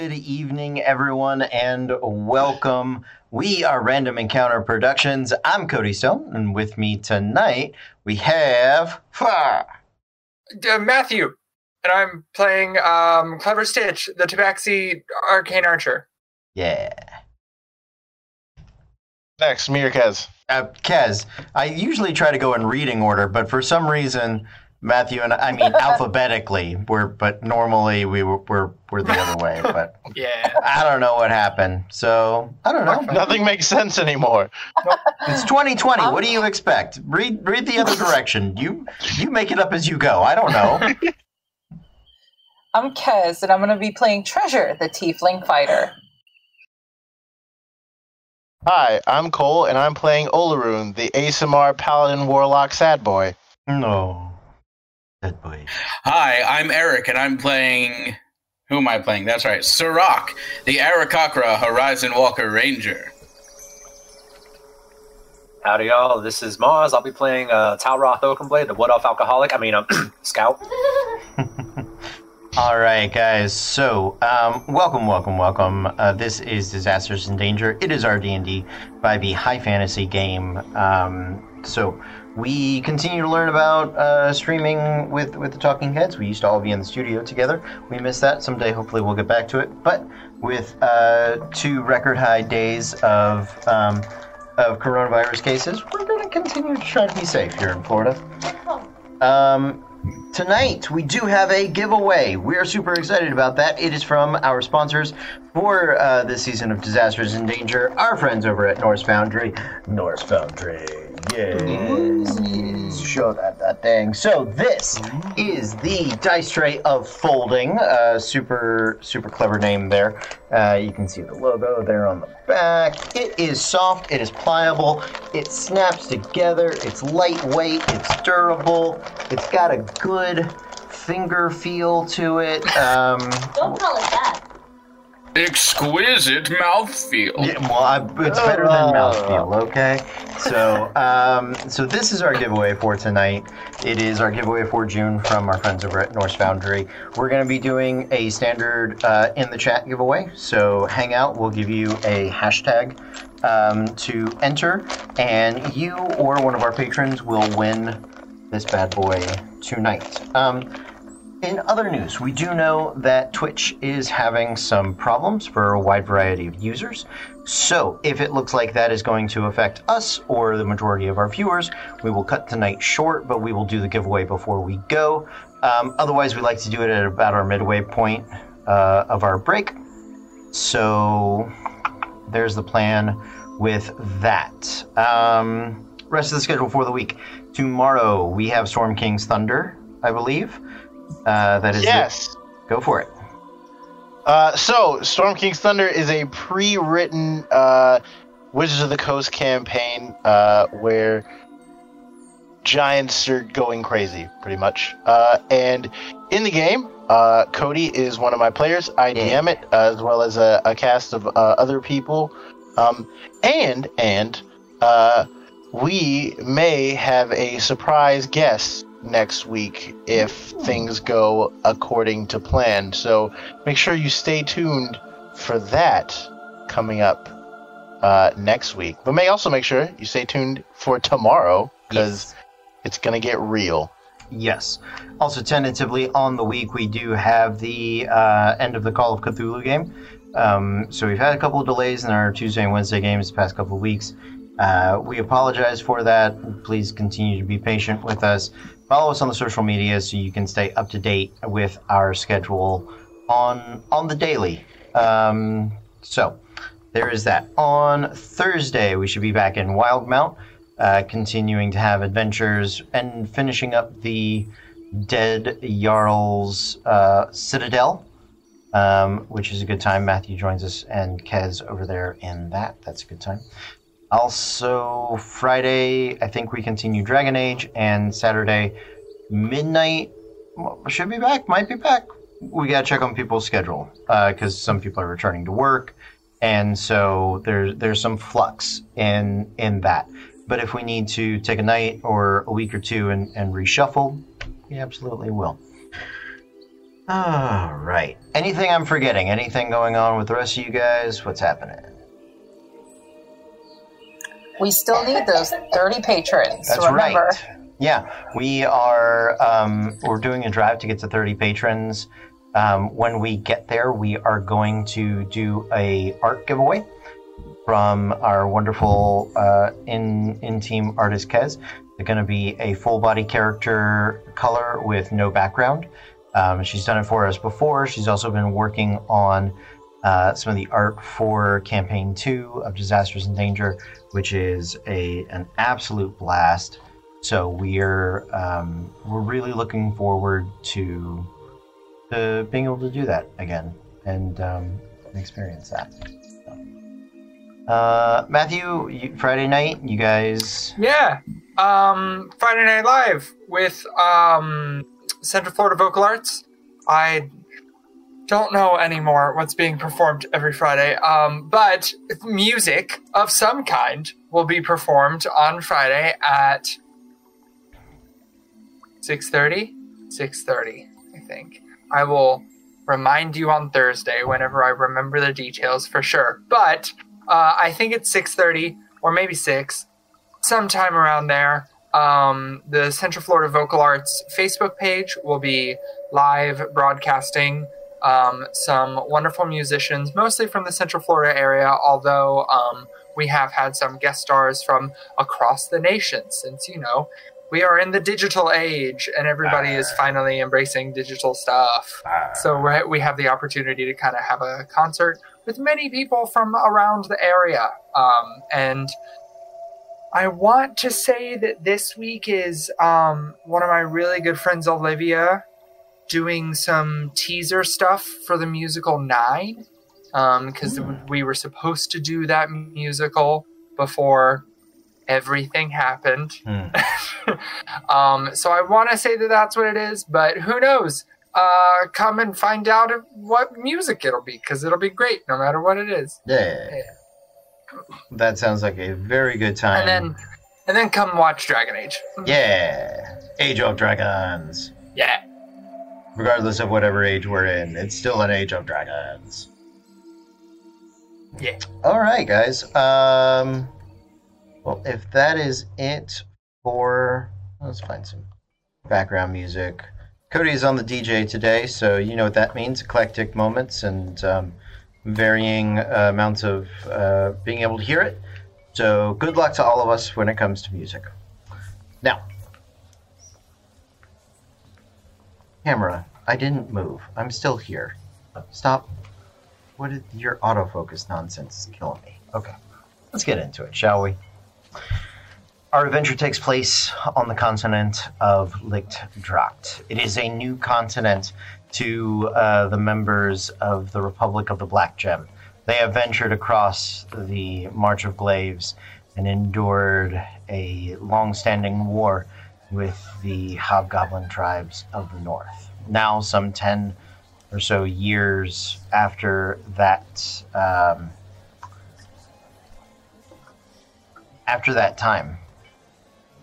Good evening, everyone, and welcome. We are Random Encounter Productions. I'm Cody Stone, and with me tonight we have Matthew, and I'm playing Clever Stitch, the Tabaxi Arcane Archer. Yeah. Next, me or Kez? Kez. I usually try to go in reading order, but for some reason, Matthew and I mean alphabetically. Normally we're the other way, but yeah, I don't know what happened. So I don't know. Nothing makes sense anymore. It's 2020. What do you expect? Read the other direction. You make it up as you go. I don't know. I'm Kez, and I'm going to be playing Treasure, the Tiefling Fighter. Hi, I'm Cole, and I'm playing Olorun, the ASMR Paladin Warlock Sad Boy. No. Good boy. Hi, I'm Eric, and I'm playing... Who am I playing? That's right, Siroc, the Aarakocra Horizon Walker Ranger. Howdy, y'all. This is Maz. I'll be playing Talroth Oakenblade, the Wood-Elf Alcoholic. Scout. All right, guys. So, welcome. This is Disasters in Danger. It is our D&D 5e high fantasy game. We continue to learn about streaming with the Talking Heads. We used to all be in the studio together. We miss that. Someday, hopefully, we'll get back to it. But with two record-high days of coronavirus cases, we're going to continue to try to be safe here in Florida. Tonight, we do have a giveaway. We are super excited about that. It is from our sponsors for this season of Disasters in Danger, our friends over at Norse Foundry. Norse Foundry. Yes. Show that thing. So this is the Dice Tray of Folding. Super clever name there. You can see the logo there on the back. It is soft. It is pliable. It snaps together. It's lightweight. It's durable. It's got a good finger feel to it. Don't call it that. Exquisite mouthfeel. Yeah, well, it's better than mouthfeel, okay? So, so this is our giveaway for tonight. It is our giveaway for June from our friends over at Norse Foundry. We're going to be doing a standard in the chat giveaway. So hang out. We'll give you a hashtag to enter, and you or one of our patrons will win this bad boy tonight. In other news, we do know that Twitch is having some problems for a wide variety of users. So if it looks like that is going to affect us or the majority of our viewers, we will cut tonight short, but we will do the giveaway before we go. Otherwise, we like to do it at about our midway point of our break. So there's the plan with that. Rest of the schedule for the week. Tomorrow, we have Storm King's Thunder, I believe. That is yes. It. Go for it. So, Storm King's Thunder is a pre-written Wizards of the Coast campaign where giants are going crazy, pretty much. And in the game, Cody is one of my players. I DM it, as well as a cast of other people. We may have a surprise guest next week if things go according to plan, so make sure you stay tuned for that coming up next week, but also make sure you stay tuned for tomorrow, because it's gonna get real. Yes. Also, tentatively on the week, we do have the end of the Call of Cthulhu game. So we've had a couple of delays in our Tuesday and Wednesday games the past couple of weeks. We apologize for that. Please continue to be patient with us. Follow us on the social media so you can stay up to date with our schedule on the daily. So there is that. On Thursday, we should be back in Wildmount, continuing to have adventures and finishing up the Dead Jarl's Citadel, which is a good time. Matthew joins us and Kez over there in that. That's a good time. Also, Friday, I think we continue Dragon Age, and Saturday, midnight, should be back, might be back. We got to check on people's schedule, because some people are returning to work, and so there's some flux in that. But if we need to take a night or a week or two and reshuffle, we absolutely will. All right. Anything I'm forgetting? Anything going on with the rest of you guys? What's happening? We still need those 30 patrons. That's remember. Right. Yeah, we are. We're doing a drive to get to 30 patrons. When we get there, we are going to do a art giveaway from our wonderful in-team artist Kez. It's going to be a full body character color with no background. She's done it for us before. She's also been working on some of the art for Campaign 2 of Disasters in Danger, which is an absolute blast. So we're really looking forward to being able to do that again and experience that. Matthew, Friday night, you guys? Yeah, Friday Night Live with Central Florida Vocal Arts. I don't know anymore what's being performed every Friday, but music of some kind will be performed on Friday at 6:30, I think. I will remind you on Thursday whenever I remember the details for sure. But I think it's 6:30 or maybe 6, sometime around there. The Central Florida Vocal Arts Facebook page will be live broadcasting some wonderful musicians, mostly from the Central Florida area, although we have had some guest stars from across the nation since, we are in the digital age, and everybody is finally embracing digital stuff. So we have the opportunity to kind of have a concert with many people from around the area. And I want to say that this week is one of my really good friends, Olivia, doing some teaser stuff for the musical 9. Because we were supposed to do that musical before everything happened. So I want to say that's what it is, but who knows? Come and find out what music it'll be, because it'll be great no matter what it is. Yeah. That sounds like a very good time. And then come watch Dragon Age. Yeah. Age of Dragons. Yeah. Regardless of whatever age we're in, it's still an Age of Dragons. Yeah. All right, guys. Well, if that is it for... Let's find some background music. Cody is on the DJ today, so you know what that means. Eclectic moments and varying amounts of being able to hear it. So good luck to all of us when it comes to music. Now, camera, I didn't move. I'm still here. Stop. What is your autofocus nonsense is killing me. Okay, let's get into it, shall we? Our adventure takes place on the continent of Lichdracht. It is a new continent to the members of the Republic of the Black Gem. They have ventured across the March of Glaives and endured a long-standing war with the hobgoblin tribes of the north. Now, some 10 or so years after that... After that time,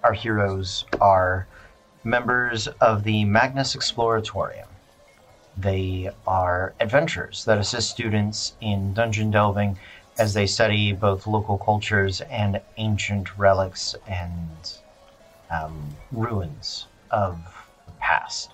our heroes are members of the Magnus Exploratorium. They are adventurers that assist students in dungeon delving as they study both local cultures and ancient relics and ruins of the past.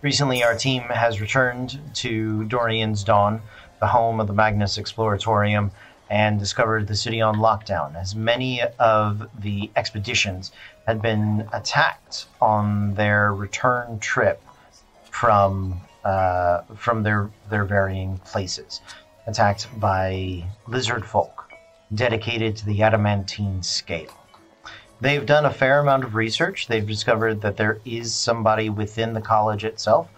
Recently, our team has returned to Dorian's Dawn, the home of the Magnus Exploratorium, and discovered the city on lockdown, as many of the expeditions had been attacked on their return trip from their varying places, attacked by lizard folk dedicated to the Adamantine Scale. They've done a fair amount of research. They've discovered that there is somebody within the college itself,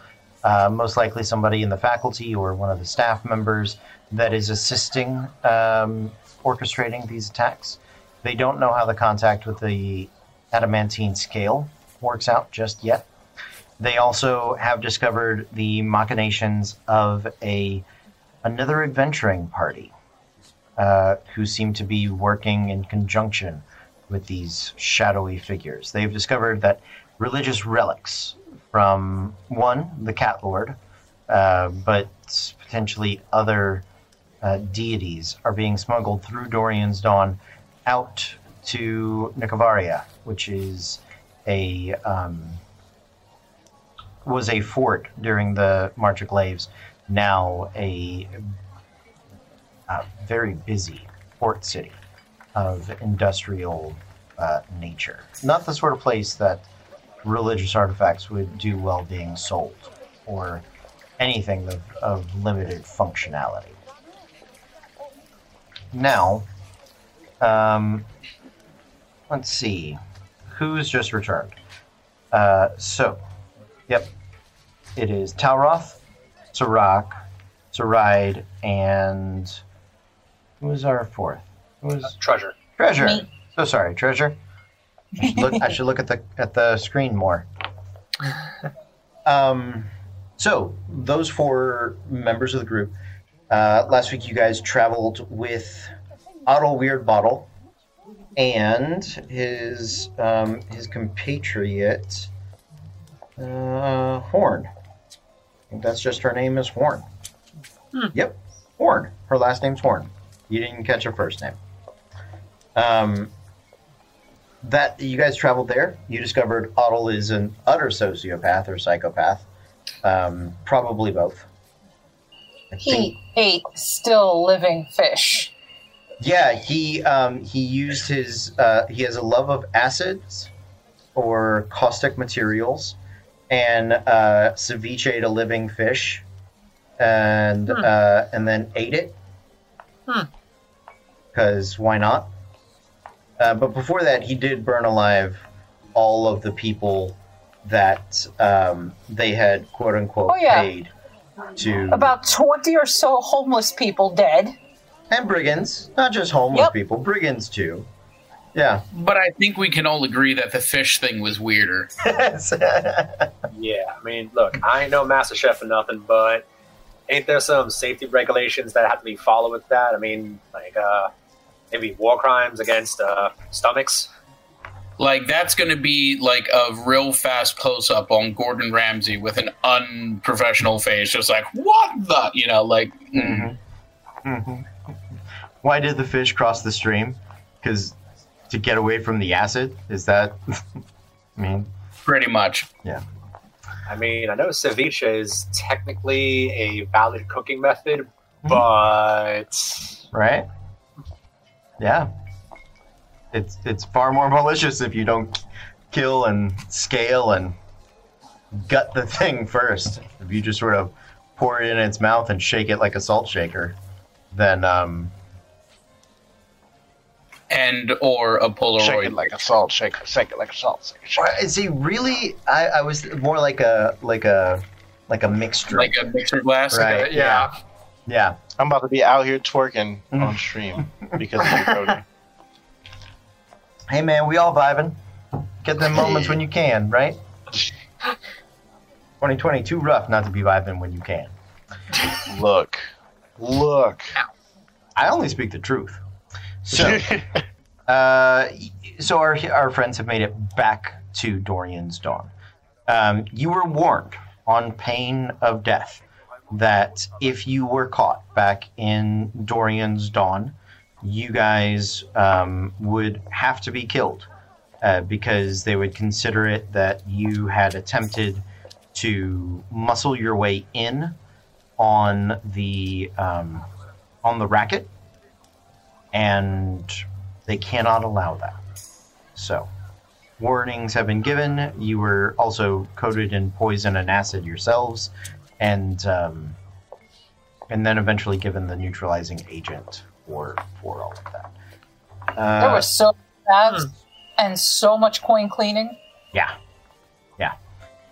most likely somebody in the faculty or one of the staff members, that is assisting, orchestrating these attacks. They don't know how the contact with the Adamantine Scale works out just yet. They also have discovered the machinations of another adventuring party who seem to be working in conjunction with these shadowy figures. They've discovered that religious relics from, one, the Cat Lord, but potentially other deities are being smuggled through Dorian's Dawn out to Nicovaria, which is a was a fort during the March of Glaives, now a very busy port city of industrial nature. Not the sort of place that religious artifacts would do well being sold, or anything of limited functionality. Now, let's see, who's just returned? Yep, it is Talroth, Siroc, Saride, and who was our fourth? Who was Treasure? Treasure. Me. So sorry, Treasure. I should look at the screen more. So those four members of the group. Last week, you guys traveled with Otto Weirdbottle and his compatriot Horn. I think that's just her name is Horn. Hmm. Yep, Horn. Her last name's Horn. You didn't catch her first name. That you guys traveled there. You discovered Otto is an utter sociopath or psychopath. Probably both. He ate still living fish. Yeah, he used his. He has a love of acids or caustic materials, and ceviche'd a living fish, and then ate it. Because why not? But before that, he did burn alive all of the people that they had quote unquote paid. To about 20 or so homeless people dead. And brigands. Not just homeless people. Brigands, too. Yeah. But I think we can all agree that the fish thing was weirder. Yeah, I mean, look, I ain't no master chef or nothing, but ain't there some safety regulations that have to be followed with that? I mean, like, maybe war crimes against stomachs? Like, that's going to be, like, a real fast close-up on Gordon Ramsay with an unprofessional face. Just like, what the? You know, like... Mm-hmm. Mm-hmm. Why did the fish cross the stream? Because to get away from the acid? Is that... I mean... Pretty much. Yeah. I mean, I know ceviche is technically a valid cooking method, but... Right? Yeah. It's far more malicious if you don't kill and scale and gut the thing first. If you just sort of pour it in its mouth and shake it like a salt shaker, then and or a Polaroid. Shake it like a salt shaker. Shake it like a salt shaker. See, really, I was more like a mixture. Like a mixture glass. Right. Yeah. I'm about to be out here twerking on stream because of the roadie. Hey man, we all vibing. Get them moments when you can, right? 2020, too rough not to be vibing when you can. Look. I only speak the truth. So, so our friends have made it back to Dorian's Dawn. You were warned on pain of death that if you were caught back in Dorian's Dawn, you guys would have to be killed because they would consider it that you had attempted to muscle your way in on the racket, and they cannot allow that. So, warnings have been given. You were also coated in poison and acid yourselves, and then eventually given the neutralizing agent. For all of that. There were so many bags and so much coin cleaning. Yeah.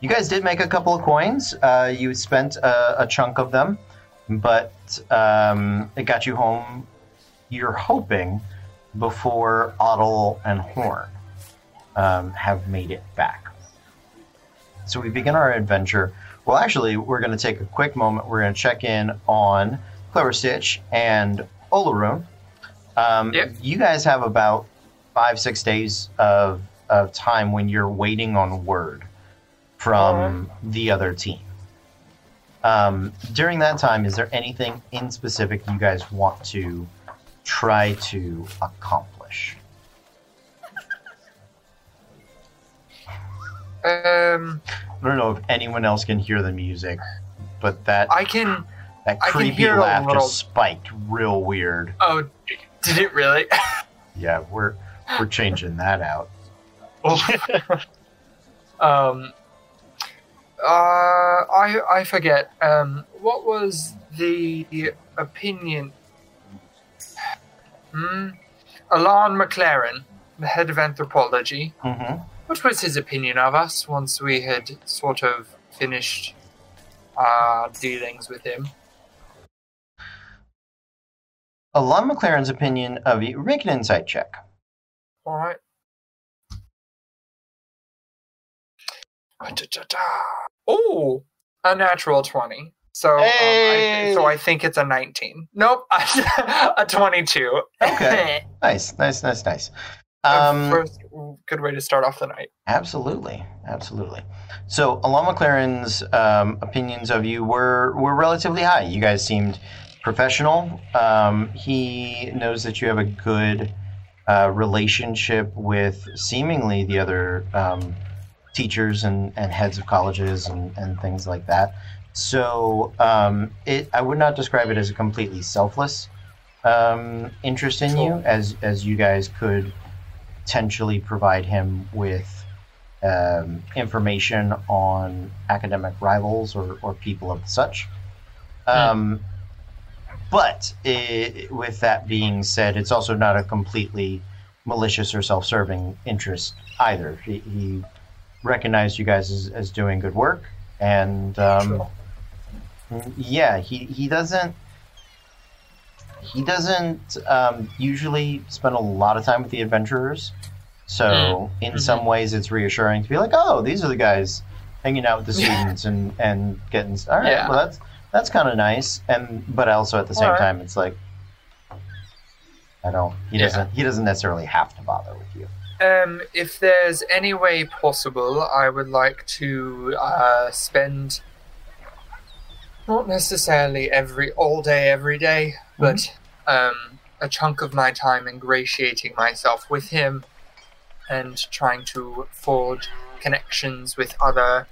You guys did make a couple of coins. You spent a chunk of them, but it got you home, you're hoping, before Otto and Horn have made it back. So we begin our adventure. Well, actually, we're going to take a quick moment. We're going to check in on Clever Stitch and Olorun, you guys have about 5-6 days of time when you're waiting on word from the other team. During that time, is there anything in specific you guys want to try to accomplish? I don't know if anyone else can hear the music, but that creepy laugh just spiked real weird. Oh, did it really? Yeah, we're changing that out. I forget. What was the opinion? Alan McLaren, the head of anthropology. Mm-hmm. What was his opinion of us once we had sort of finished our dealings with him? Alon McLaren's opinion of you. Make an insight check. All right. Oh, a natural 20. So, hey! So I think it's a 19. Nope, a 22. Okay. Nice. First, good way to start off the night. Absolutely. So, Alon McLaren's opinions of you were relatively high. You guys seemed professional. He knows that you have a good relationship with seemingly the other teachers and heads of colleges and things like that. So, I would not describe it as a completely selfless interest in you, as you guys could potentially provide him with information on academic rivals or people of such. But with that being said, it's also not a completely malicious or self-serving interest either. He recognized you guys as doing good work, and He doesn't usually spend a lot of time with the adventurers, so in some ways it's reassuring to be like, oh, these are the guys hanging out with the students and getting... All right, well, that's kind of nice, but also at the same time it's like, he doesn't necessarily have to bother with you. If there's any way possible, I would like to spend... Not necessarily every day, but a chunk of my time ingratiating myself with him and trying to forge connections with other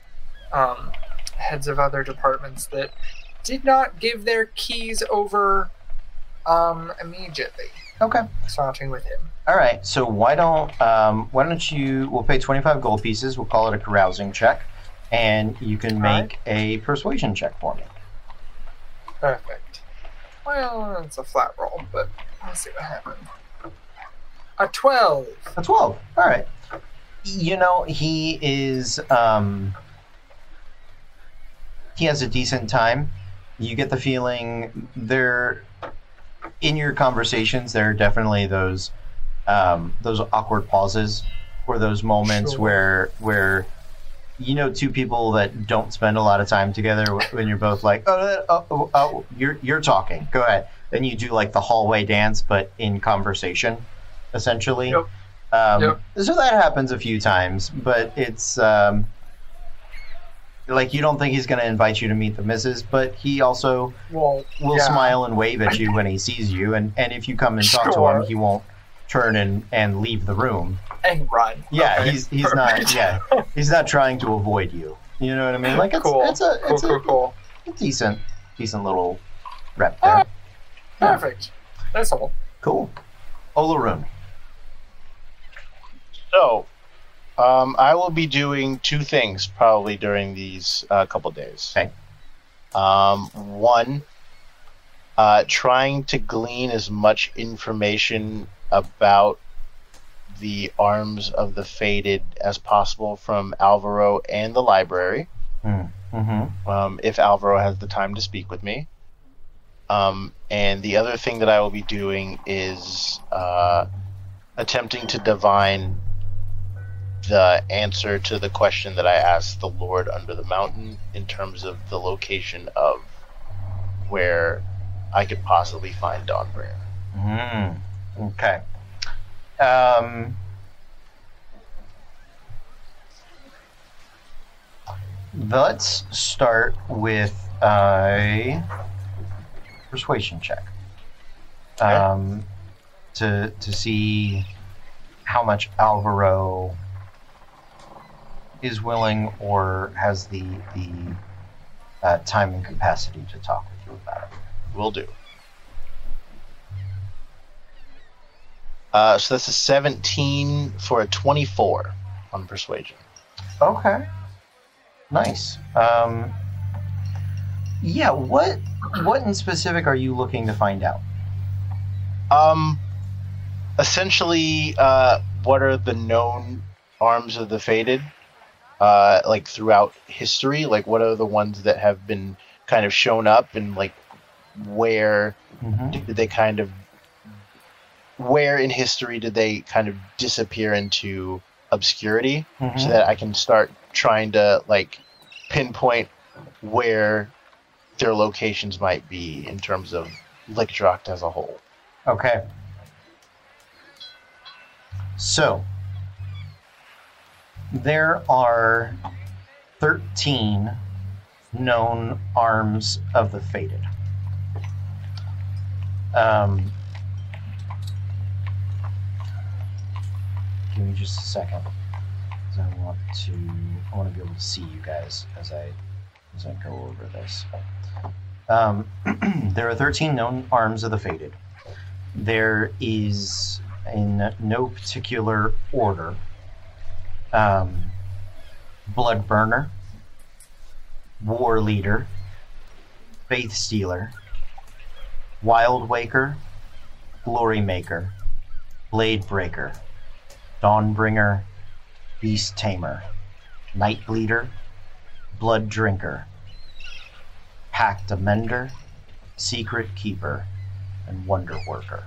heads of other departments that did not give their keys over immediately. Okay. Starting with him. All right. So why don't you? We'll pay 25 gold pieces. We'll call it a carousing check, and you can make a persuasion check for me. Perfect. Well, it's a flat roll, but we'll see what happens. A 12. A 12. All right. You know, he is... he has a decent time. You get the feeling in your conversations, there are definitely those awkward pauses or those moments where you know, two people that don't spend a lot of time together when you're both like, oh, you're talking. Go ahead. Then you do like the hallway dance, but in conversation, essentially. Yep. So that happens a few times, but it's like you don't think he's going to invite you to meet the missus, but he also will smile and wave at you when he sees you. And if you come and talk to him, he won't turn and leave the room. And run. Yeah, okay. He's not. Yeah, he's not trying to avoid you. You know what I mean? Like it's a decent little rep there. Perfect. Yeah. That's all. Cool. Olorun. So, I will be doing two things probably during these couple days. Okay. One, trying to glean as much information about the Arms of the Fated as possible from Alvaro and the library. Mm-hmm. If Alvaro has the time to speak with me. And the other thing that I will be doing is attempting to divine the answer to the question that I asked the Lord Under the Mountain in terms of the location of where I could possibly find Dawnbringer. Okay. Let's start with a persuasion check. Okay. To see how much Alvaro is willing or has the time and capacity to talk with you about it. Will do. So that's a 17 for a 24 on persuasion. Okay. Nice. Yeah, what in specific are you looking to find out? Essentially, what are the known arms of the Fated, like throughout history? Like, what are the ones that have been kind of shown up, and like where did they kind of, where in history did they kind of disappear into obscurity, so that I can start trying to like pinpoint where their locations might be in terms of Lichdracht as a whole. Okay. So, there are 13 known arms of the Fated. Give me just a second, because I want to be able to see you guys as I go over this. There are 13 known arms of the Fated. There is, in no particular order, Blood Burner, War Leader, Faith Stealer, Wild Waker, Glory Maker, Blade Breaker, Dawnbringer, Beast Tamer, Night Bleeder, Blood Drinker, Pact Amender, Secret Keeper, and Wonder Worker.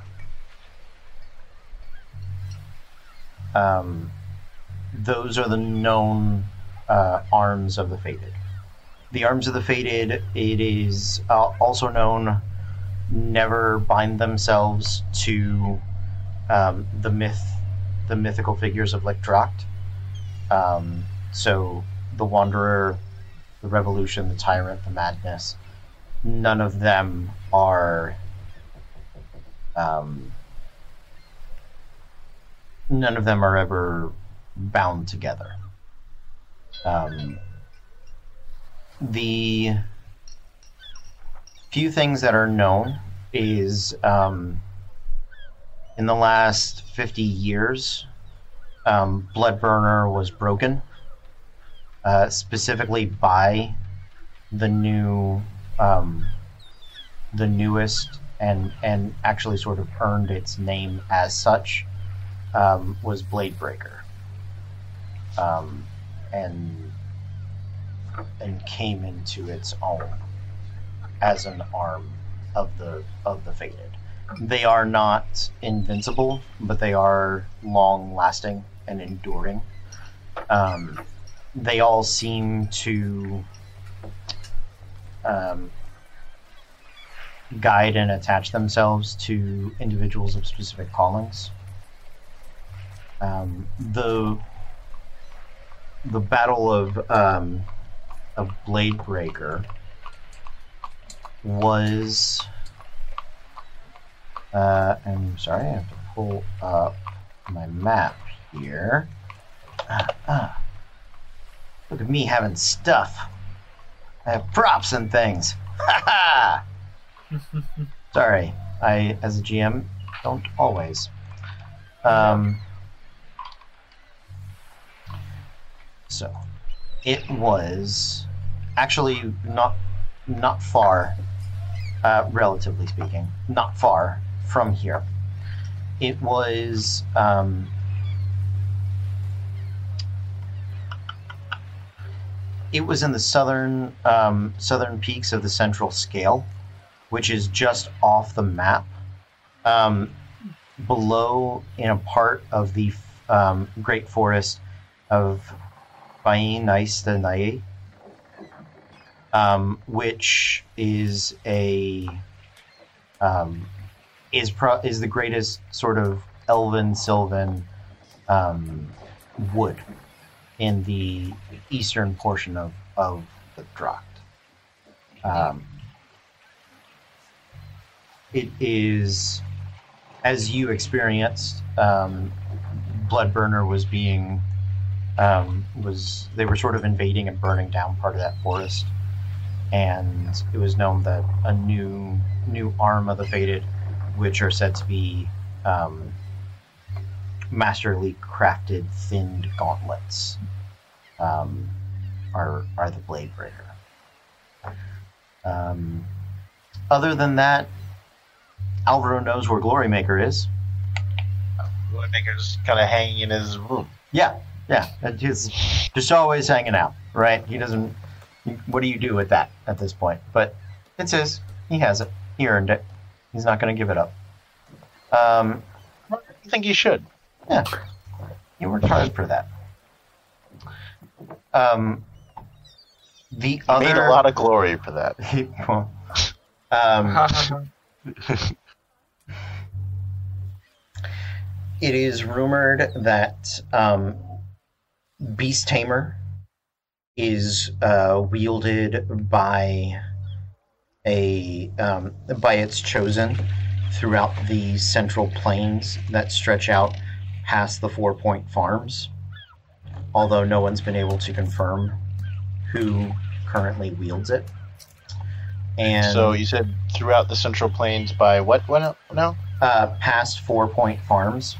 Those are the known arms of the Fated. The arms of the Fated, it is also known, never bind themselves to the mythical figures of Lichdracht. So the Wanderer, the Revolution, the Tyrant, the Madness, none of them are... none of them are ever bound together. The few things that are known is in the last 50 years, Blood Burner was broken, specifically by the newest, and actually sort of earned its name as such. Was Blade Breaker, and came into its own as an arm of the Fated. They are not invincible, but they are long lasting and enduring. They all seem to guide and attach themselves to individuals of specific callings. The Battle of Blade Breaker was I'm sorry, I have to pull up my map here. Look at me having stuff. I have props and things. Ha ha. Sorry, I as a GM don't always. So, it was actually not far, relatively speaking, not far from here. It was in the southern peaks of the Central Scale, which is just off the map, below in a part of the Great Forest of Bain, which is is the greatest sort of elven sylvan wood in the eastern portion of of the Dracht. It is, as you experienced, Blood Burner was being, they were sort of invading and burning down part of that forest, and it was known that a new arm of the Fated, which are said to be masterly crafted thinned gauntlets, are the Blade Breaker. Other than that, Alvaro knows where Glorymaker is. Glorymaker's kind of hanging in his room. Yeah, yeah. He's just always hanging out, right? He doesn't... What do you do with that at this point? But it's his. He has it. He earned it. He's not going to give it up. I think he should. Yeah. You were charged for that. He made a lot of glory for that. Well, it is rumored that Beast Tamer is wielded by its chosen throughout the central plains that stretch out past the 4 Point Farms, although no one's been able to confirm who currently wields it. And so you said throughout the central plains by what now? Past 4 Point Farms,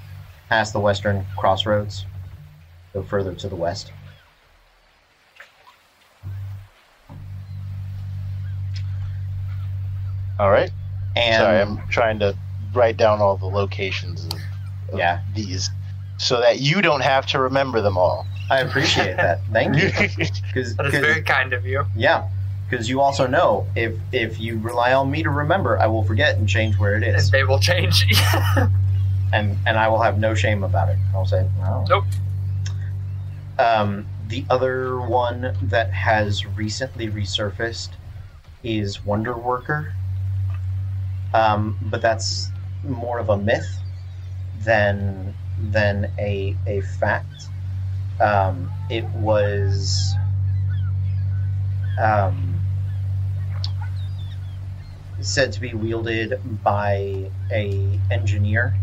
past the western crossroads, go further to the west. All right. And sorry, I'm trying to write down all the locations of these so that you don't have to remember them all. I appreciate that. Thank you. That is very kind of you. Yeah, because you also know if you rely on me to remember, I will forget and change where it is. And they will change. and I will have no shame about it. I'll say, no. Nope. The other one that has recently resurfaced is Wonder Worker. But that's more of a myth than a fact. It was said to be wielded by an engineer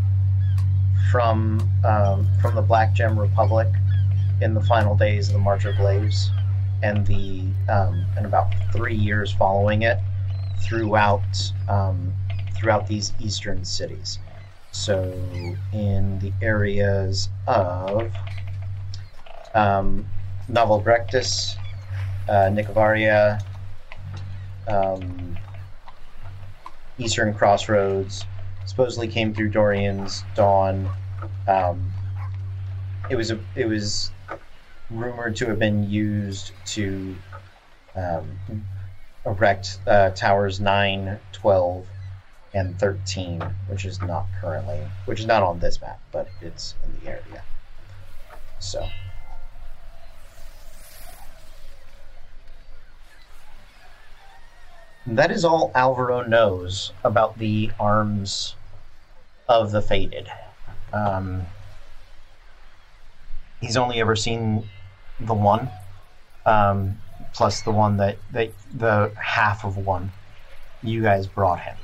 from the Black Gem Republic in the final days of the March of Glaives, and the and about 3 years following it throughout these eastern cities. So in the areas of Novelbrectis, Nicovaria, Eastern Crossroads, supposedly came through Dorian's Dawn. It was rumored to have been used to erect towers 9, 12, and 13, which is not on this map, but it's in the area. So. That is all Alvaro knows about the Arms of the Fated. He's only ever seen the one, plus the one that the half of one you guys brought him.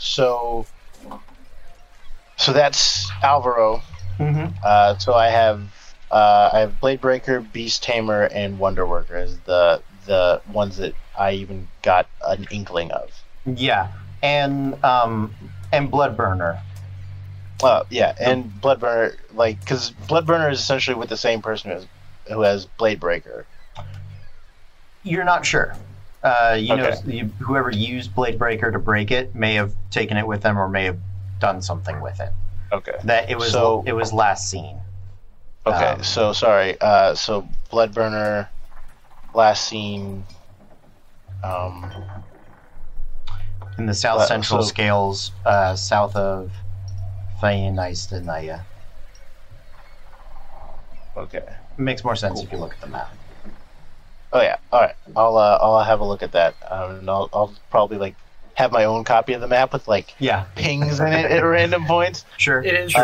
So. So that's Alvaro. Mm-hmm. So I have Blade Breaker, Beast Tamer, and Wonder Worker as the ones that I even got an inkling of. Yeah, and Blood Burner. Yeah, and Blood Burner, like, because Blood Burner is essentially with the same person who has Blade Breaker. You're not sure. You know, whoever used Blade Breaker to break it may have taken it with them, or may have done something with it. Okay. That it was last seen. Okay, so Blood Burner, last seen in the south central scales, south of Fayanaistanaya. Okay. Makes more sense if you look at the map. Oh yeah, all right. I'll have a look at that, and I'll probably like have my own copy of the map with like pings in it at random points. Sure. It is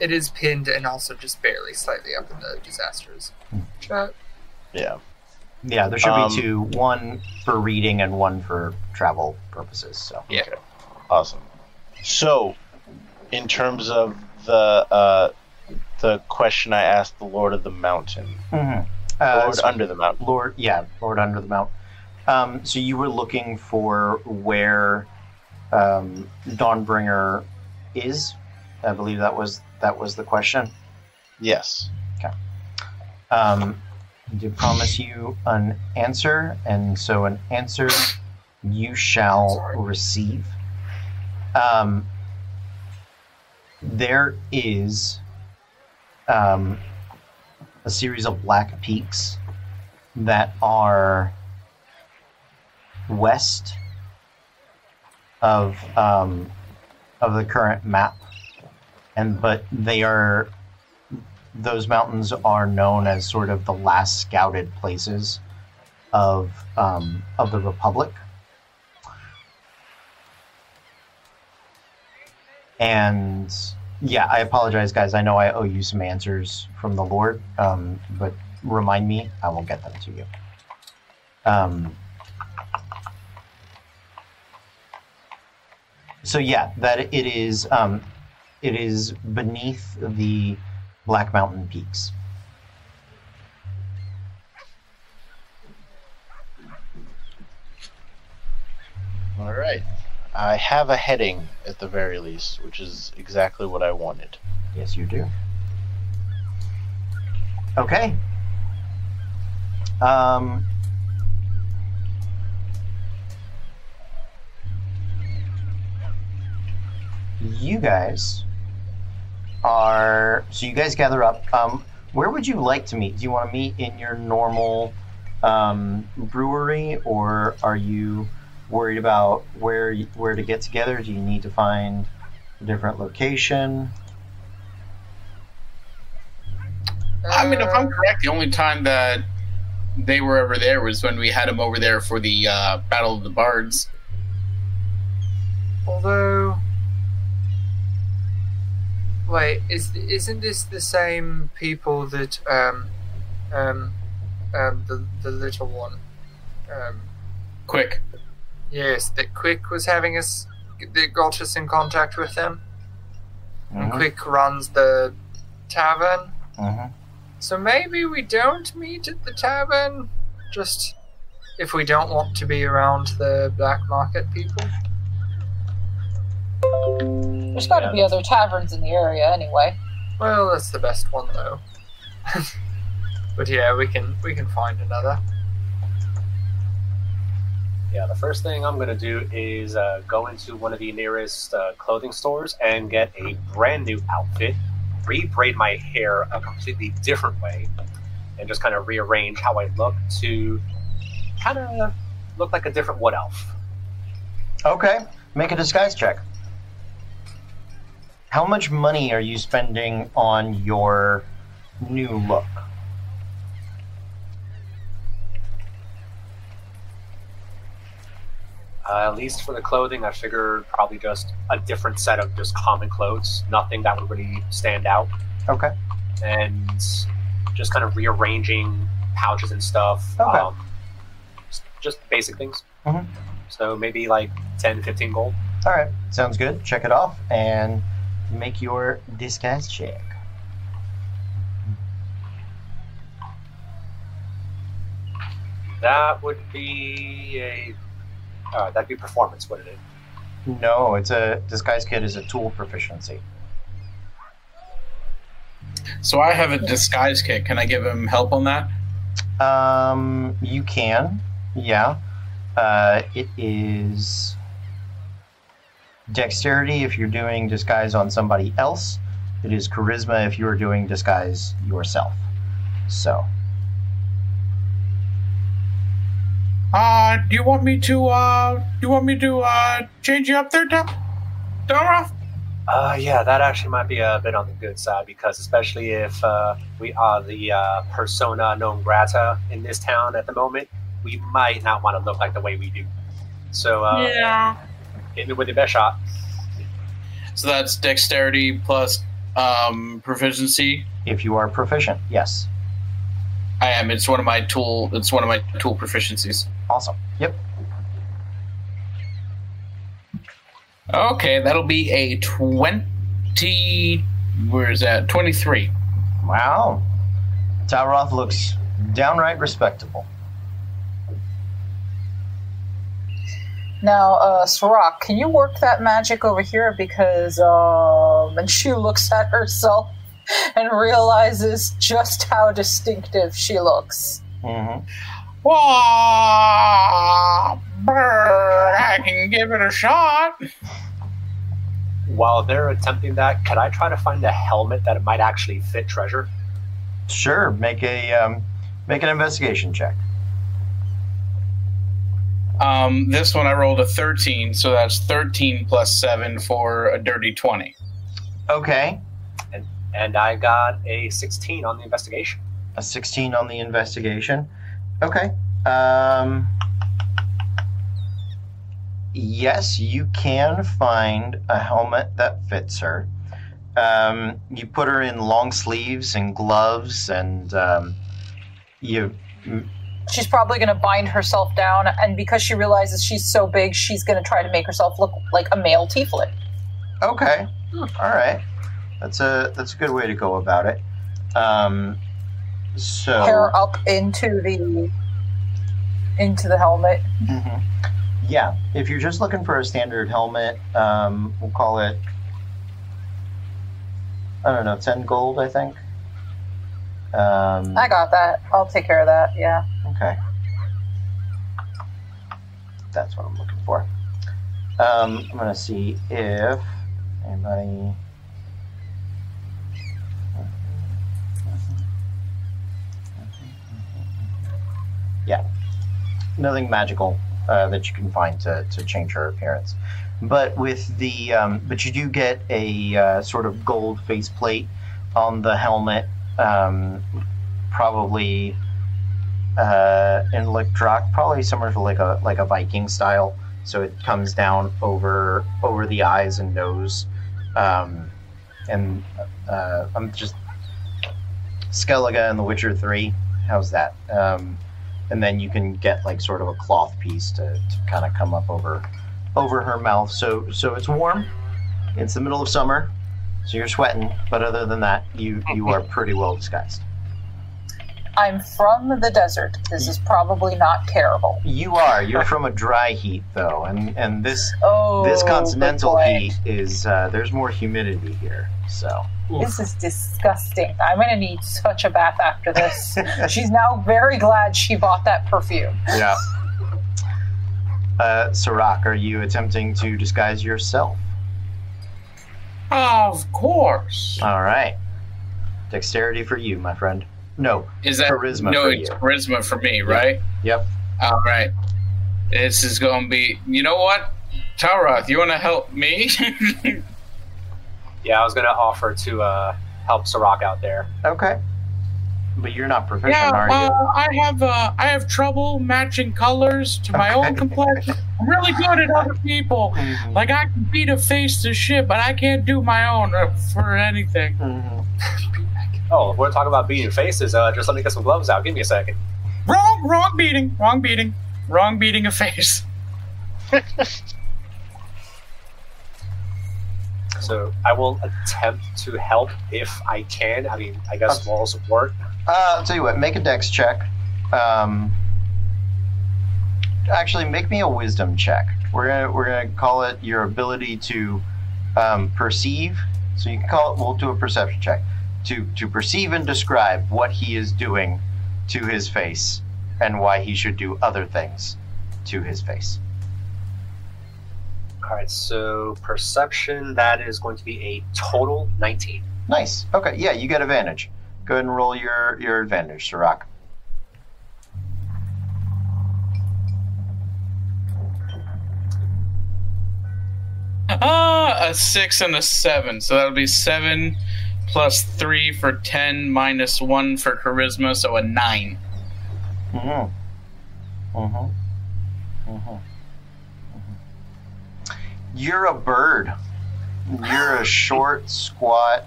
it is pinned and also just barely slightly up in the disasters chat. Yeah. Yeah, there should be two, one for reading and one for travel purposes. So yeah. Okay. Awesome. So in terms of the question I asked the Lord of the Mountain. Mm-hmm. Lord Under the Mountain. Lord Under the Mountain. So you were looking for where Dawnbringer is. I believe that was the question. Yes. Okay. I do promise you an answer, and so an answer you shall receive. There is a series of black peaks that are west of the current map, but they are. Those mountains are known as sort of the last scouted places of the Republic, and yeah, I apologize, guys. I know I owe you some answers from the Lord, but remind me, I will get them to you. So yeah, that it is beneath the Black Mountain Peaks. All right. I have a heading, at the very least, which is exactly what I wanted. Yes, you do. Okay. You guys... So you guys gather up. Where would you like to meet? Do you want to meet in your normal brewery, or are you worried about where to get together? Do you need to find a different location? I mean, if I'm correct, the only time that they were ever there was when we had them over there for the Battle of the Bards. Although... Wait, isn't this the same people that the little one, Quick? Yes, that Quick was having us, that got us in contact with them. Mm-hmm. And Quick runs the tavern. Mm-hmm. So maybe we don't meet at the tavern, just if we don't want to be around the black market people. There's got to be other taverns in the area, anyway. Well, that's the best one, though. But yeah, we can find another. Yeah, the first thing I'm gonna do is go into one of the nearest clothing stores and get a brand new outfit, rebraid my hair a completely different way, and just kind of rearrange how I look to kind of look like a different wood elf. Okay, make a disguise check. How much money are you spending on your new look? At least for the clothing, I figured probably just a different set of just common clothes. Nothing that would really stand out. Okay. And just kind of rearranging pouches and stuff. Okay. Just basic things. Mm-hmm. So maybe like 10, 15 gold. All right. Sounds good. Check it off and... make your disguise check. That would be that'd be performance, wouldn't it? No, it's a disguise kit is a tool proficiency. So I have a disguise kit. Can I give him help on that? You can. Yeah. It is. Dexterity if you're doing disguise on somebody else. It is charisma if you're doing disguise yourself. So. Do you want me to change you up there, Talroth? Yeah, that actually might be a bit on the good side, because especially if we are the persona non grata in this town at the moment, we might not want to look like the way we do. So hit me with your best shot. So that's dexterity plus proficiency. If you are proficient, yes. I am. It's one of my tool. It's one of my tool proficiencies. Awesome. Yep. Okay, that'll be a 20. Where is that? 23. Wow. Talroth looks downright respectable. Now, Siroc, can you work that magic over here? Because, and she looks at herself and realizes just how distinctive she looks. Mm-hmm. Whoa, brr, I can give it a shot. While they're attempting that, could I try to find a helmet that might actually fit Treasure? Sure. Make a make an investigation check. This one I rolled a 13, so that's 13 plus 7 for a dirty 20. Okay. And I got a 16 on the investigation. A 16 on the investigation. Okay. Yes, you can find a helmet that fits her. You put her in long sleeves and gloves, and she's probably going to bind herself down, and because she realizes she's so big, she's going to try to make herself look like a male tiefling. Okay. All right. That's a good way to go about it. So hair up into the helmet. Mm-hmm. Yeah. If you're just looking for a standard helmet, we'll call it, I don't know, 10 gold, I think. I got that. I'll take care of that, yeah. Okay. That's what I'm looking for. I'm going to see if anybody... Yeah. Nothing magical that you can find to change her appearance. But with the but you do get a sort of gold faceplate on the helmet, probably in Lichdracht, probably somewhere like a Viking style. So it comes down over the eyes and nose, and I'm just Skellige in The Witcher 3. How's that? And then you can get like sort of a cloth piece to kind of come up over her mouth. So it's warm. It's the middle of summer, so you're sweating. But other than that, you are pretty well disguised. I'm from the desert. This is probably not terrible. You are. You're from a dry heat though, and this continental heat is there's more humidity here. So this is disgusting. I'm gonna need such a bath after this. She's now very glad she bought that perfume. Yeah. Siroc, are you attempting to disguise yourself? Of course. All right. Dexterity for you, my friend. No, is that charisma? No, it's charisma for me, right? Yep. All right. This is going to be. You know what, Talroth, you want to help me? Yeah, I was going to offer to help Siroc out there. Okay. But you're not proficient, are you? I have trouble matching colors to my own complexion. I'm really good at other people. Mm-hmm. Like I can beat a face to shit, but I can't do my own for anything. Mm-hmm. Oh, if we're talking about beating faces, just let me get some gloves out. Give me a second. Wrong beating a face. So I will attempt to help if I can. I mean, I guess moral support. I'll tell you what, make a dex check. Actually, make me a wisdom check. We're gonna call it your ability to perceive. So you can call it. We'll do a perception check to perceive and describe what he is doing to his face and why he should do other things to his face. All right, so perception, that is going to be a total 19. Nice. Okay, yeah, you get advantage. Go ahead and roll your advantage, Siroc. A 6 and a 7, so that'll be 7 plus 3 for 10, minus 1 for charisma, so a 9. Mm-hmm. Mm-hmm. Mm-hmm. You're a bird. You're a short, squat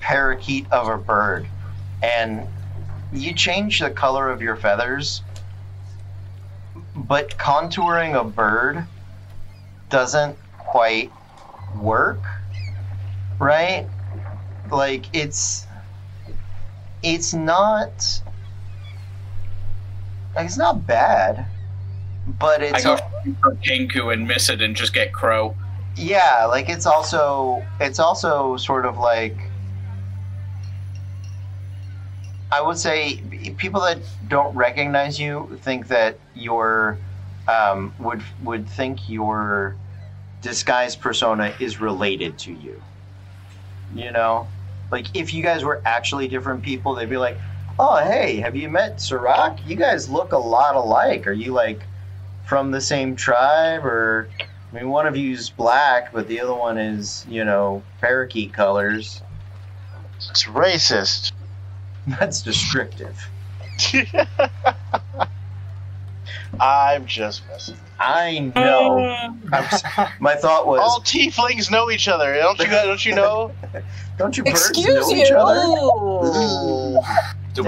parakeet of a bird. And you change the color of your feathers, but contouring a bird doesn't quite work, right? Like, it's not, like, it's not bad, but it's... I go for Kenku and miss it and just get Crow. Yeah, like, it's also sort of like, I would say people that don't recognize you think that your would think your disguise persona is related to you. You know, like if you guys were actually different people, they'd be like, "Oh, hey, have you met Siroc? You guys look a lot alike. Are you like from the same tribe?" Or I mean, one of you's black, but the other one is, you know, parakeet colors. It's racist. That's descriptive. I'm just messing. I know. My thought was all tieflings know each other. Don't you know? Don't you birds know each other? Do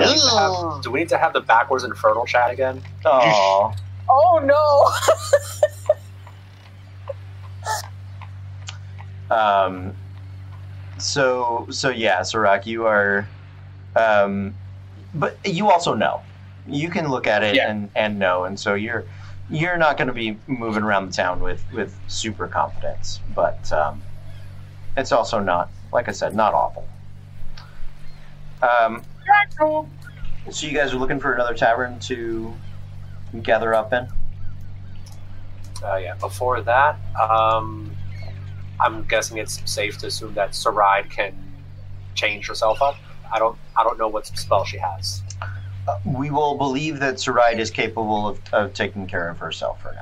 we need to have the backwards infernal chat again? Oh. Oh no. So yeah, Siroc, you are. But you also know. You can look at it and know, and so you're not going to be moving around the town with super confidence. But it's also not, like I said, not awful. So you guys are looking for another tavern to gather up in? Yeah. Before that, I'm guessing it's safe to assume that Saride can change herself up. I don't know what spell she has. We will believe that Saride is capable of taking care of herself for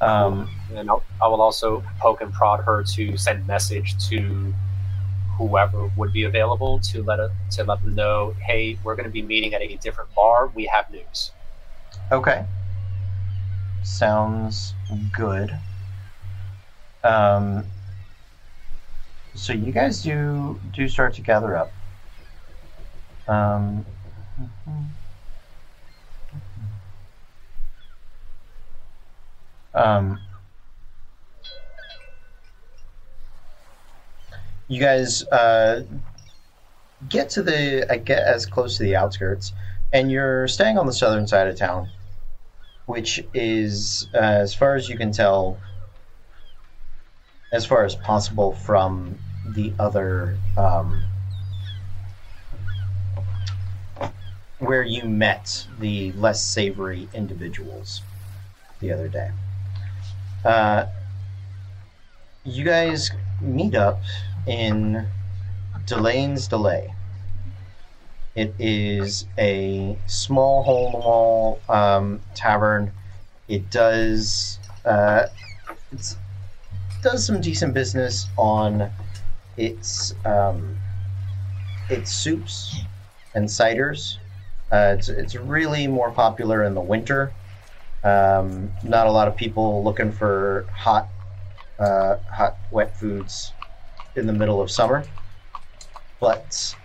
now. And I will also poke and prod her to send message to whoever would be available to let them know, hey, we're going to be meeting at a different bar. We have news. Okay. Sounds good. So you guys do start to gather up. You guys get to get as close to the outskirts, and you're staying on the southern side of town, which is, as far as you can tell, as far as possible from the other where you met the less savory individuals the other day. You guys meet up in Delane's Delay. It is a small hole-in-the-wall tavern. It does some decent business on its soups and ciders. It's really more popular in the winter. Not a lot of people looking for hot, wet foods in the middle of summer. But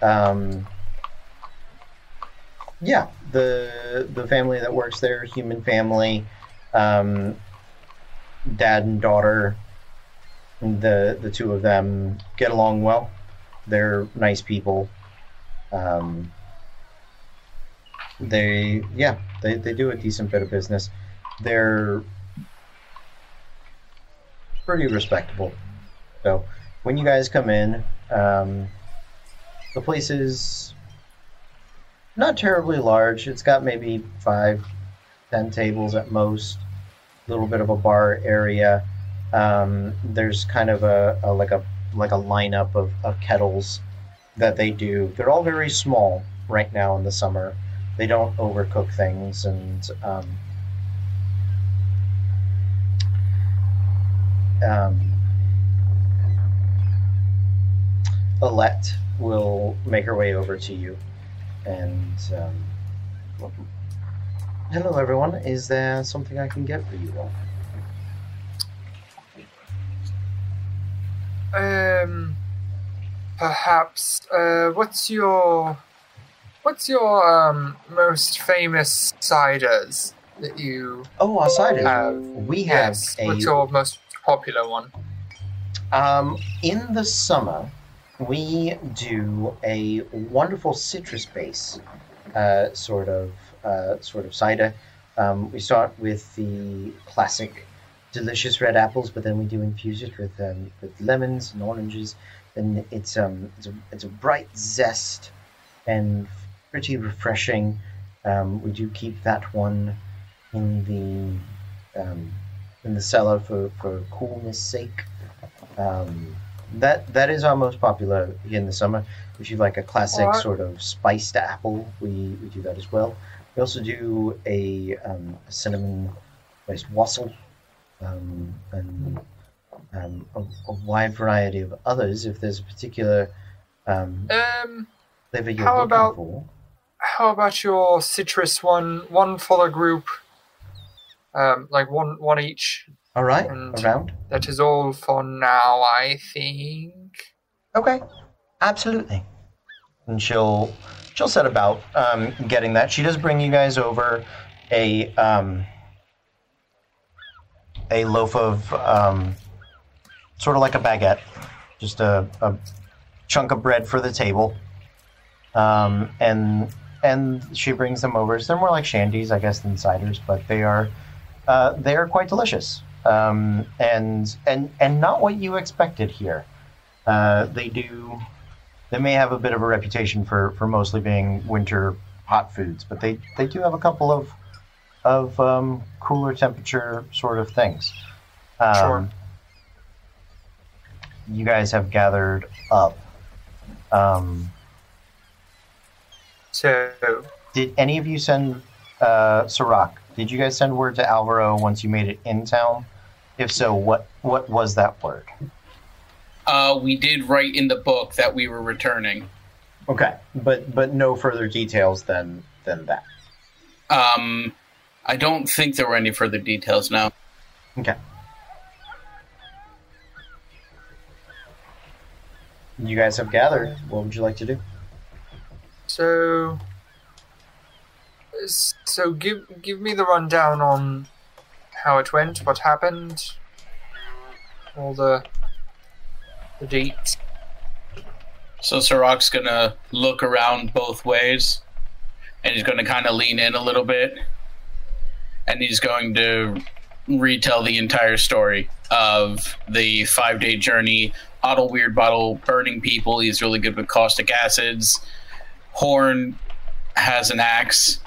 yeah, the family that works there, human family, dad and daughter, the two of them get along well. They're nice people. They do a decent bit of business. They're pretty respectable. So when you guys come in, the place is not terribly large. It's got maybe 5-10 tables at most. A little bit of a bar area. There's kind of a lineup of kettles that they do. They're all very small right now in the summer. They don't overcook things, and Alette will make her way over to you, and hello everyone, is there something I can get for you all? Perhaps. What's your most famous ciders that you? Oh, our ciders. We have. Yes. What's your most popular one? In the summer, we do a wonderful citrus base sort of cider. We start with the classic delicious red apples, but then we do infuse it with lemons and oranges. And it's a bright zest and pretty refreshing. We do keep that one in the cellar for coolness' sake. That is our most popular in the summer. If you like a classic sort of spiced apple, we do that as well. We also do a cinnamon based wassail, and a wide variety of others. If there's a particular flavor you're looking for. How about your citrus one for a group, like one each? All right, around. That is all for now, I think. Okay, absolutely. And she'll set about getting that. She does bring you guys over a loaf of sort of like a baguette, just a chunk of bread for the table, and she brings them over. So they're more like shandies, I guess, than ciders, but they are quite delicious, and not what you expected here. They may have a bit of a reputation for mostly being winter hot foods, but they do have a couple of cooler temperature sort of things. Sure. You guys have gathered up. So, did any of you send Siroc? Did you guys send word to Alvaro once you made it in town? If so, what was that word? We did write in the book that we were returning. Okay, but no further details than that. I don't think there were any further details now. Okay. You guys have gathered. What would you like to do? So give me the rundown on how it went, what happened, all the deets. So Siroc's going to look around both ways, and he's going to kind of lean in a little bit, and he's going to retell the entire story of the 5-day journey, Otto Weirdbottle burning people, he's really good with caustic acids, Horn has an axe,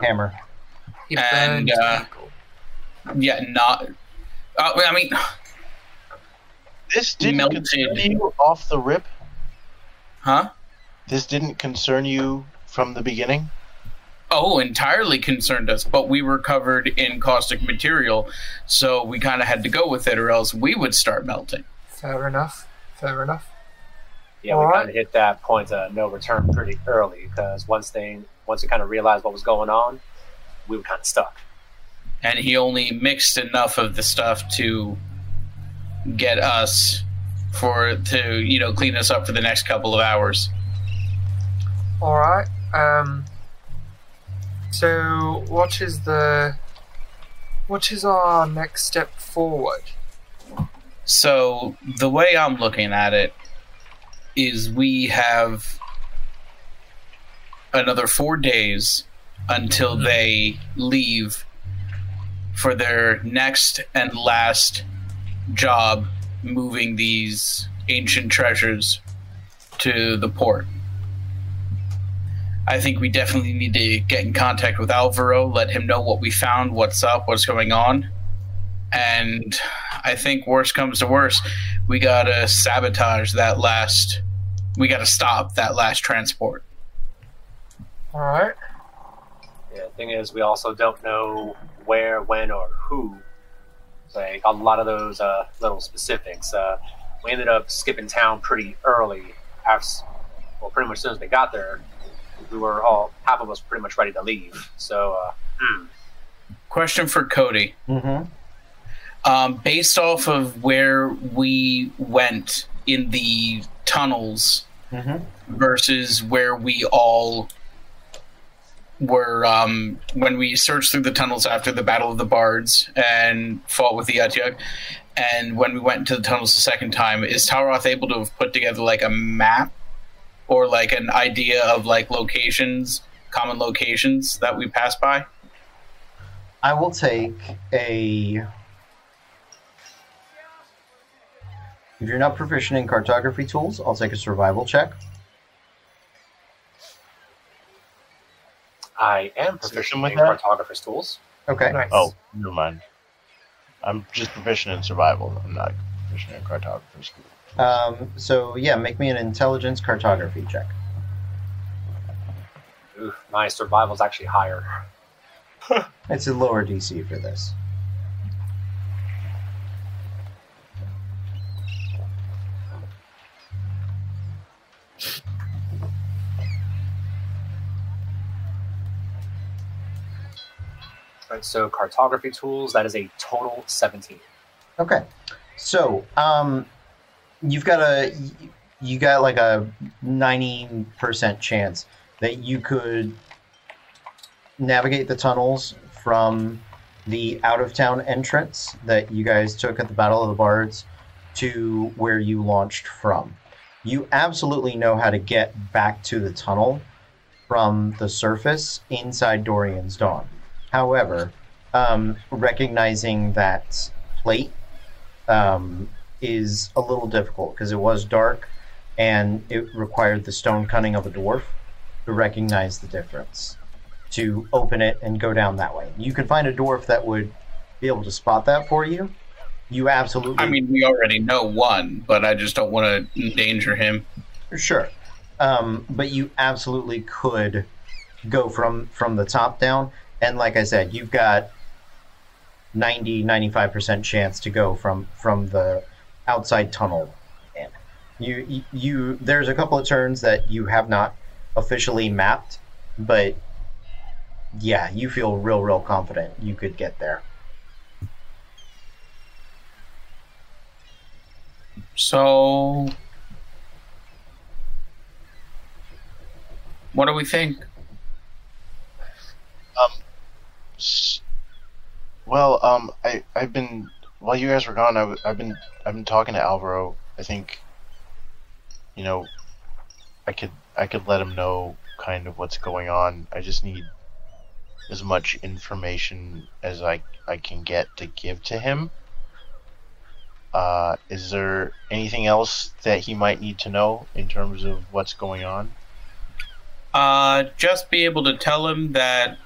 hammer, and I mean, this didn't concern you off the rip, huh? This didn't concern you from the beginning. Oh, entirely concerned us, but we were covered in caustic material, so we kind of had to go with it, or else we would start melting. Fair enough. Yeah, we kind of hit that point of no return pretty early, because once we kind of realized what was going on, we were kind of stuck. And he only mixed enough of the stuff to get us to clean us up for the next couple of hours. All right. So what is our next step forward? So the way I'm looking at it is we have another 4 days until they leave for their next and last job moving these ancient treasures to the port. I think we definitely need to get in contact with Alvaro, let him know what we found, what's up, what's going on. And I think worst comes to worst, we gotta sabotage that last... We gotta stop that last transport. Alright. Yeah, the thing is, we also don't know where, when, or who. Like, a lot of those little specifics. We ended up skipping town pretty early. Pretty much as soon as they got there, we were half of us pretty much ready to leave. So, Question for Cody. Mm-hmm. Based off of where we went in the tunnels versus where we all were when we searched through the tunnels after the Battle of the Bards and fought with the Utyug, and when we went into the tunnels the second time, is Talroth able to have put together like a map or like an idea of like locations, common locations that we passed by? I will take a... If you're not proficient in cartography tools, I'll take a survival check. I am proficient with cartographer's tools. Okay. Nice. Oh, never mind. I'm just proficient in survival. I'm not proficient in cartographer's tools. So, yeah, make me an intelligence cartography check. Oof, my survival's actually higher. It's a lower DC for this. Right, so cartography tools, that is a total 17. Okay. So, you got like a 90% chance that you could navigate the tunnels from the out-of-town entrance that you guys took at the Battle of the Bards to where you launched from. You absolutely know how to get back to the tunnel from the surface inside Dorian's Dawn. However, recognizing that plate is a little difficult because it was dark and it required the stone cunning of a dwarf to recognize the difference, to open it and go down that way. You can find a dwarf that would be able to spot that for you. You absolutely... I mean, we already know one, but I just don't want to endanger him. Sure. But you absolutely could go from the top down, and like I said, you've got 90-95% chance to go from the outside tunnel in. You there's a couple of turns that you have not officially mapped, but yeah, you feel real confident you could get there. So, what do we think? I've been, while you guys were gone, I've been talking to Alvaro. I think, you know, I could let him know kind of what's going on. I just need as much information as I can get to give to him. Is there anything else that he might need to know in terms of what's going on? Just be able to tell him that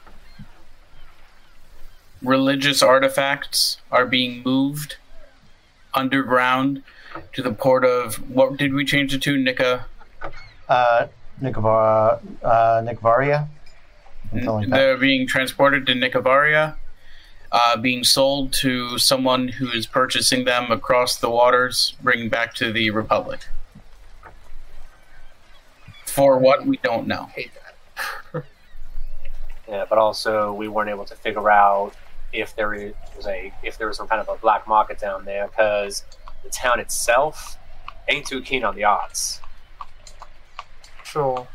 religious artifacts are being moved underground to the port of... What did we change it to, Nika? Nicovaria. They're being transported to Nicovaria. Being sold to someone who is purchasing them across the waters, bringing back to the Republic. For what, we don't know. I hate that. Yeah, but also we weren't able to figure out if there was some kind of a black market down there, because the town itself ain't too keen on the odds. Sure.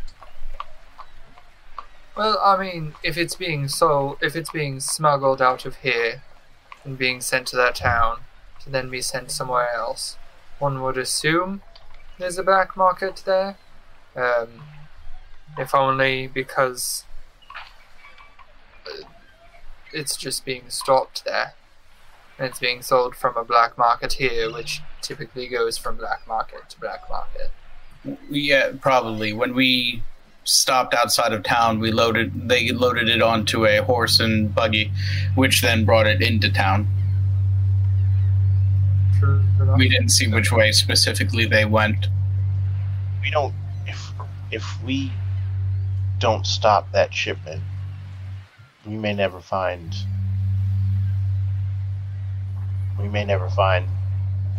Well, I mean, if it's being smuggled out of here and being sent to that town to then be sent somewhere else, one would assume there's a black market there. If only because it's just being stopped there. And it's being sold from a black market here, which typically goes from black market to black market. Yeah, probably. When we stopped outside of town, they loaded it onto a horse and buggy, which then brought it into town. True. We didn't see which way specifically they went. If we don't stop that shipment, we may never find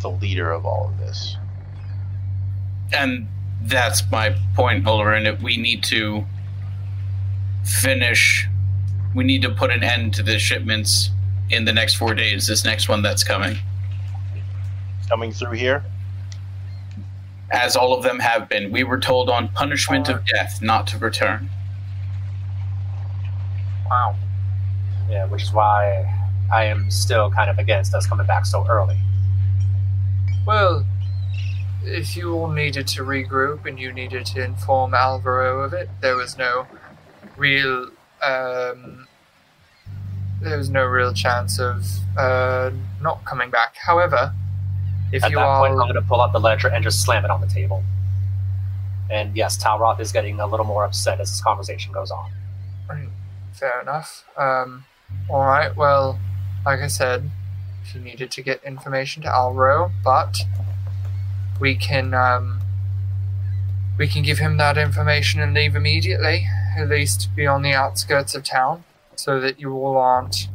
the leader of all of this. And that's my point, Olorun. We need to put an end to the shipments in the next 4 days, this next one that's coming. Coming through here? As all of them have been. We were told on punishment of death not to return. Wow. Yeah, which is why I am still kind of against us coming back so early. Well, if you all needed to regroup and you needed to inform Alvaro of it, there was no real chance of not coming back. However, if you are... At that point, I'm going to pull out the ledger and just slam it on the table. And yes, Talroth is getting a little more upset as this conversation goes on. Fair enough. All right, well, like I said, if you needed to get information to Alro, but we can give him that information and leave immediately, at least be on the outskirts of town, so that you all aren't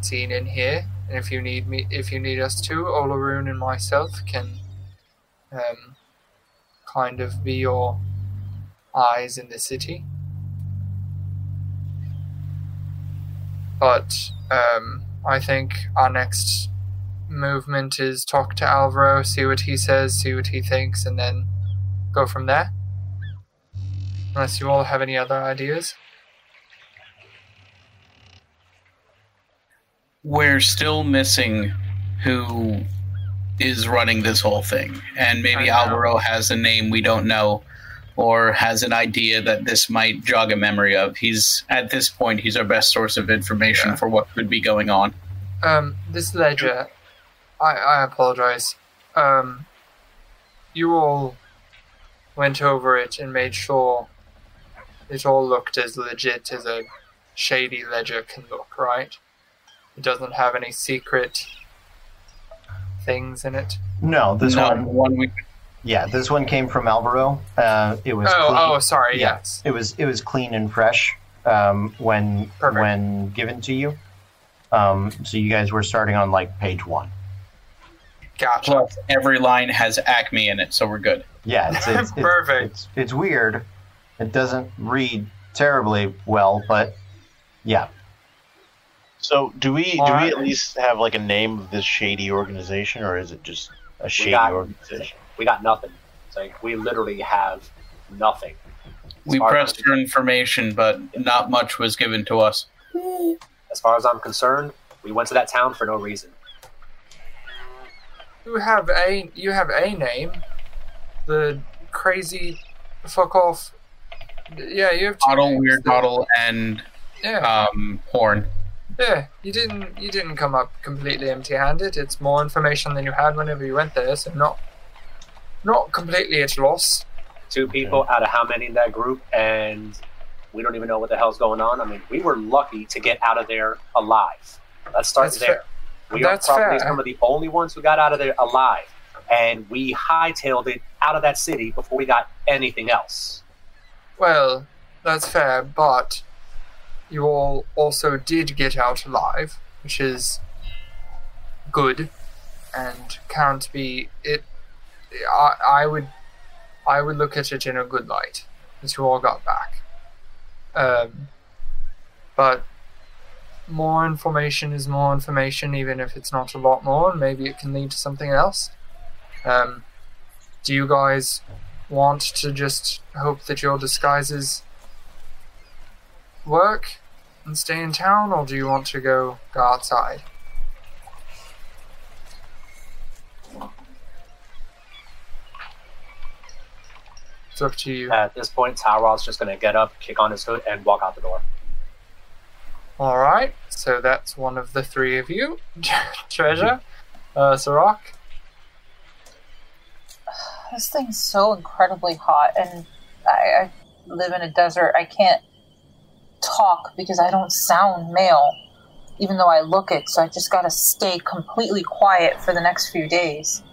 seen in here. And if you need me, if you need us to, Olorun and myself can kind of be your eyes in the city. But I think our next movement is talk to Alvaro, see what he says, see what he thinks, and then go from there. Unless you all have any other ideas. We're still missing who is running this whole thing. And maybe Alvaro has a name we don't know, or has an idea that this might jog a memory of. He's, at this point, he's our best source of information for what could be going on. This ledger, I apologize. You all went over it and made sure it all looked as legit as a shady ledger can look, right? It doesn't have any secret things in it? No, this one we... Yeah, this one came from Alvaro. It was yes. It was clean and fresh when given to you. So you guys were starting on like page 1. Gotcha. Plus, every line has Acme in it, so we're good. Yeah, it's perfect. It's weird. It doesn't read terribly well, but yeah. So do we at least have like a name of this shady organization, or is it just a shady organization? We got nothing. It's like we literally have nothing. We pressed for information, but not much was given to us. As far as I'm concerned, we went to that town for no reason. You have a name. The crazy fuck off. Yeah, you have two. Otto Weirdbottle and Horn. Yeah, you didn't come up completely empty-handed. It's more information than you had whenever you went there, so not completely at a loss. 2 people out of how many in that group, and we don't even know what the hell's going on. I mean, we were lucky to get out of there alive. Let's start there. We are probably some of the only ones who got out of there alive, and we hightailed it out of that city before we got anything else. Well, that's fair, but you all also did get out alive, which is good, and can't be... I would look at it in a good light, as you all got back. But more information is more information, even if it's not a lot more, and maybe it can lead to something else. Do you guys want to just hope that your disguises work and stay in town, or do you want to go outside? Up to you. At this point, Tyroth's just going to get up, kick on his hood, and walk out the door. Alright, so that's one of the 3 of you. Treasure, Siroc. This thing's so incredibly hot, and I live in a desert. I can't talk because I don't sound male, even though I look it, so I just got to stay completely quiet for the next few days.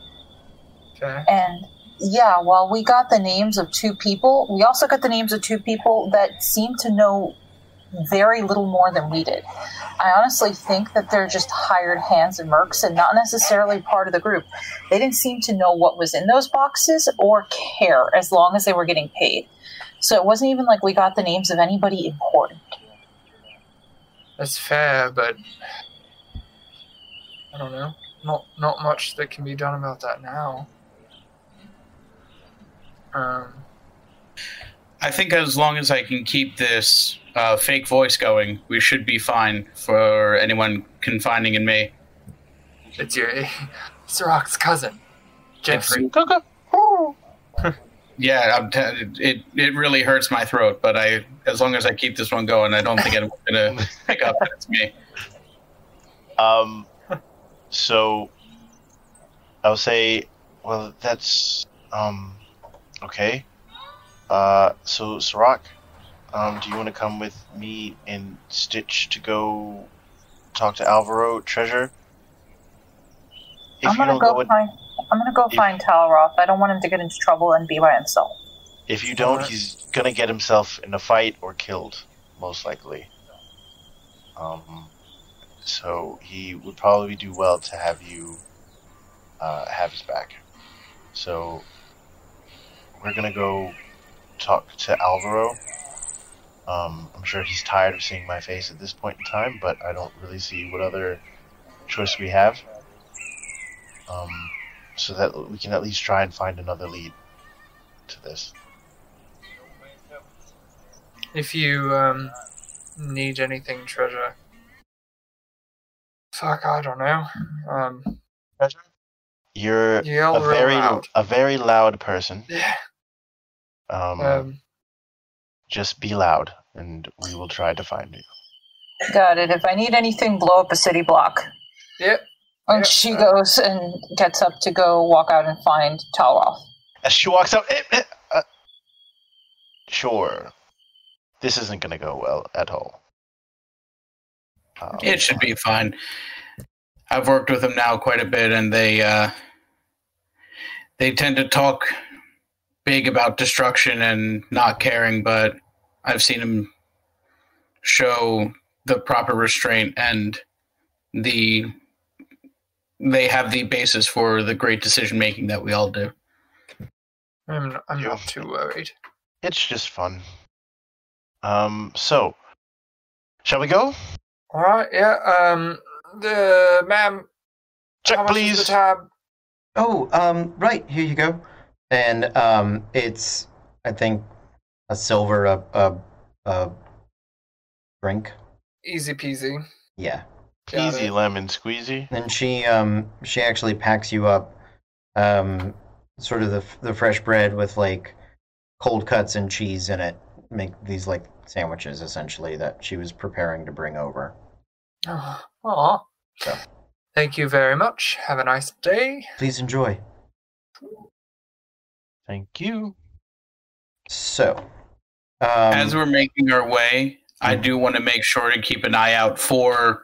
Okay. And... yeah, well, we got the names of 2 people. We also got the names of 2 people that seem to know very little more than we did. I honestly think that they're just hired hands and mercs and not necessarily part of the group. They didn't seem to know what was in those boxes or care as long as they were getting paid. So it wasn't even like we got the names of anybody important. That's fair, but I don't know. Not much that can be done about that now. I think as long as I can keep this fake voice going, we should be fine for anyone confining in me. It's your Siroc's cousin, Jeffrey. Yeah, it really hurts my throat, but as long as I keep this one going, I don't think anyone's going to pick up that it's me. So I'll say, well, that's okay. So Siroc, do you want to come with me and Stitch to go talk to Alvaro Treasure? I'm gonna go find Talroth. I don't want him to get into trouble and be by himself. If you don't, he's gonna get himself in a fight or killed, most likely. So he would probably do well to have you have his back. So we're gonna go talk to Alvaro. I'm sure he's tired of seeing my face at this point in time, but I don't really see what other choice we have. So that we can at least try and find another lead to this. If you need anything, Treasure. Fuck, I don't know. Treasure? You're a very loud person. Yeah. Just be loud, and we will try to find you. Got it. If I need anything, blow up a city block. Yep. And she goes and gets up to go walk out and find Talroth. As she walks out, sure, this isn't going to go well at all. It should be fine. I've worked with them now quite a bit, and they tend to talk big about destruction and not caring, but I've seen them show the proper restraint, and they have the basis for the great decision-making that we all do. I'm not too worried. It's just fun. So, shall we go? All right, yeah. Ma'am, check, please. The tab? Oh, right, here you go. And it's, I think, a silver a drink. Easy peasy. Yeah. Easy lemon squeezy. And she actually packs you up, sort of the fresh bread with like cold cuts and cheese in it. Make these like sandwiches essentially that she was preparing to bring over. Aw. So. Thank you very much. Have a nice day. Please enjoy. Thank you. So, as we're making our way, I do want to make sure to keep an eye out for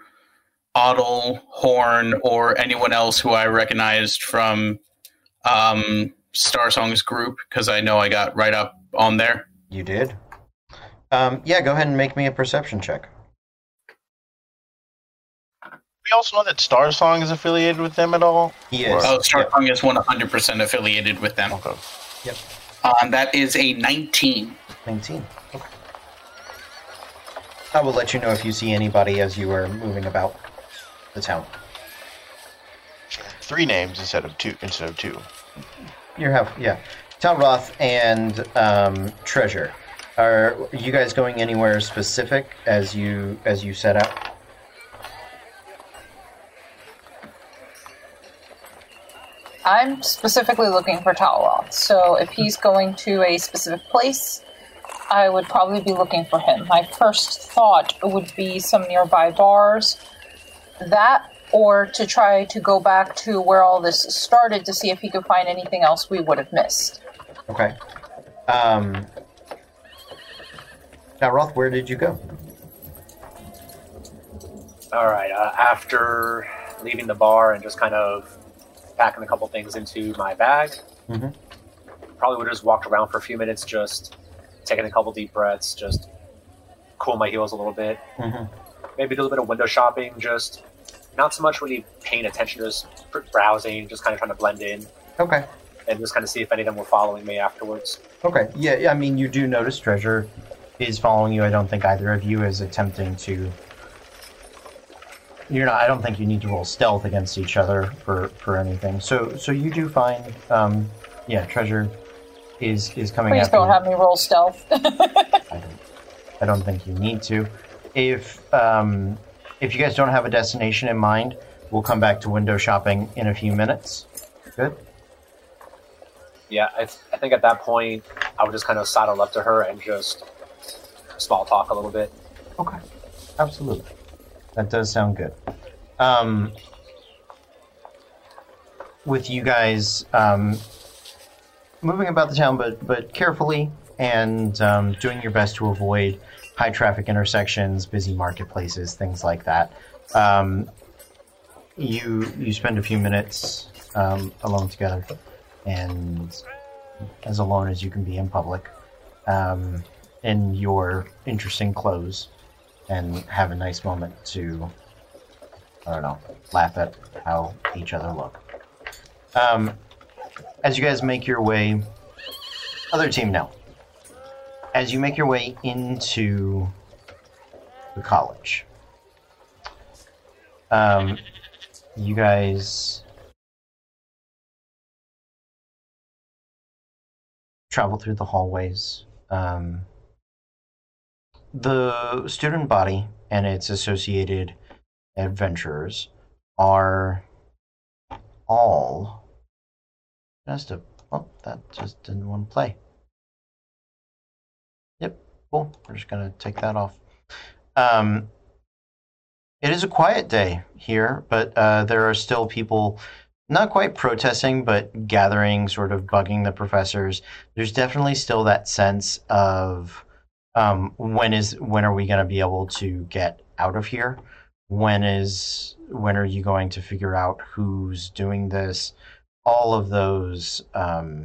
Otto, Horn, or anyone else who I recognized from Starsong's group, because I know I got right up on there. You did? Yeah, go ahead and make me a perception check. We also know that Starsong is affiliated with them at all? Yes. Oh, Starsong is 100% affiliated with them. Okay. Yep. That is a 19. 19. Okay. I will let you know if you see anybody as you are moving about the town. 3 names instead of two. Talroth and Treasure. Are you guys going anywhere specific as you set out? I'm specifically looking for Talroth, so if he's going to a specific place, I would probably be looking for him. My first thought would be some nearby bars, that, or to try to go back to where all this started to see if he could find anything else we would have missed. Okay. Now, Roth, where did you go? All right. After leaving the bar and just kind of packing a couple things into my bag, probably would have just walked around for a few minutes, just taking a couple deep breaths, just cool my heels a little bit. Maybe do a little bit of window shopping, just not so much really paying attention, just browsing, just kind of trying to blend in. Okay. And just kind of see if any of them were following me afterwards. Okay. Yeah, I mean, you do notice Treasure is following you. I don't think either of you is attempting to you're not. I don't think you need to roll stealth against each other for anything. So you do find, yeah, Treasure is coming. Please don't have me roll stealth. I don't think you need to. If you guys don't have a destination in mind, we'll come back to window shopping in a few minutes. Good. Yeah, I think at that point, I would just kind of saddle up to her and just small talk a little bit. Okay, absolutely. That does sound good. With you guys moving about the town, but carefully, and doing your best to avoid high traffic intersections, busy marketplaces, things like that. You spend a few minutes alone together, and as alone as you can be in public, in your interesting clothes, and have a nice moment to, I don't know, laugh at how each other look. As you guys make your way, other team now, as you make your way into the college, you guys travel through the hallways. The student body and its associated adventurers are all just a... Oh, that just didn't want to play. Yep, cool. We're just going to take that off. It is a quiet day here, but there are still people... Not quite protesting, but gathering, sort of bugging the professors. There's definitely still that sense of when are we going to be able to get out of here? When are you going to figure out who's doing this? All of those, I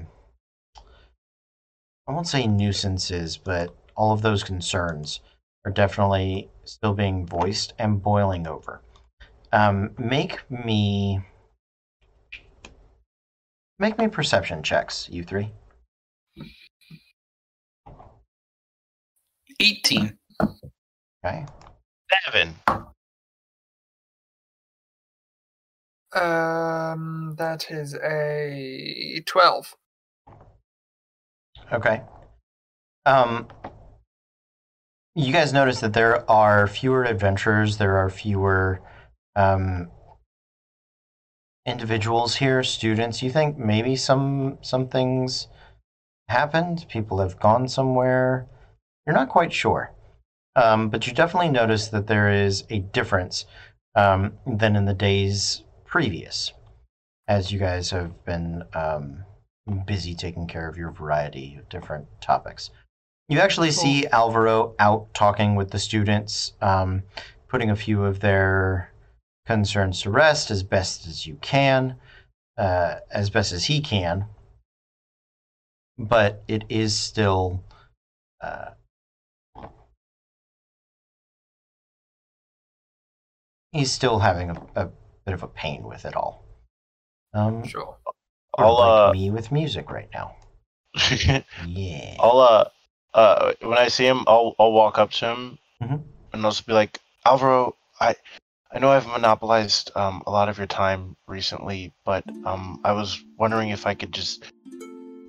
won't say nuisances, but all of those concerns are definitely still being voiced and boiling over. Make me perception checks, you three. 18. Okay. 7. That is a 12. Okay. You guys notice that there are fewer adventurers. There are fewer individuals here, students. You think maybe some things happened, people have gone somewhere, you're not quite sure, but you definitely notice that there is a difference than in the days previous, as you guys have been busy taking care of your variety of different topics. You actually see Alvaro out talking with the students, putting a few of their concerns to rest as best as you can, as best as he can. But it is still he's still having a bit of a pain with it all. Sure. I'll, like me with music right now. Yeah. I'll when I see him, I'll walk up to him, mm-hmm. and also be like, Alvaro, I know I've monopolized a lot of your time recently, but I was wondering if I could just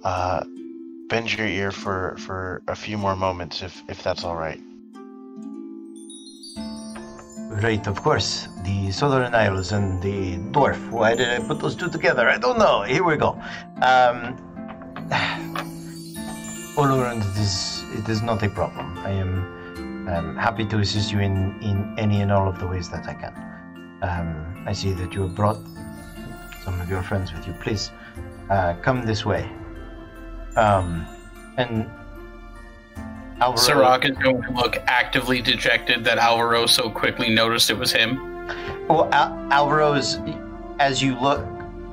bend your ear for a few more moments, if that's all right. Right, of course. The Southern Isles and the dwarf. Why did I put those two together? I don't know. Here we go. Olorun, it is not a problem. I am... I'm happy to assist you in any and all of the ways that I can. I see that you have brought some of your friends with you. Please, come this way. And Alvaro... Siroc is going to look actively dejected that Alvaro so quickly noticed it was him. Well, Alvaro's... As you look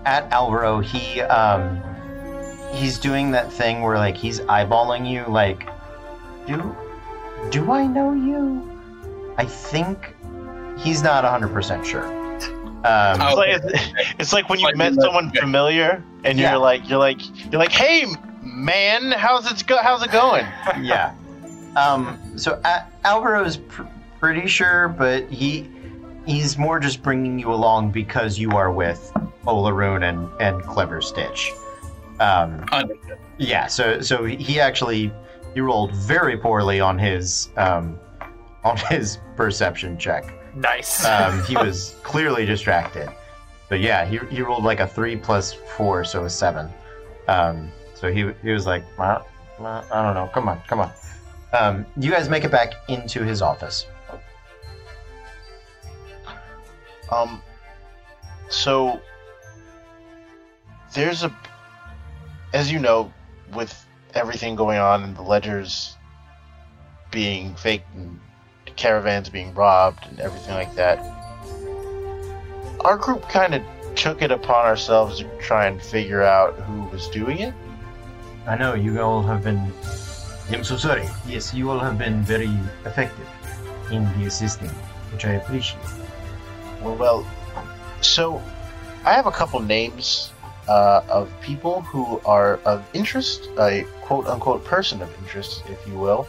at Alvaro, he's doing that thing where, like, he's eyeballing you, like, Do I know you? I think he's not 100% sure. It's like when you met someone familiar, and yeah. you're like, hey man, how's it going? Yeah. So Alvaro's pretty sure, but he He's more just bringing you along because you are with Olorun and Clever Stitch. Yeah, so he actually, he rolled very poorly on his perception check. Nice. He was clearly distracted. But yeah, he rolled like a 3 + 4, so a 7. So he was like, I don't know, come on. You guys make it back into his office. So there's a, as you know, with everything going on and the ledgers being faked and caravans being robbed and everything like that, our group kind of took it upon ourselves to try and figure out who was doing it. I know, you all have been... I'm so sorry. Yes, you all have been very effective in the assisting, which I appreciate. Well, so I have a couple names of people who are of interest, a quote-unquote person of interest, if you will.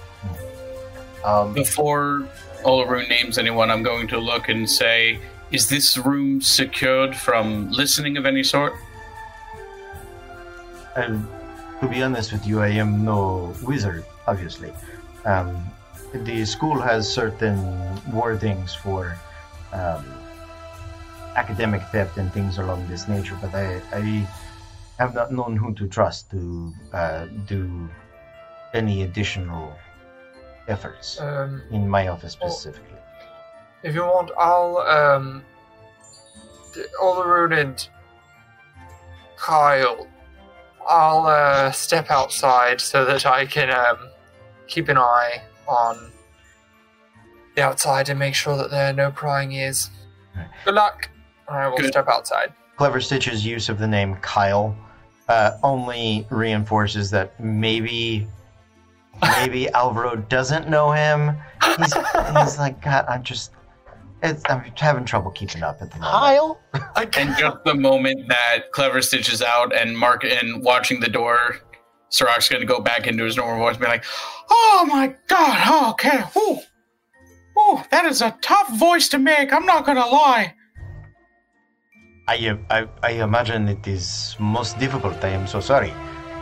Before Olorun names anyone, I'm going to look and say, is this room secured from listening of any sort? To be honest with you, I am no wizard, obviously. The school has certain wordings for academic theft and things along this nature, but I have not known who to trust to do any additional efforts in my office specifically. If you want, I'll Olorun and Kyle, I'll step outside so that I can keep an eye on the outside and make sure that there are no prying ears. Right. Good luck. I will step outside. Clever Stitch's use of the name Kyle only reinforces that maybe Alvaro doesn't know him. He's like, God, I'm having trouble keeping up at the moment. Kyle? And just the moment that Clever Stitch is out and Mark and watching the door, Siroc's going to go back into his normal voice and be like, oh my God, oh, okay, ooh, that is a tough voice to make, I'm not going to lie. I imagine it is most difficult, I am so sorry,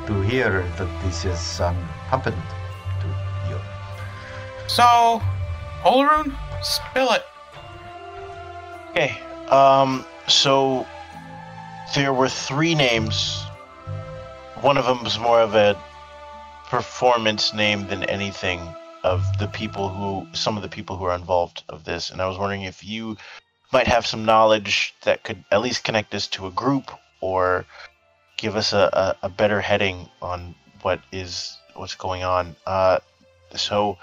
to hear that this has happened to you. So, Olorun, spill it. Okay, so there were 3 names. One of them was more of a performance name than anything of the people who, some of the people who are involved of this. And I was wondering if you might have some knowledge that could at least connect us to a group or give us a better heading on what's going on. So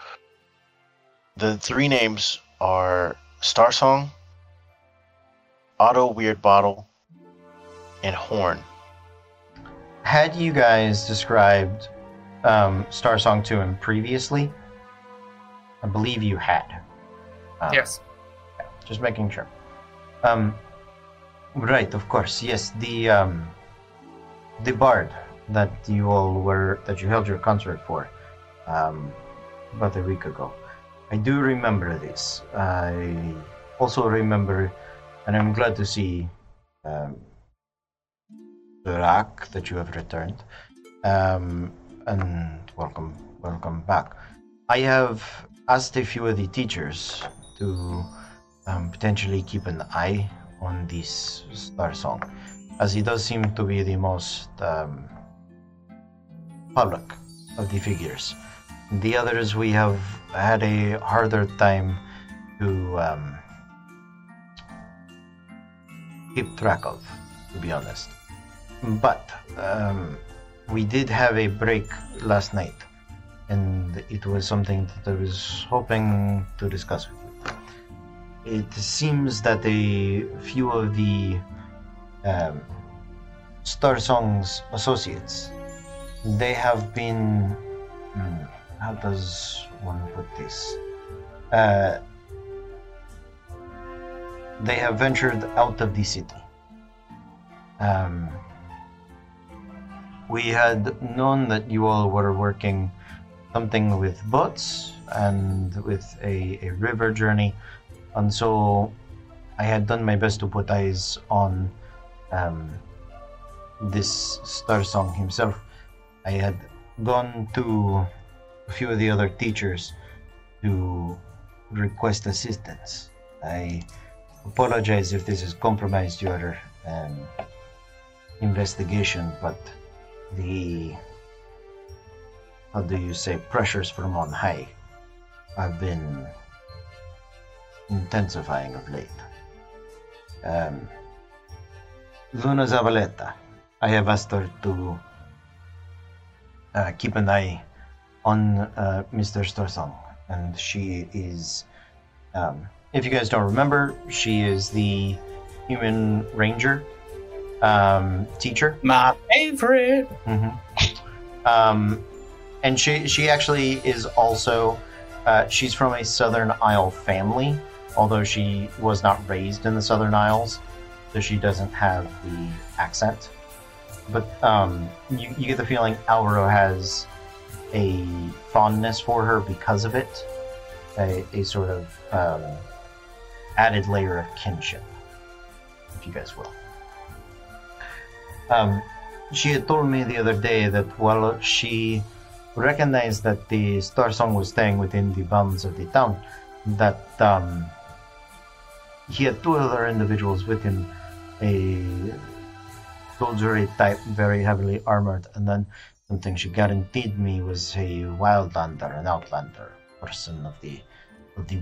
the 3 names are Starsong, Otto Weirdbottle, and Horn. Had you guys described Starsong to him previously? I believe you had. Yes. Just making sure. Right, of course. Yes, the bard that you held your concert for about a week ago. I do remember this. I also remember. And I'm glad to see, Siroc, that you have returned. And welcome back. I have asked a few of the teachers to potentially keep an eye on this Starsong, as he does seem to be the most public of the figures. The others, we have had a harder time to... keep track of, to be honest. But we did have a break last night, and it was something that I was hoping to discuss with you. It seems that a few of the Starsong's associates, they have been... how does one put this? They have ventured out of the city. We had known that you all were working something with boats and with a river journey, and so I had done my best to put eyes on this Starsong himself. I had gone to a few of the other teachers to request assistance. I apologize if this has compromised your investigation, but the, how do you say, pressures from on high have been intensifying of late. Luna Zavaleta, I have asked her to keep an eye on Mr. Starsong, and she is, if you guys don't remember, she is the human ranger teacher. My favorite! Mm-hmm. And she actually is also, she's from a Southern Isle family, although she was not raised in the Southern Isles, so she doesn't have the accent. But you get the feeling Alvaro has a fondness for her because of it, a sort of added layer of kinship, if you guys will. She had told me the other day that while she recognized that the Starsong was staying within the bounds of the town, that he had two other individuals with him, a soldiery type, very heavily armored, and then something she guaranteed me was a wildlander, an outlander, person of the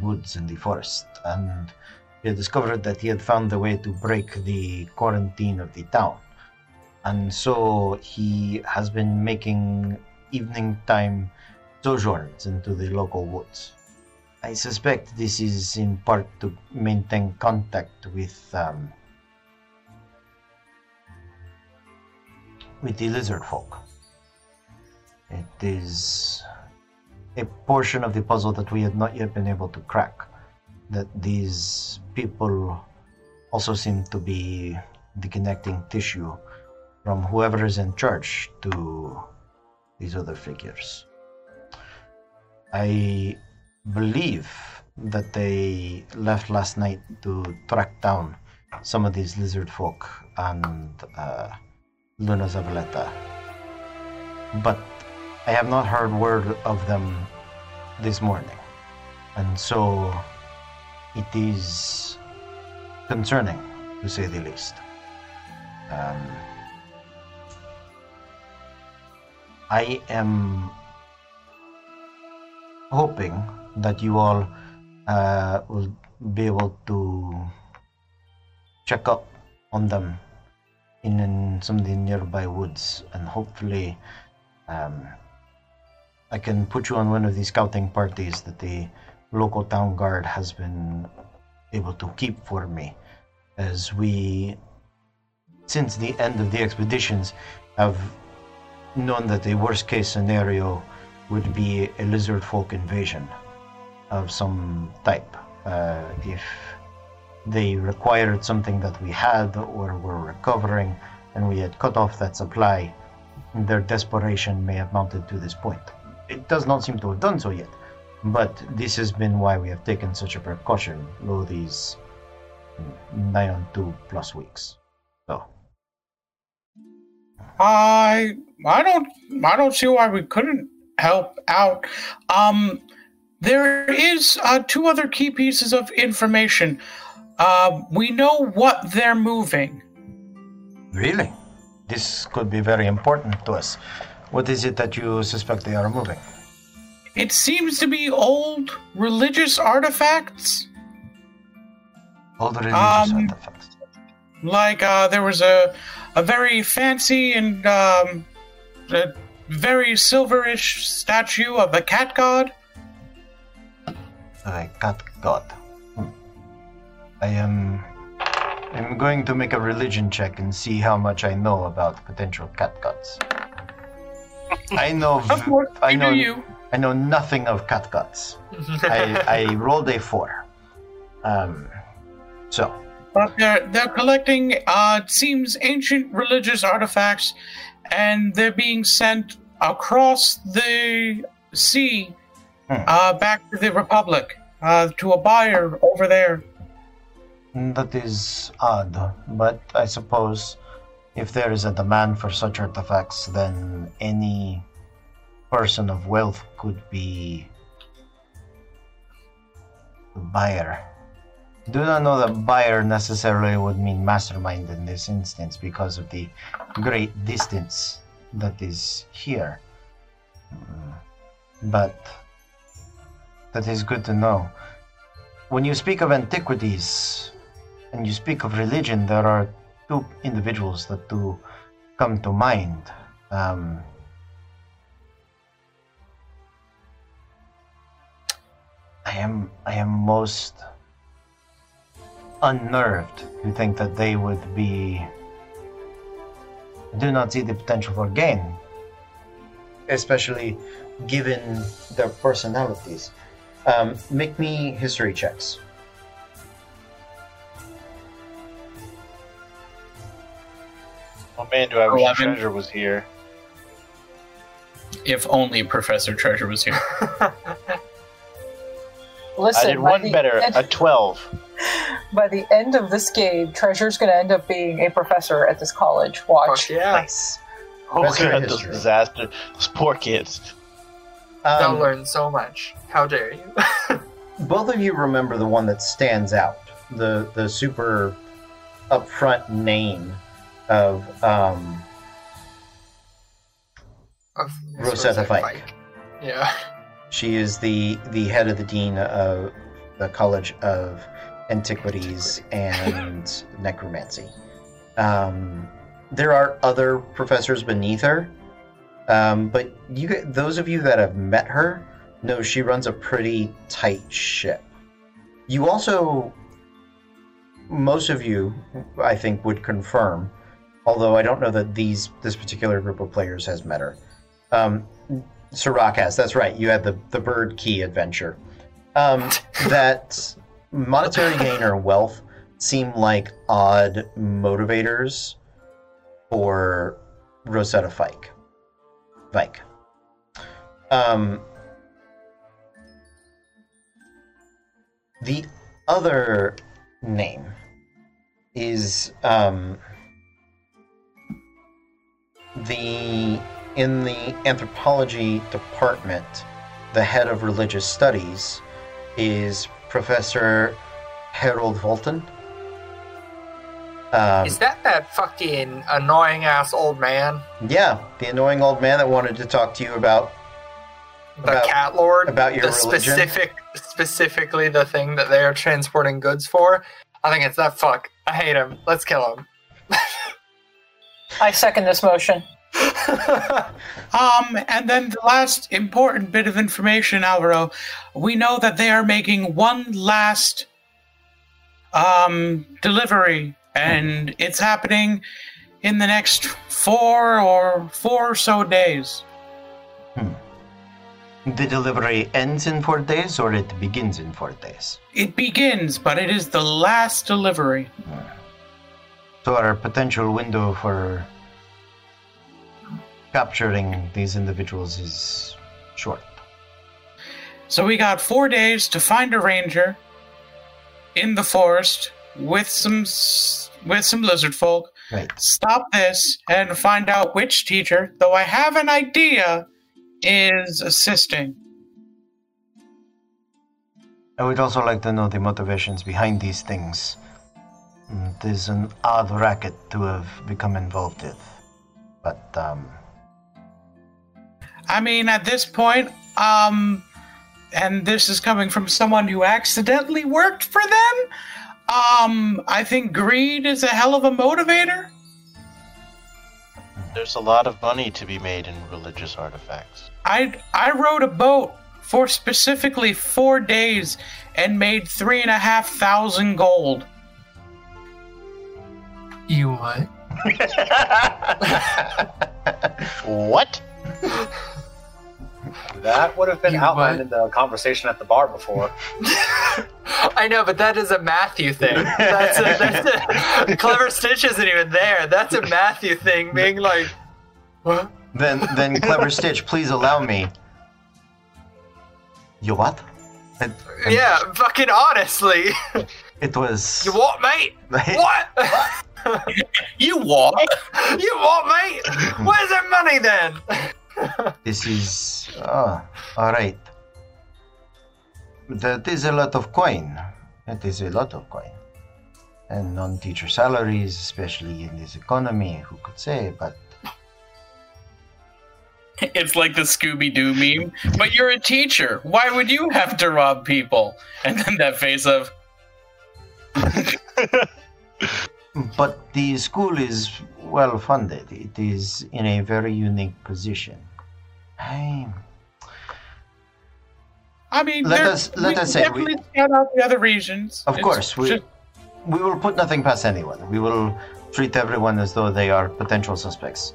woods and the forest. And we discovered that he had found a way to break the quarantine of the town. And so he has been making evening time sojourns into the local woods. I suspect this is in part to maintain contact with the lizard folk. It is a portion of the puzzle that we had not yet been able to crack, that these people also seem to be the connecting tissue from whoever is in charge to these other figures. I believe that they left last night to track down some of these lizard folk and Luna Zavaleta, but I have not heard word of them this morning, and so it is concerning, to say the least. I am hoping that you all will be able to check up on them in some of the nearby woods, and hopefully I can put you on one of the scouting parties that the local town guard has been able to keep for me, as we, since the end of the expeditions, have known that the worst case scenario would be a lizard folk invasion of some type. If they required something that we had or were recovering and we had cut off that supply, their desperation may have mounted to this point. It does not seem to have done so yet, but this has been why we have taken such a precaution through these 9 on 2+ weeks. So, I don't see why we couldn't help out. There is two other key pieces of information. We know what they're moving. Really? This could be very important to us. What is it that you suspect they are moving? It seems to be old religious artifacts. Old religious artifacts. Like, there was a very fancy and a very silverish statue of a cat god. A cat god. I am going to make a religion check and see how much I know about potential cat gods. I know nothing of cat gods. I rolled a 4. But they're collecting it seems ancient religious artifacts, and they're being sent across the sea back to the Republic to a buyer over there. That is odd, but I suppose if there is a demand for such artifacts, then any person of wealth could be a buyer. Do not know that buyer necessarily would mean mastermind in this instance because of the great distance that is here. But that is good to know. When you speak of antiquities and you speak of religion, there are two individuals that do come to mind. I am most unnerved to think that they would be... do not see the potential for gain, especially given their personalities. Make me history checks. Oh man, do I wish Treasure was here. If only Professor Treasure was here. Listen, I did one better, a 12. By the end of this game, Treasure's going to end up being a professor at this college. Watch. Oh, yeah. Nice. Oh god, those disasters. Those poor kids. They'll learn so much. How dare you? Both of you remember the one that stands out. The super upfront name of Rosetta Fike. Yeah. She is the head of the dean of the College of Antiquities and Necromancy. There are other professors beneath her. But you, those of you that have met her, know she runs a pretty tight ship. You also, most of you, I think, would confirm, although I don't know that this particular group of players has met her. Siroc has, that's right, you had the bird key adventure. That monetary gain or wealth seem like odd motivators for Rosetta Fike. The other name is in the anthropology department, the head of religious studies is Professor Harold Volton. Is that fucking annoying ass old man? Yeah, the annoying old man that wanted to talk to you about the Cat Lord, about your religion. Specifically the thing that they are transporting goods for. I think it's that fuck. I hate him. Let's kill him. I second this motion. And then the last important bit of information, Alvaro. We know that they are making one last delivery. And it's happening in the next four or so days. The delivery ends in 4 days, or it begins in 4 days? It begins, but it is the last delivery. So our potential window for capturing these individuals is short. So we got 4 days to find a ranger in the forest with some lizard folk, right. Stop this and find out which teacher, though I have an idea, is assisting. I would also like to know the motivations behind these things. It is an odd racket to have become involved with, but I mean, at this point, and this is coming from someone who accidentally worked for them, I think greed is a hell of a motivator. There's a lot of money to be made in religious artifacts. I rode a boat for specifically 4 days and made 3,500 gold. You what? What? That would have been outlined in the conversation at the bar before. I know, but that is a Matthew thing. That's a Clever Stitch isn't even there. That's a Matthew thing, being like, what? Then Clever Stitch, please allow me. You what? Yeah, fucking honestly. It was... You what, mate? What? You what? You what, mate? Where's that money, then? This is... Oh, all right. That is a lot of coin. That is a lot of coin. And non-teacher salaries, especially in this economy, who could say, but... It's like the Scooby-Doo meme. But you're a teacher. Why would you have to rob people? And then that face of... But the school is well funded. It is in a very unique position. I mean, let us say we shout out the other regions. Of course, we will put nothing past anyone. We will treat everyone as though they are potential suspects.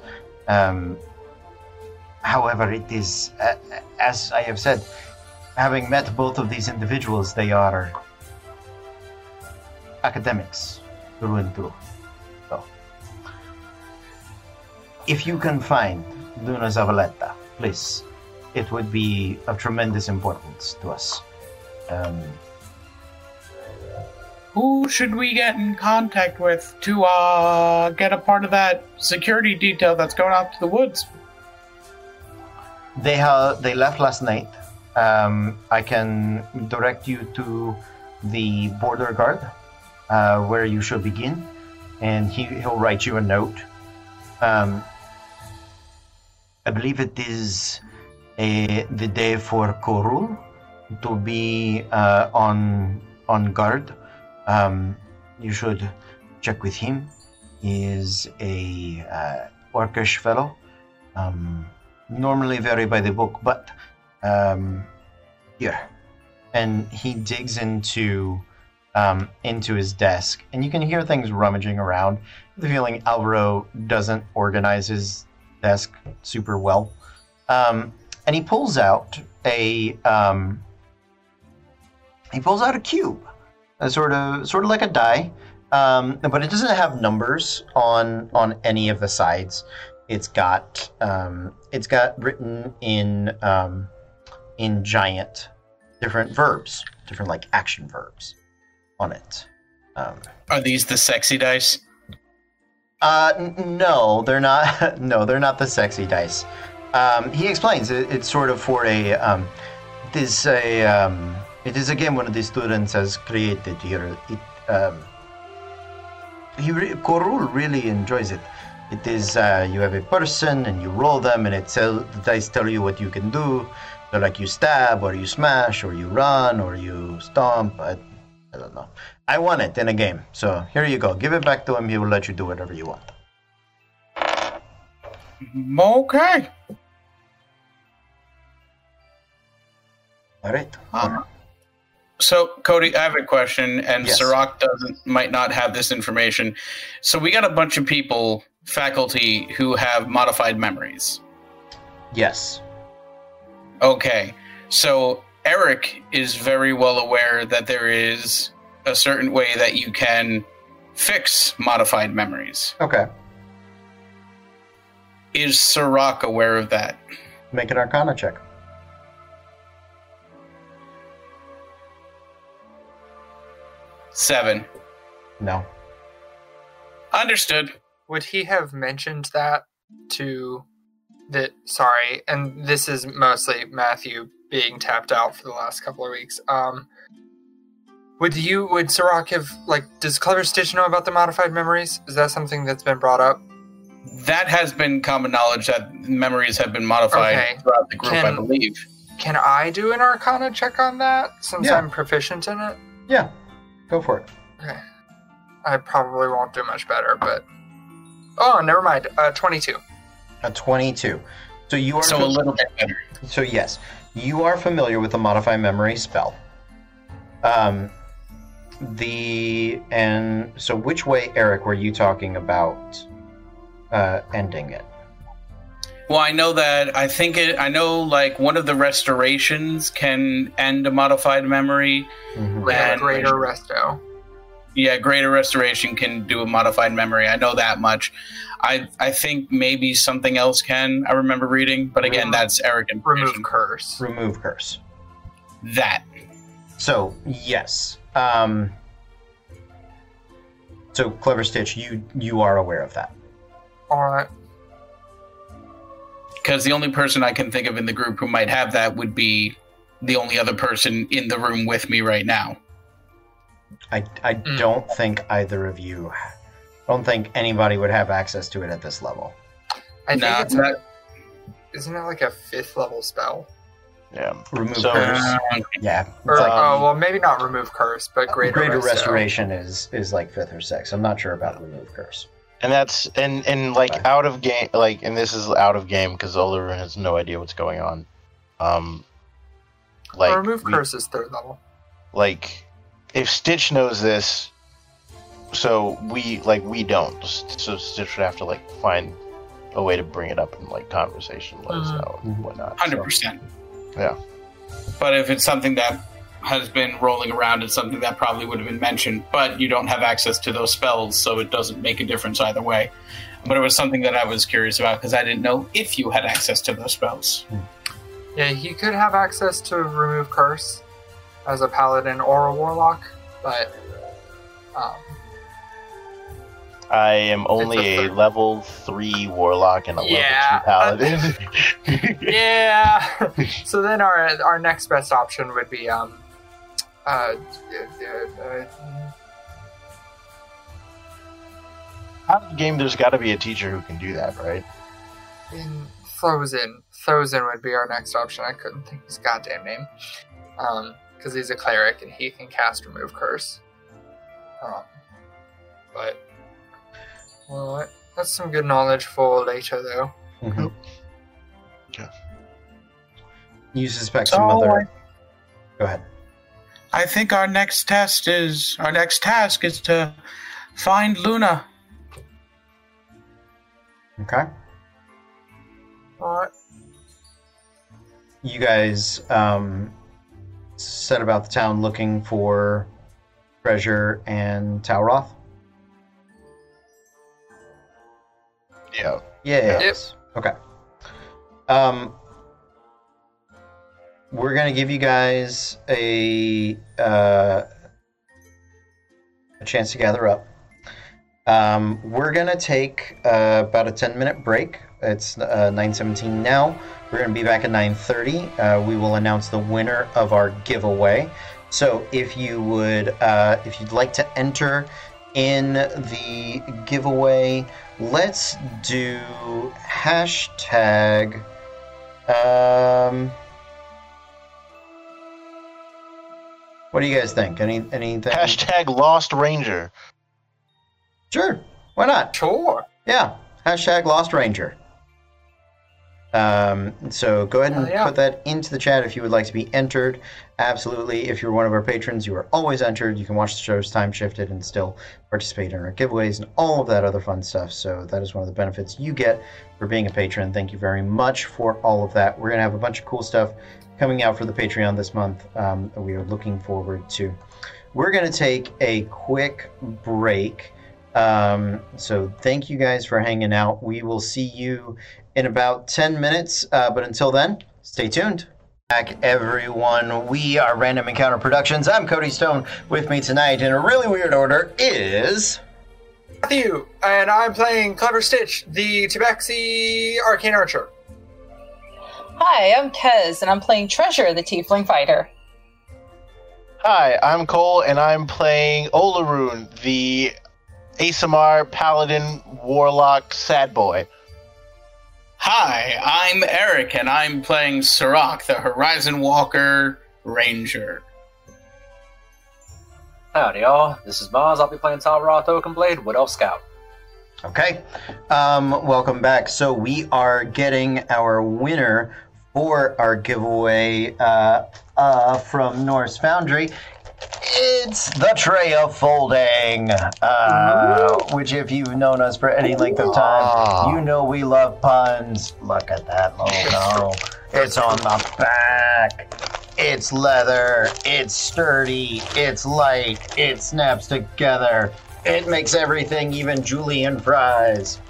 However, it is as I have said, having met both of these individuals, they are academics through and through. So, if you can find Luna Zavaleta, please, it would be of tremendous importance to us. Who should we get in contact with to get a part of that security detail that's going out to the woods? They left last night. I can direct you to the border guard. Where you should begin, and he'll write you a note. I believe it is the day for Korul to be on guard. You should check with him. He is a orcish fellow, normally very by the book, but yeah. And he digs into his desk, and you can hear things rummaging around. The feeling Alvaro doesn't organize his desk super well. And he pulls out a cube, sort of like a die, but it doesn't have numbers on any of the sides. It's got written in giant different verbs, different like action verbs. On it. Are these the sexy dice? No, they're not. No, they're not the sexy dice. He explains it's sort of for a. It is a game one of the students has created here. Korul really enjoys it. It is you have a person and you roll them, and the dice tell you what you can do. So like you stab or you smash or you run or you stomp. I don't know. I want it in a game, so here you go. Give it back to him. He will let you do whatever you want. Okay. All right. So, Cody, I have a question, and yes. Siroc might not have this information. So we got a bunch of people, faculty, who have modified memories. Yes. Okay. So... Eric is very well aware that there is a certain way that you can fix modified memories. Okay. Is Siroc aware of that? Make an Arcana check. Seven. No. Understood. Would he have mentioned that to... and this is mostly Matthew... being tapped out for the last couple of weeks. Would Siroc have, does Clever Stitch know about the modified memories? Is that something that's been brought up? That has been common knowledge that memories have been modified throughout the group, I believe. Can I do an Arcana check on that, since I'm proficient in it? Yeah, go for it. Okay. I probably won't do much better, but... Oh, never mind. 22. A 22. So you are... So a little bit better. So yes. You are familiar with the Modify Memory spell. So which way, Eric, were you talking about ending it? Well, I know that one of the restorations can end a modified memory. Mm-hmm. And Greater Resto. Yeah, Greater Restoration can do a modified memory. I know that much. I think maybe something else can. I remember reading, but again, that's Eric and Remove Curse. That. So, yes. So, Clever Stitch, you are aware of that. All right. Because the only person I can think of in the group who might have that would be the only other person in the room with me right now. I don't think either of you... I don't think anybody would have access to it at this level. Isn't that like a 5th level spell? Yeah. Remove curse. Yeah. Or, well, maybe not remove curse, but greater restoration is like 5th or 6th. I'm not sure about remove curse. And that's and out of game, like, and this is out of game because Olorun has no idea what's going on. Like, remove curse is 3rd level. Like, if Stitch knows this, so we don't. So Stitch would have to like find a way to bring it up in like conversation, let us know and whatnot. 100%. Yeah, but if it's something that has been rolling around, it's something that probably would have been mentioned, but you don't have access to those spells, so it doesn't make a difference either way. But it was something that I was curious about because I didn't know if you had access to those spells. Yeah, he could have access to remove curse as a paladin or a warlock, but I am only a level 3 warlock and a level 2 paladin. Yeah. So then our next best option would be out of the game. There's got to be a teacher who can do that, right? Thozen would be our next option. I couldn't think of his goddamn name because he's a cleric and he can cast remove curse. But. Well, that's some good knowledge for later, though. Mm-hmm. Yeah. You suspect some other... Go ahead. I think our next test is... Our next task is to find Luna. Okay. All right. You guys set about the town looking for Treasure and Talroth? Yeah. Yes. Okay. We're gonna give you guys a chance to gather up. We're gonna take about a 10-minute break. It's 9:17 now. We're gonna be back at 9:30. We will announce the winner of our giveaway. So if you'd like to enter in the giveaway, let's do hashtag what do you guys think? Anything? Hashtag Lost Ranger. Sure. Why not? Sure. Yeah. Hashtag Lost Ranger. So go ahead and put that into the chat if you would like to be entered. Absolutely. If you're one of our patrons, you are always entered. You can watch the shows time shifted and still participate in our giveaways and all of that other fun stuff. So that is one of the benefits you get for being a patron. Thank you very much for all of that. We're going to have a bunch of cool stuff coming out for the Patreon this month. We are looking forward to. We're going to take a quick break. So thank you guys for hanging out. We will see you in about 10 minutes, but until then, stay tuned. Back, everyone. We are Random Encounter Productions. I'm Cody Stone. With me tonight, in a really weird order, is... Matthew, and I'm playing Clever Stitch, the Tabaxi Arcane Archer. Hi, I'm Kez, and I'm playing Treasure, the Tiefling Fighter. Hi, I'm Cole, and I'm playing Olorun, the ASMR Paladin Warlock Sad Boy. Hi, I'm Eric, and I'm playing Siroc, the Horizon Walker Ranger. Howdy, y'all. This is Maz. I'll be playing Talroth Oakenblade, Wood Elf Scout. Okay. Welcome back. So we are getting our winner for our giveaway from Norse Foundry. It's the Tray of Folding, which if you've known us for any length of time, you know we love puns. Look at that logo. It's on the back. It's leather. It's sturdy. It's light. It snaps together. It makes everything, even julienne fries.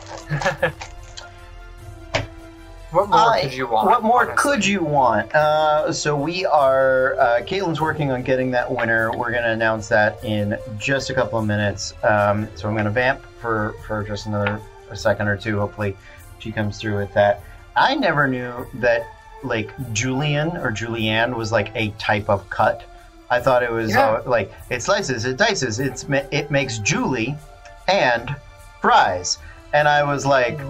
What more could you want? What more could you want? So we are... Caitlin's working on getting that winner. We're going to announce that in just a couple of minutes. So I'm going to vamp for just another a second or two. Hopefully she comes through with that. I never knew that, like, Julian or Julianne was, like, a type of cut. I thought it was, like, it slices, it dices, it makes Julie and fries. And I was like...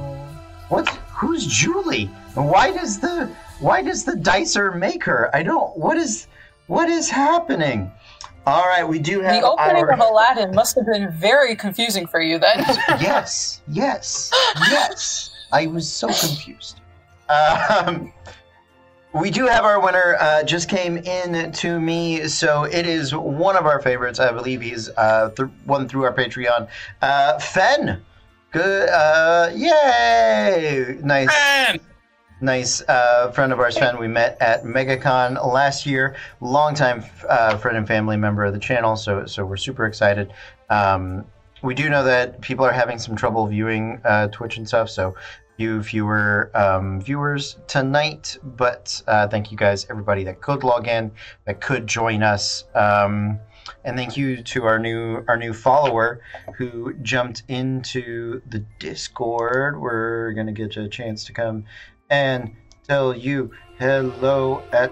What? Who's Julie? Why does the dicer make her? I don't. What is happening? All right, we do have the opening of Aladdin must have been very confusing for you then. Yes. I was so confused. We do have our winner. Just came in to me, so it is one of our favorites. I believe he's won through our Patreon. Fen. Good, yay! Nice friend of ours, Sven. We met at MegaCon last year. Longtime friend and family member of the channel, so we're super excited. We do know that people are having some trouble viewing Twitch and stuff, so fewer viewers tonight, but thank you guys, everybody that could log in, that could join us. And thank you to our new follower who jumped into the Discord. We're going to get you a chance to come and tell you hello at...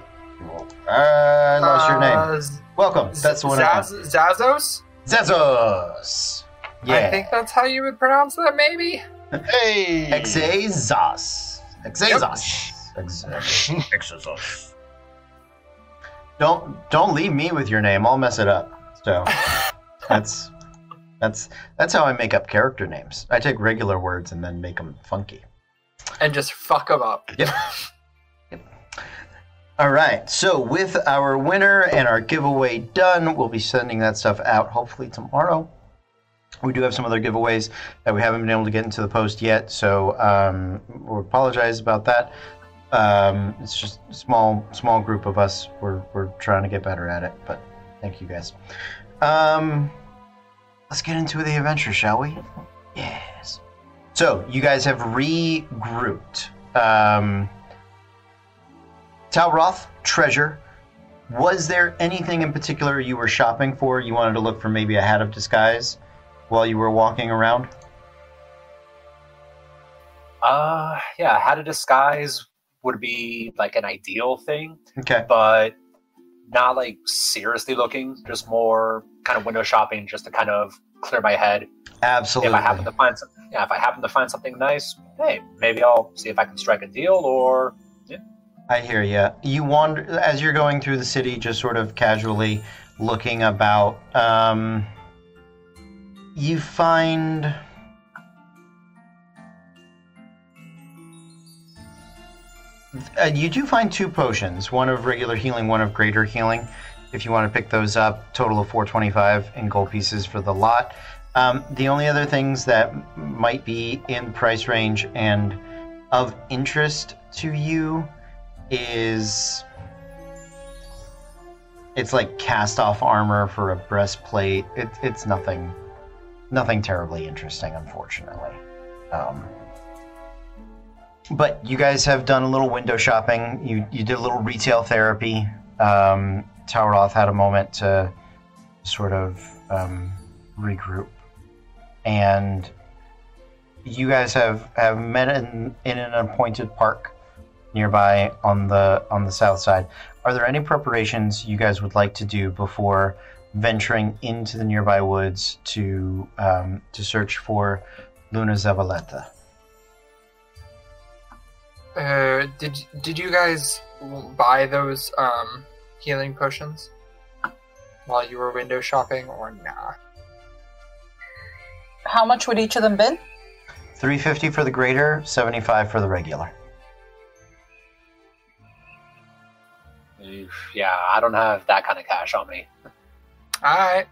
I lost your name. Welcome. That's the one I know. Zazos? Zazos. Yeah. I think that's how you would pronounce that, maybe? Hey! Exazos. Exazos. Exazos. Don't leave me with your name. I'll mess it up. So that's how I make up character names. I take regular words and then make them funky. And just fuck them up. Yep. All right. So with our winner and our giveaway done, we'll be sending that stuff out hopefully tomorrow. We do have some other giveaways that we haven't been able to get into the post yet. So we apologize about that. It's just a small group of us. We're trying to get better at it, but thank you guys. Let's get into the adventure, shall we? Yes. So you guys have regrouped. Talroth, Treasure. Was there anything in particular you were shopping for? You wanted to look for maybe a hat of disguise while you were walking around? Yeah, hat of disguise would be like an ideal thing, okay, but not like seriously looking, just more kind of window shopping just to kind of clear my head. Absolutely. If I happen to find something nice, hey, maybe I'll see if I can strike a deal or... Yeah. I hear you. You wander, as you're going through the city, just sort of casually looking about, you find... you do find two potions, one of regular healing, one of greater healing. If you want to pick those up, total of 425 in gold pieces for the lot. The only other things that might be in price range and of interest to you is it's like cast-off armor for a breastplate. It's nothing terribly interesting, unfortunately. But you guys have done a little window shopping. You did a little retail therapy. Talroth had a moment to sort of regroup. And you guys have met in an appointed park nearby on the south side. Are there any preparations you guys would like to do before venturing into the nearby woods to search for Luna Zavaleta? Did you guys buy those healing potions while you were window shopping or not? How much would each of them been? $350 for the greater, $75 for the regular. Yeah, I don't have that kind of cash on me. All right.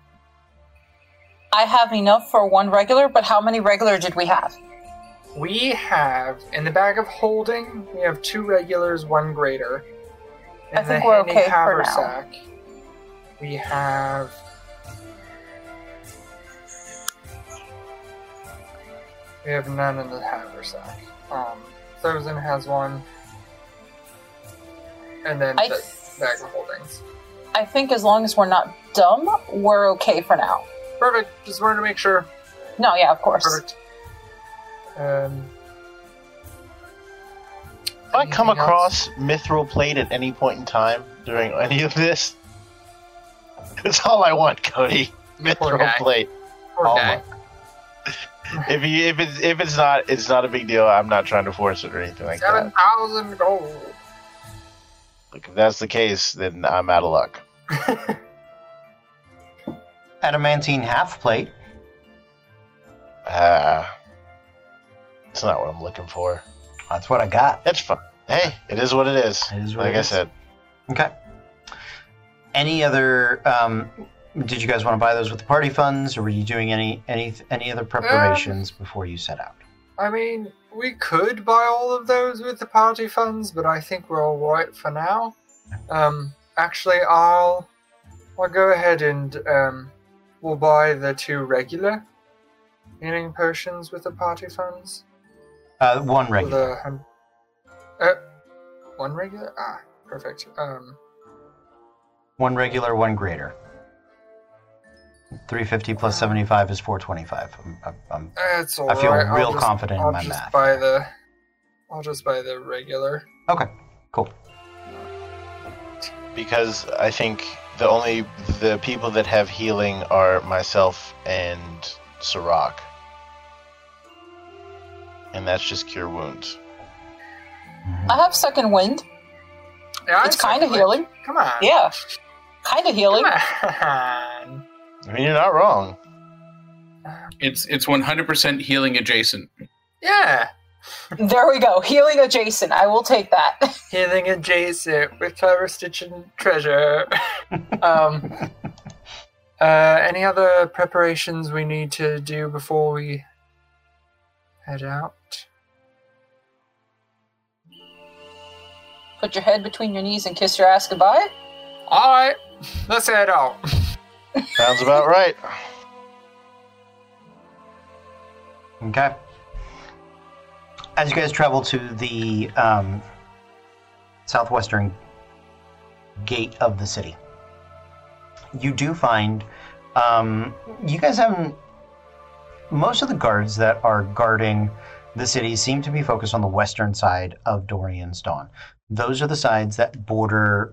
I have enough for one regular, but how many regular did we have? We have, in the bag of holding, we have two regulars, one greater. In I think we're okay for now. We have... none in the haversack. Thousand has one. And then the Magna Holdings. I think as long as we're not dumb, we're okay for now. Perfect. Just wanted to make sure. No, yeah, of course. Perfect. If I come across Mithril Plate at any point in time during any of this, that's all I want, Cody. Mithril Plate. Poor guy. If it's not, it's not a big deal. I'm not trying to force it or anything like that. 7,000 gold. Look, if that's the case, then I'm out of luck. Adamantine half plate. That's not what I'm looking for. That's what I got. That's fun. Hey, it is what it is. It is what like it is. I said. Okay. Any other? Did you guys want to buy those with the party funds, or were you doing any other preparations before you set out? I mean, we could buy all of those with the party funds, but I think we're all right for now. Actually, I'll go ahead and we'll buy the two regular healing potions with the party funds. One regular. One regular? Ah, perfect. One regular, one greater. 350 plus 75 is 425. I feel real confident in my math. I'll just buy the regular. Okay, cool. Because I think the people that have healing are myself and Siroc. And that's just cure wounds. I have second wind. Yeah, it's kind of healing. Come on. Yeah. Kind of healing. Come on. I mean, you're not wrong. It's 100% healing adjacent. Yeah. There we go. Healing adjacent. I will take that. Healing adjacent with Clever Stitch and Treasure. Any other preparations we need to do before we head out? Put your head between your knees and kiss your ass goodbye? All right. Let's head out. Sounds about right. Okay. As you guys travel to the southwestern gate of the city, you do find you guys haven't. Most of the guards that are guarding the city seem to be focused on the western side of Dorian's Dawn. Those are the sides that border.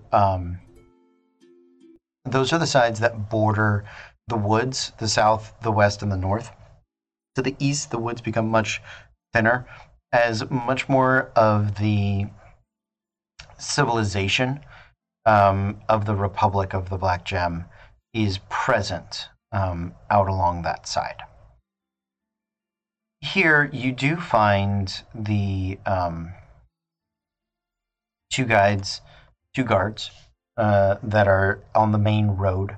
Those are the sides that border the woods, the south, the west, and the north. To the east, the woods become much thinner as much more of the civilization of the Republic of the Black Gem is present out along that side. Here, you do find the two guards, that are on the main road,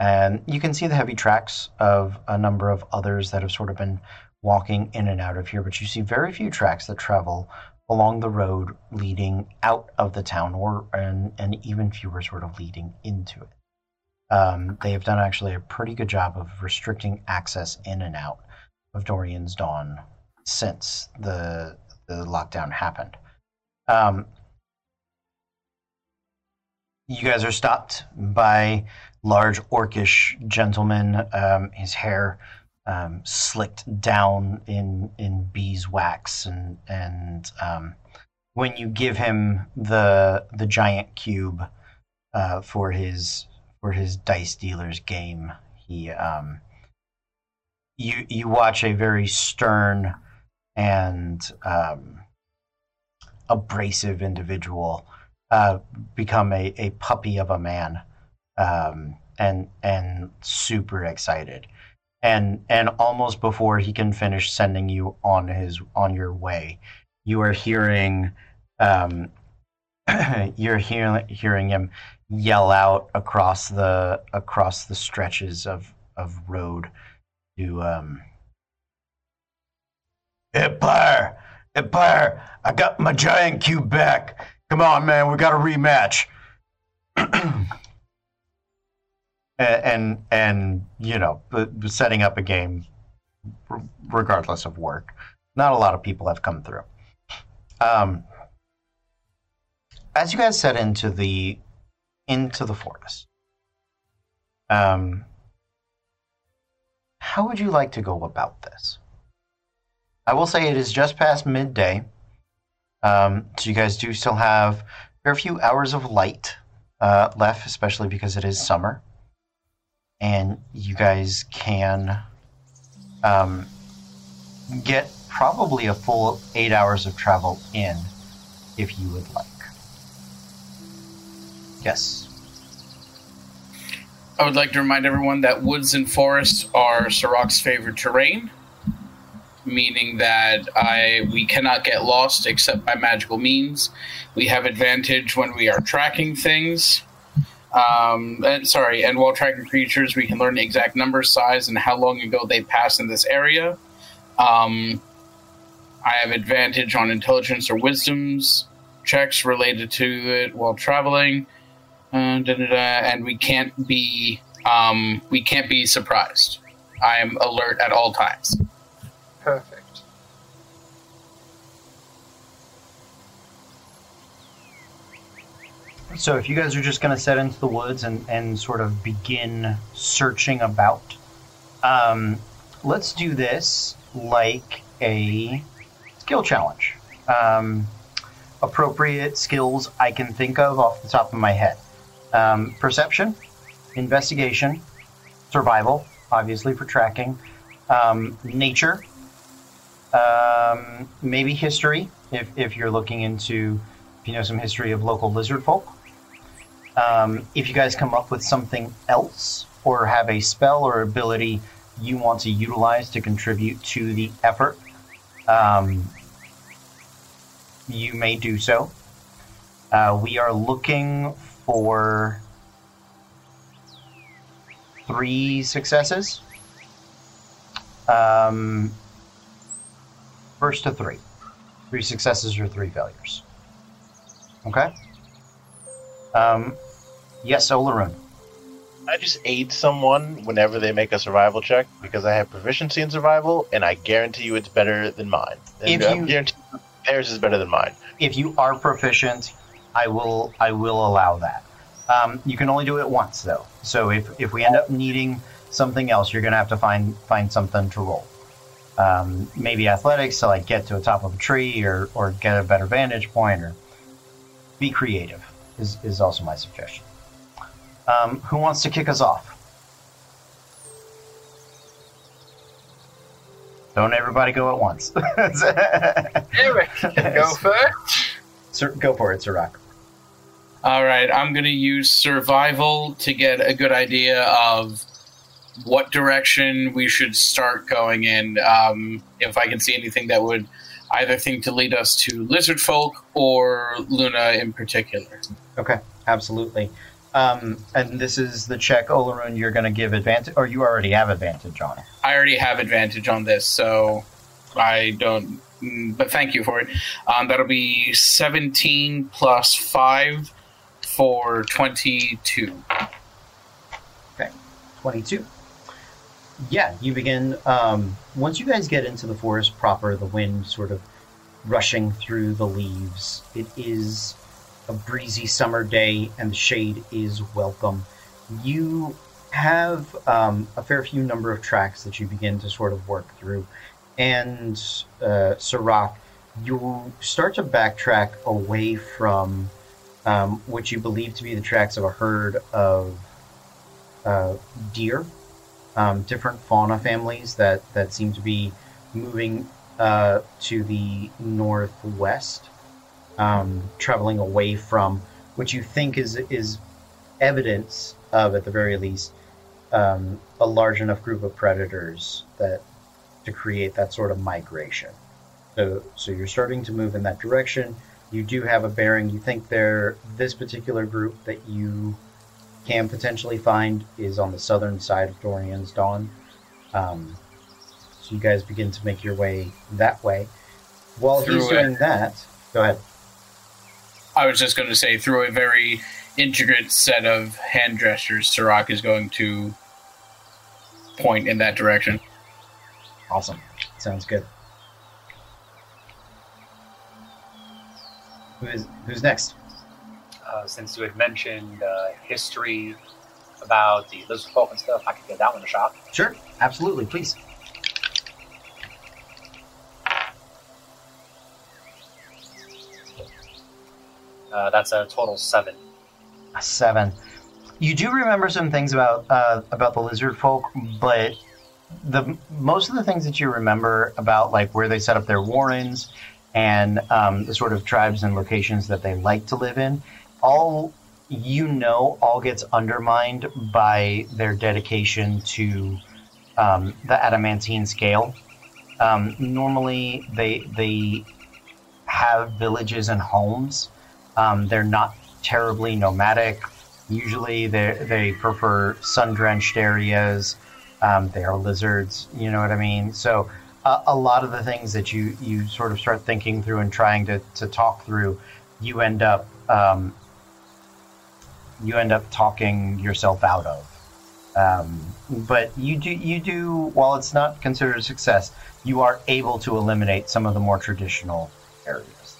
and you can see the heavy tracks of a number of others that have sort of been walking in and out of here, but you see very few tracks that travel along the road leading out of the town, and even fewer sort of leading into it. They have done actually a pretty good job of restricting access in and out of Dorian's Dawn since the lockdown happened. You guys are stopped by large orcish gentleman, his hair slicked down in beeswax, and when you give him the giant cube for his dice dealer's game, he you watch a very stern and abrasive individual become a puppy of a man, and super excited, and almost before he can finish sending you on your way, you are hearing hearing him yell out across the stretches of road to Empire, I got my giant cube back. Come on, man, we got a rematch. and you know, setting up a game, regardless of work. Not a lot of people have come through. As you guys set into the forest, how would you like to go about this? I will say it is just past midday, so you guys do still have a few hours of light left, especially because it is summer, and you guys can get probably a full 8 hours of travel in if you would like. Yes. I would like to remind everyone that woods and forests are Siroc's favorite terrain, meaning that we cannot get lost except by magical means. We have advantage when we are tracking things. And while tracking creatures, we can learn the exact number, size, and how long ago they passed in this area. I have advantage on intelligence or wisdoms checks related to it while traveling, and we can't be surprised. I am alert at all times. Perfect. So if you guys are just going to set into the woods and sort of begin searching about, let's do this like a skill challenge. Appropriate skills I can think of off the top of my head. Perception, investigation, survival, obviously for tracking, nature, maybe history, if you're looking into, if you know some history of local lizard folk. If you guys come up with something else or have a spell or ability you want to utilize to contribute to the effort, you may do so. We are looking for 3 successes. First to 3. 3 successes or 3 failures. Okay? Yes, Olorun. I just aid someone whenever they make a survival check because I have proficiency in survival, and I guarantee you it's better than mine. Theirs is better than mine. If you are proficient, I will allow that. You can only do it once, though. So if we end up needing something else, you're going to have to find something to roll. Maybe athletics to like get to the top of a tree or get a better vantage point, or be creative is also my suggestion. Who wants to kick us off? Don't everybody go at once. Eric, go first. Go for it, Siroc. All right, I'm going to use survival to get a good idea of what direction we should start going in. If I can see anything that would either thing to lead us to lizard folk or Luna in particular. Okay, absolutely. And this is the check, Olorun, you're going to give advantage, or you already have advantage on it? I already have advantage on this, so I don't, but thank you for it. That'll be 17 plus 5 for 22. Okay, 22. Yeah, you begin, once you guys get into the forest proper, the wind sort of rushing through the leaves, it is a breezy summer day, and the shade is welcome. You have a fair few number of tracks that you begin to sort of work through, and Siroc, you start to backtrack away from what you believe to be the tracks of a herd of deer, different fauna families that seem to be moving to the northwest. Traveling away from what you think is evidence of, at the very least, a large enough group of predators that to create that sort of migration. So you're starting to move in that direction. You do have a bearing. You think this particular group that you can potentially find is on the southern side of Dorian's Dawn. So you guys begin to make your way that way. While he's doing that, go ahead. I was just going to say, through a very intricate set of hand gestures, Siroc is going to point in that direction. Awesome. Sounds good. Who's next? Since you had mentioned history about the lizard folk and stuff, I could give that one a shot. Sure, absolutely, please. That's a total 7. A 7. You do remember some things about the lizard folk, but the most of the things that you remember about, like where they set up their warrens and the sort of tribes and locations that they like to live in, all gets undermined by their dedication to the Adamantine Scale. Normally, they have villages and homes. They're not terribly nomadic. Usually, they prefer sun-drenched areas. They are lizards. You know what I mean? So a lot of the things that you sort of start thinking through and trying to talk through, you end up talking yourself out of. But you do. While it's not considered a success, you are able to eliminate some of the more traditional areas.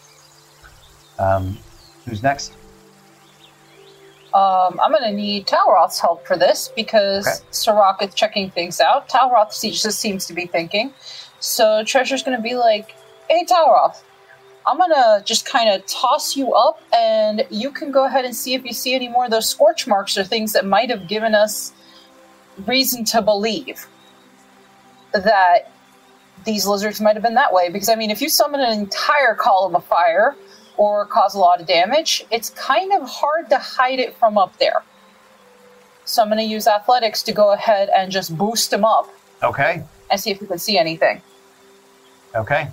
Who's next? I'm going to need Talroth's help for this because Siroc is checking things out. Talroth just seems to be thinking. So Treasure's going to be like, hey, Talroth, I'm going to just kind of toss you up and you can go ahead and see if you see any more of those scorch marks or things that might have given us reason to believe that these lizards might have been that way. Because, I mean, if you summon an entire column of fire or cause a lot of damage, it's kind of hard to hide it from up there. So I'm going to use athletics to go ahead and just boost him up. Okay. And see if we can see anything. Okay.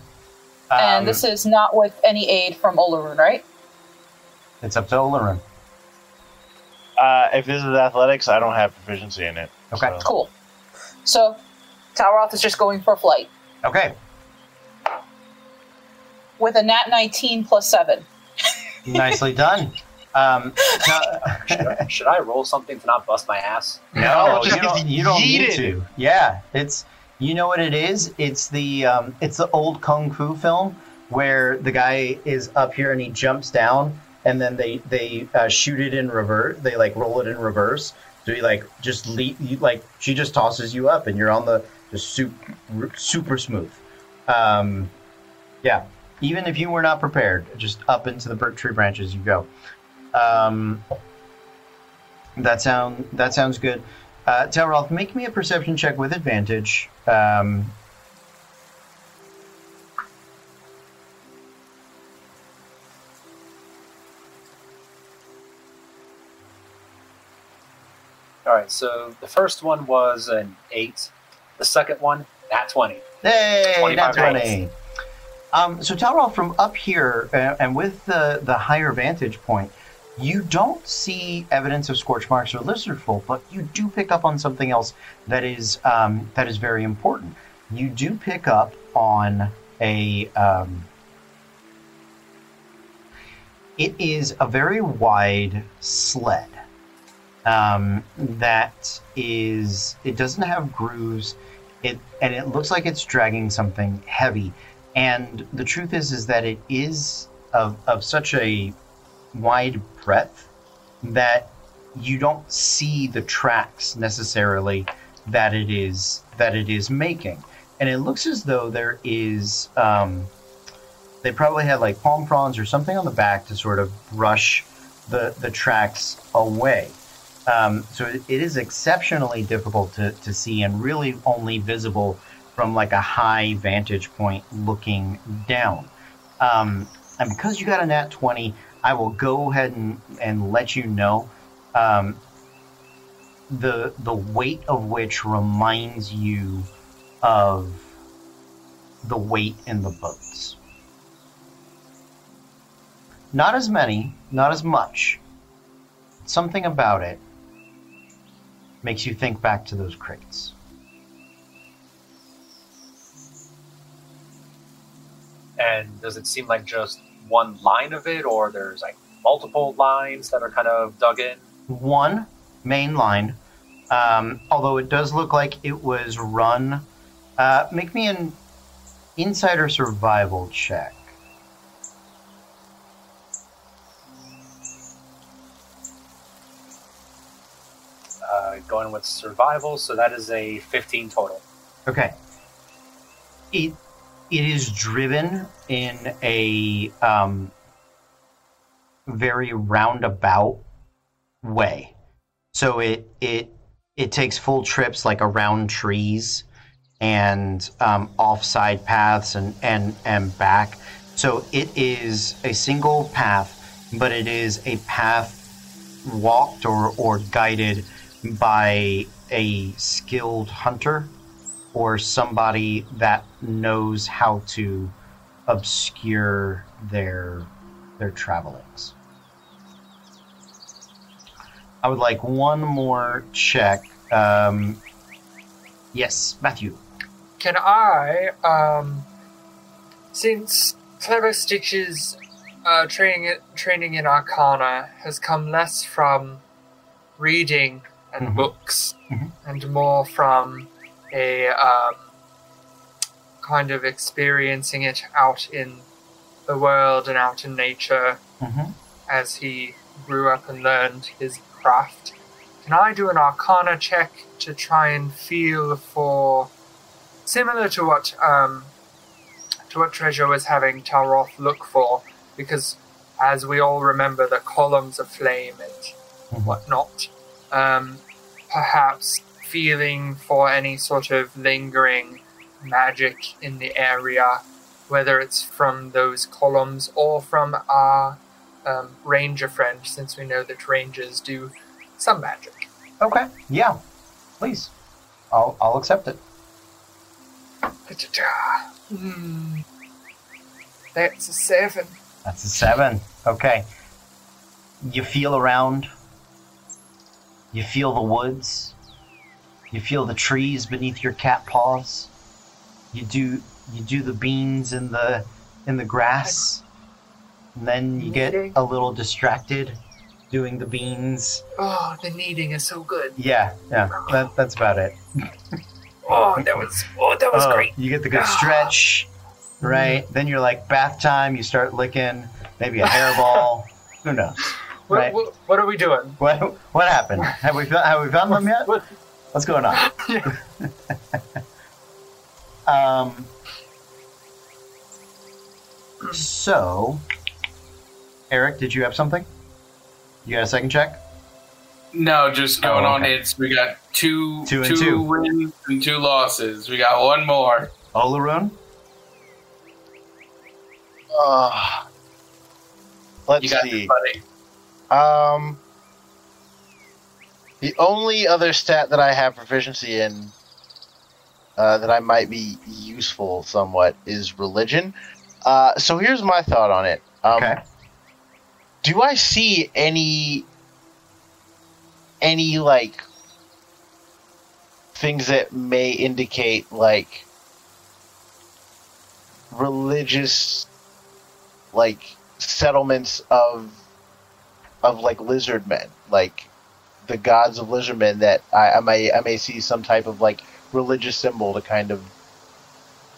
And this is not with any aid from Olorun, right? It's up to Olorun. If this is athletics, I don't have proficiency in it. Okay. So. Cool. So Talroth is just going for flight. Okay. With a nat 19 plus 7. Nicely done. Should I roll something to not bust my ass? No, you don't need to. Yeah, it's, you know what it is? It's the old Kung Fu film where the guy is up here and he jumps down and then they shoot it in reverse. They like roll it in reverse. So you like just she just tosses you up and you're on the super smooth. Yeah. Even if you were not prepared, just up into the birch tree branches you go. That sounds good. Talroth, make me a perception check with advantage. All right, so the first one was an 8. The second one, nat 20. Hey, nat 20. So Talroth, from up here, and with the higher vantage point, you don't see evidence of scorch marks or lizard folk, but you do pick up on something else that is very important. You do pick up on it is a very wide sled it doesn't have grooves, and it looks like it's dragging something heavy. And the truth is that it is of such a wide breadth that you don't see the tracks necessarily that it is making. And it looks as though there is they probably had like palm fronds or something on the back to sort of brush the tracks away. So it is exceptionally difficult to see and really only visible from like a high vantage point looking down. And because you got a nat 20, I will go ahead and let you know the weight of which reminds you of the weight in the boats. Not as many, not as much. Something about it makes you think back to those crates. And does it seem like just one line of it, or there's like multiple lines that are kind of dug in? One main line, although it does look like it was run. Make me an insider survival check. going with survival, so that is a 15 total. Okay. It is driven in a very roundabout way. So it takes full trips like around trees and offside paths and back. So it is a single path, but it is a path walked or guided by a skilled hunter or somebody that knows how to obscure their travelings. I would like one more check. Yes, Matthew. Can I, since Clever Stitch's training in Arcana has come less from reading and books and more from a kind of experiencing it out in the world and out in nature as he grew up and learned his craft. Can I do an Arcana check to try and feel for, similar to what Treasure was having Talroth look for, because as we all remember, the columns of flame and whatnot, perhaps feeling for any sort of lingering magic in the area, whether it's from those columns or from our ranger friend, since we know that rangers do some magic. Okay, yeah, please. I'll accept it. That's a 7. That's a 7. Okay. You feel around. You feel the woods. You feel the trees beneath your cat paws. You do the beans in the grass. And then you get a little distracted doing the beans. Oh, the kneading is so good. Yeah. That's about it. Oh, that was great. You get the good stretch, right? Then you're like, bath time. You start licking maybe a hairball. Who knows? Right? What are we doing? What happened? Have we found them yet? What's going on? So, Eric, did you have something? You got a second check? No, just going on. It's we got two wins and 2 losses. We got one more. Olorun? Let's see. This, the only other stat that I have proficiency in that I might be useful somewhat is religion. So here's my thought on it. Okay. Do I see any like things that may indicate like religious like settlements of like lizard men, like the gods of lizard men, that I may see some type of like religious symbol to kind of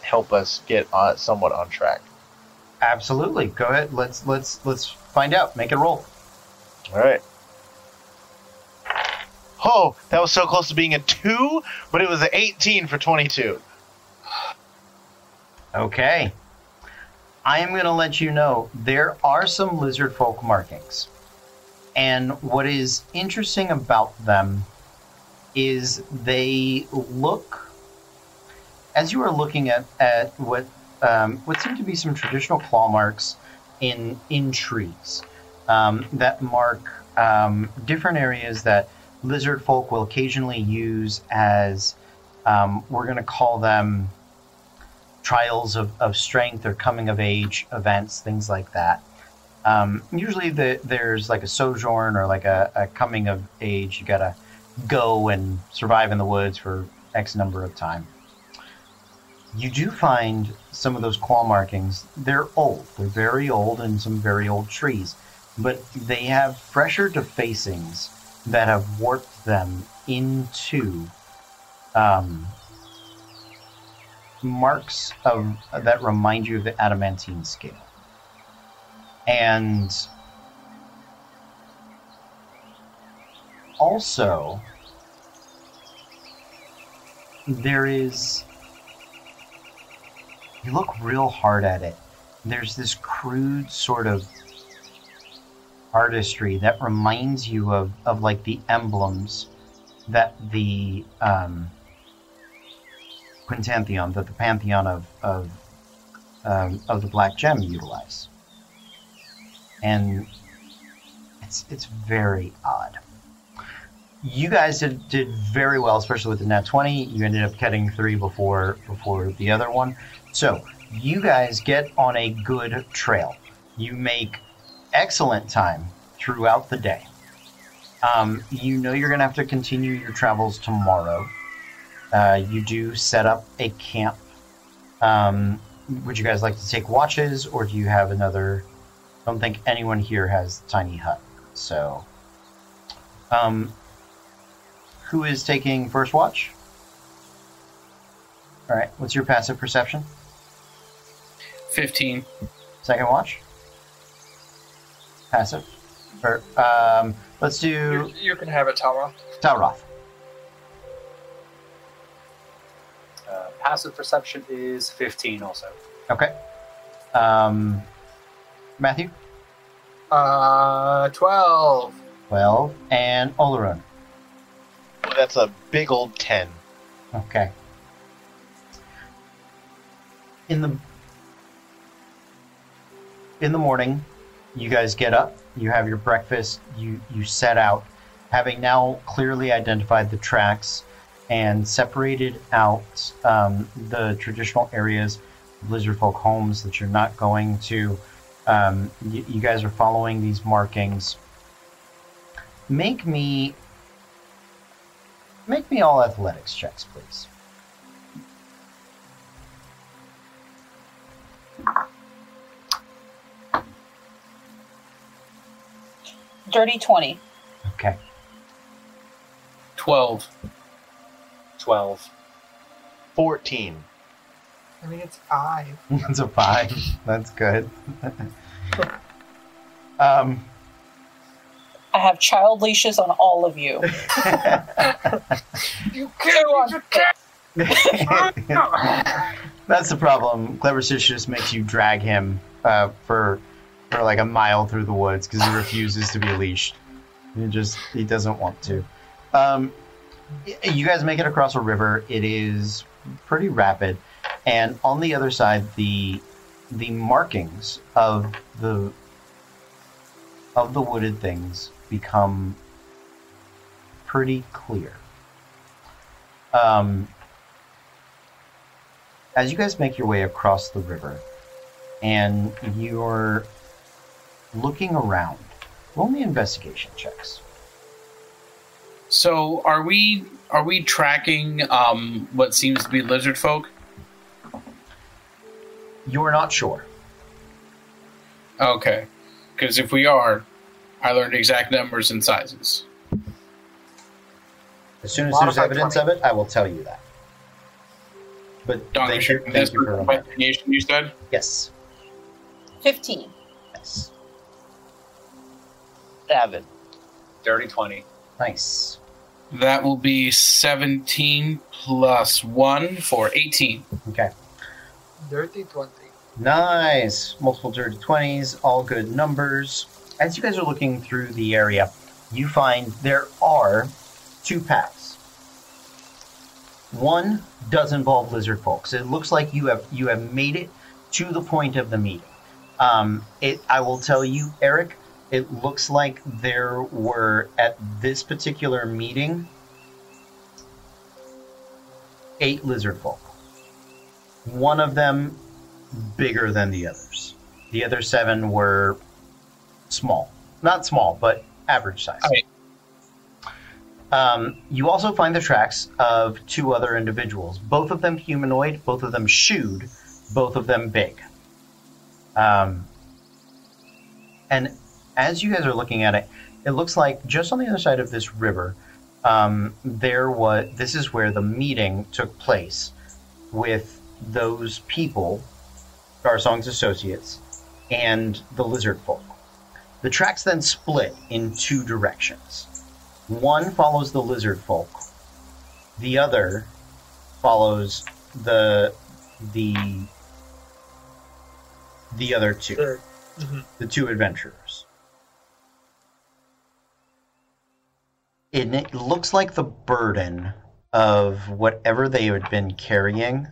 help us get on, somewhat on track? Absolutely. Go ahead. Let's find out. Make it roll. All right. Oh, that was so close to being a 2, but it was an 18 for 22. Okay. I am going to let you know there are some lizard folk markings. And what is interesting about them is they look, as you are looking at what seem to be some traditional claw marks in trees that mark different areas that lizard folk will occasionally use as, we're going to call them trials of strength or coming of age events, things like that. Usually there's like a sojourn or like a coming of age. You got to go and survive in the woods for X number of time. You do find some of those claw markings. They're old. They're very old and some very old trees, but they have fresher defacings that have warped them into marks of that remind you of the Adamantine Scale. And also, there is... You look real hard at it. There's this crude sort of artistry that reminds you of like the emblems that the Quintantheon, that the Pantheon of the Black Gem utilize. And it's very odd. You guys did very well, especially with the nat 20. You ended up cutting 3 before the other one. So you guys get on a good trail. You make excellent time throughout the day. You know you're going to have to continue your travels tomorrow. You do set up a camp. Would you guys like to take watches, or do you have another... I don't think anyone here has tiny hut, so... who is taking first watch? Alright, what's your passive perception? 15. Second watch? Passive. Or, let's do... You can have it, Talroth. Talroth. Passive perception is 15 also. Okay. Matthew? 12. 12. And Olorun? That's a big old 10. Okay. In the morning, you guys get up, you have your breakfast, you set out, having now clearly identified the tracks and separated out the traditional areas, Blizzardfolk homes that you're not going to. You guys are following these markings. Make me all athletics checks, please. Dirty 20. Okay. 12. 12. 14. I mean, it's 5. It's a 5. That's good. I have child leashes on all of you. You can't. That's the problem. Clever Stitch just makes you drag him for like a mile through the woods because he refuses to be leashed. He doesn't want to. You guys make it across a river. It is pretty rapid, and on the other side, the markings of the wooded things become pretty clear. As you guys make your way across the river and you're looking around, roll me investigation checks. So are we tracking what seems to be lizard folk? You're not sure. Okay. Because if we are, I learned exact numbers and sizes. As soon as there's evidence of it, I will tell you that. But thank you for investigation, you said? Yes. 15. Yes. 7. Dirty 20. Nice. That will be 17 plus 1 for 18. Okay. Dirty 20. Nice. Multiple dirty 20s, all good numbers. As you guys are looking through the area, you find there are 2 paths. One does involve lizard folks. It looks like you have made it to the point of the meeting. I will tell you, Eric, it looks like there were, at this particular meeting, 8 lizard folk. One of them bigger than the others. The other 7 were small. Not small, but average size. Okay. You also find the tracks of 2 other individuals. Both of them humanoid, both of them shoed, both of them big. And as you guys are looking at it, it looks like just on the other side of this river, this is where the meeting took place with those people, Starsong's associates, and the lizard folk. The tracks then split in 2 directions. One follows the lizard folk. The other follows the other two, the two adventurers. And it looks like the burden of whatever they had been carrying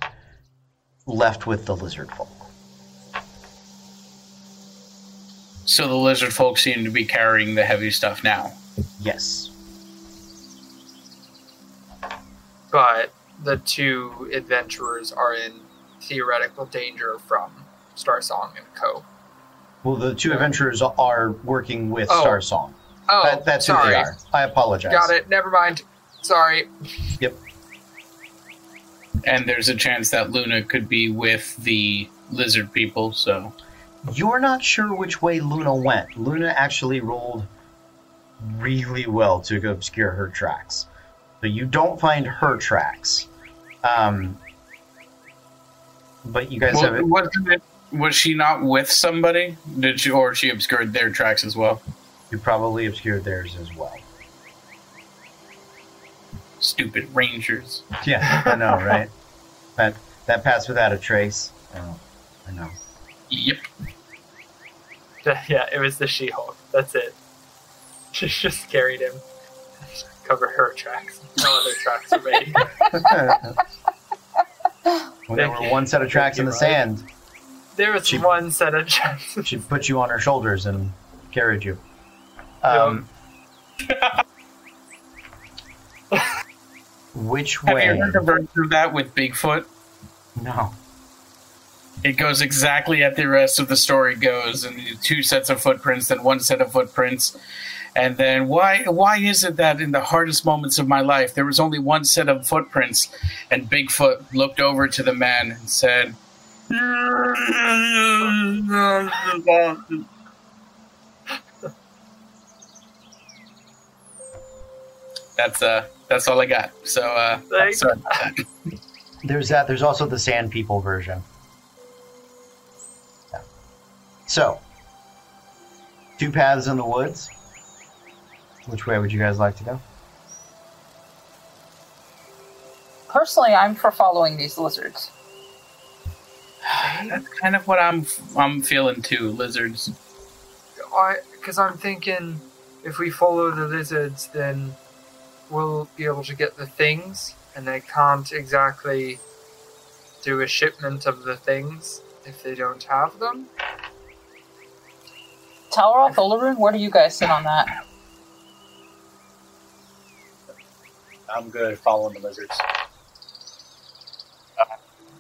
left with the lizard folk. So the lizard folk seem to be carrying the heavy stuff now. Yes. But the two adventurers are in theoretical danger from Starsong and Co. Well, the two adventurers are working with Starsong. Oh, that's who they are. I apologize. Got it. Never mind. Sorry. Yep. And there's a chance that Luna could be with the lizard people, so... You're not sure which way Luna went. Luna actually rolled really well to obscure her tracks. So you don't find her tracks. But you guys have it. Was she not with somebody? Did she, or she obscured their tracks as well? You probably obscured theirs as well. Stupid rangers. Yeah, I know, right? That passed without a trace. Oh, I know. Yep. Yeah, it was the She-Hulk. That's it. She just carried him. Cover her tracks. No other tracks were made. Well, there were one set of tracks in the sand. There was one set of tracks. She put you on her shoulders and carried you. Which way? Have you ever heard of that with Bigfoot? No. It goes exactly as the rest of the story goes, and two sets of footprints, then one set of footprints, and then why is it that in the hardest moments of my life there was only one set of footprints, and Bigfoot looked over to the man and said, that's all I got. So sorry about that. There's that. There's also the Sand People version. So, two paths in the woods. Which way would you guys like to go? Personally, I'm for following these lizards. That's kind of what I'm feeling too, lizards. Because I'm thinking, if we follow the lizards, then we'll be able to get the things, and they can't exactly do a shipment of the things if they don't have them. Talroth, Olorun, where do you guys sit on that? I'm good following the lizards.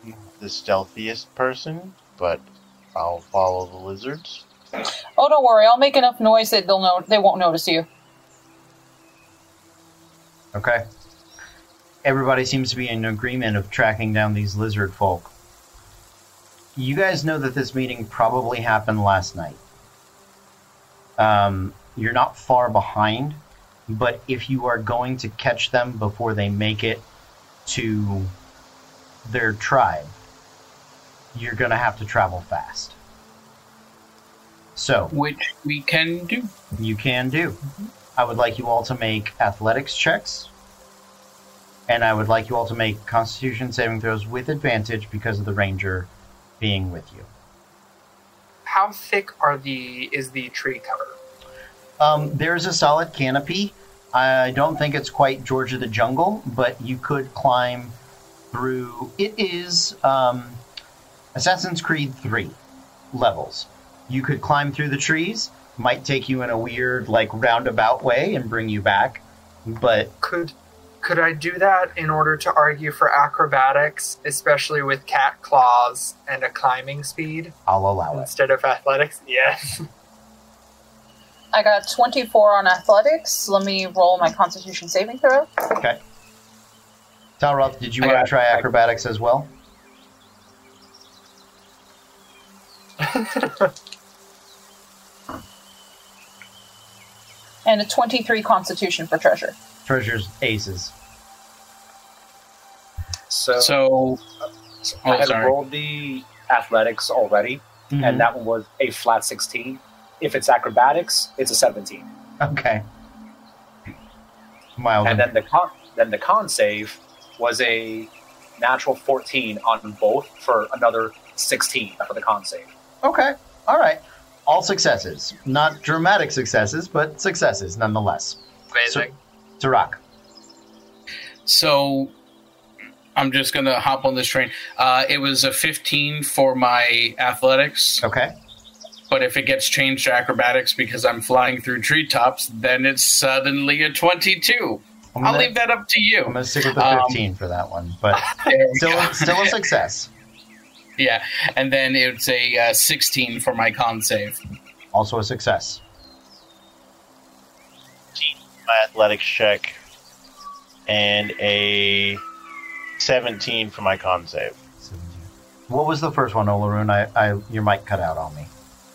I'm the stealthiest person, but I'll follow the lizards. Oh, don't worry. I'll make enough noise that they won't notice you. Okay. Everybody seems to be in agreement of tracking down these lizard folk. You guys know that this meeting probably happened last night. You're not far behind, but if you are going to catch them before they make it to their tribe, you're going to have to travel fast. So, which we can do. You can do. Mm-hmm. I would like you all to make athletics checks, and I would like you all to make constitution saving throws with advantage because of the ranger being with you. How thick is the tree cover? There's a solid canopy. I don't think it's quite George of the Jungle, but you could climb through. It is Assassin's Creed 3 levels. You could climb through the trees. Might take you in a weird, roundabout way and bring you back. But could I do that in order to argue for acrobatics, especially with cat claws and a climbing speed? I'll allow it. Instead of athletics? Yes. I got 24 on athletics. Let me roll my constitution saving throw. Okay. Talroth, did you want to try acrobatics as well? And a 23 constitution for Treasure. Treasure's aces. So I had rolled the athletics already, and that one was a flat 16. If it's acrobatics, it's a 17. Okay. Mild. And then the con save was a natural 14 on both for another 16 for the con save. Okay. All right. All successes. Not dramatic successes, but successes nonetheless. Amazing. So, Siroc. So I'm just going to hop on this train. It was a 15 for my athletics. Okay. But if it gets changed to acrobatics because I'm flying through treetops, then it's suddenly a 22. I'll leave that up to you. I'm going to stick with the 15 for that one, but still a success. Yeah, and then it's a 16 for my con save. Also a success. My athletics check and a 17 for my con save. 17. What was the first one, Olorun? Your mic cut out on me.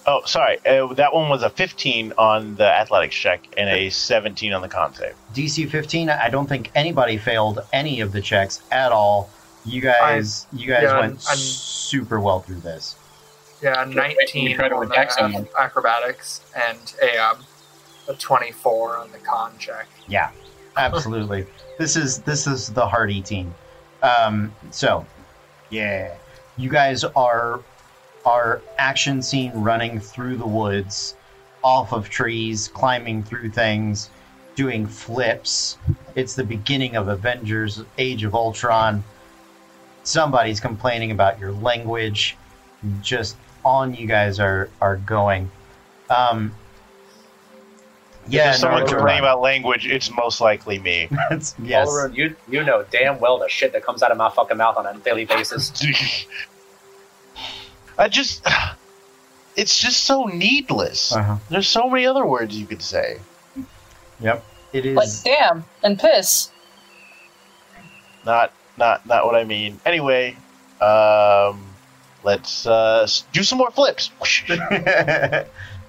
Oh, sorry. That one was a 15 on the athletics check and a 17 on the con save. DC 15. I don't think anybody failed any of the checks at all. You guys went super well through this. Yeah, 19 on the acrobatics and a 24 on the con check. Yeah, absolutely. This is the hardy team. So, yeah, you guys are action scene running through the woods, off of trees, climbing through things, doing flips. It's the beginning of Avengers: Age of Ultron. Somebody's complaining about your language. Just on you guys are going. If someone complaining about language, it's most likely me. Yes. Olorun, you know damn well the shit that comes out of my fucking mouth on a daily basis. It's just so needless. Uh-huh. There's so many other words you could say. Yep, it is. Like damn and piss. Not what I mean. Anyway, let's do some more flips.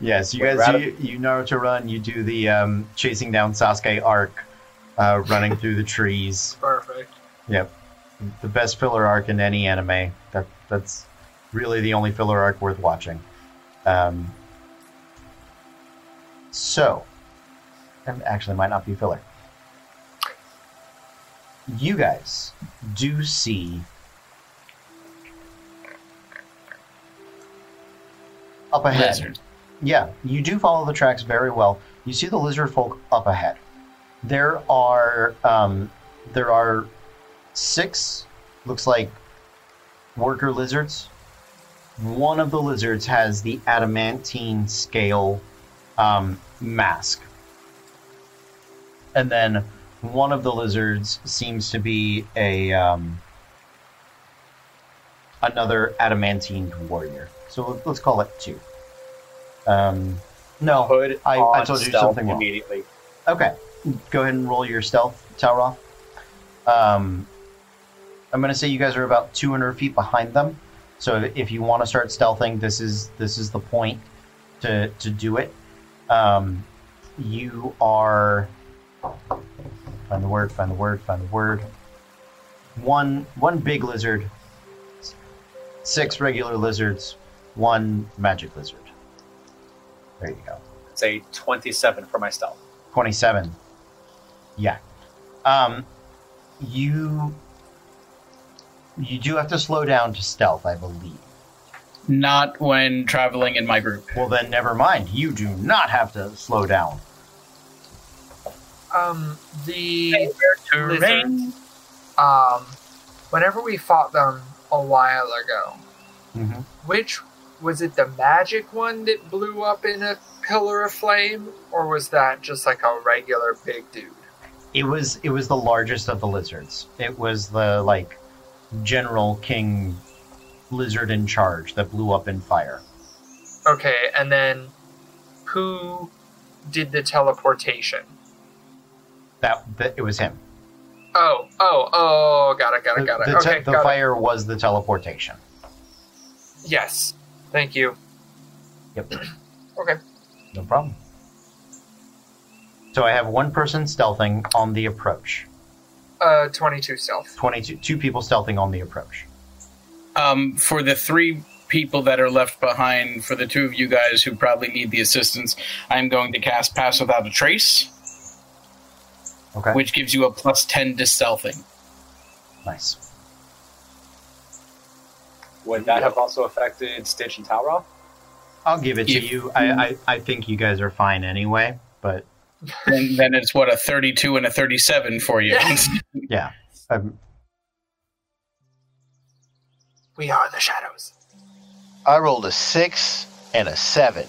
Yes, you guys, you Naruto run. You do the chasing down Sasuke arc, running through the trees. Perfect. Yep, the best filler arc in any anime. That's really the only filler arc worth watching. And actually, might not be filler. You guys do see up ahead. Lizard. Yeah, you do follow the tracks very well. You see the lizard folk up ahead. There are 6, looks like, worker lizards. One of the lizards has the adamantine scale mask. And then one of the lizards seems to be a another adamantine warrior. So let's call it 2. I told you something wrong. Immediately. Okay, go ahead and roll your stealth, Talroth. I'm going to say you guys are about 200 feet behind them. So if you want to start stealthing, this is the point to do it. You are. Find the word. One big lizard, 6 regular lizards, 1 magic lizard. There you go. It's a 27 for my stealth. 27. Yeah. You do have to slow down to stealth, I believe. Not when traveling in my group. Well, then never mind. You do not have to slow down. The lizards, whenever we fought them a while ago, mm-hmm. Which was it, the magic one that blew up in a pillar of flame, or was that just like a regular big dude? It was the largest of the lizards. It was the general king lizard in charge that blew up in fire. Okay, and then who did the teleportation? That it was him. Oh, got it. Okay, the fire was the teleportation. Yes, thank you. Yep. Okay. No problem. So I have one person stealthing on the approach. 22 stealth. 22, 2 people stealthing on the approach. For the 3 people that are left behind, for the 2 of you guys who probably need the assistance, I'm going to cast Pass Without a Trace. Okay. Which gives you a +10 to stealthing. Nice. Would that have also affected Stitch and Talroth? I'll give it to you. I think you guys are fine anyway, but... Then it's, what, a 32 and a 37 for you. Yeah. We are the shadows. I rolled a 6 and a 7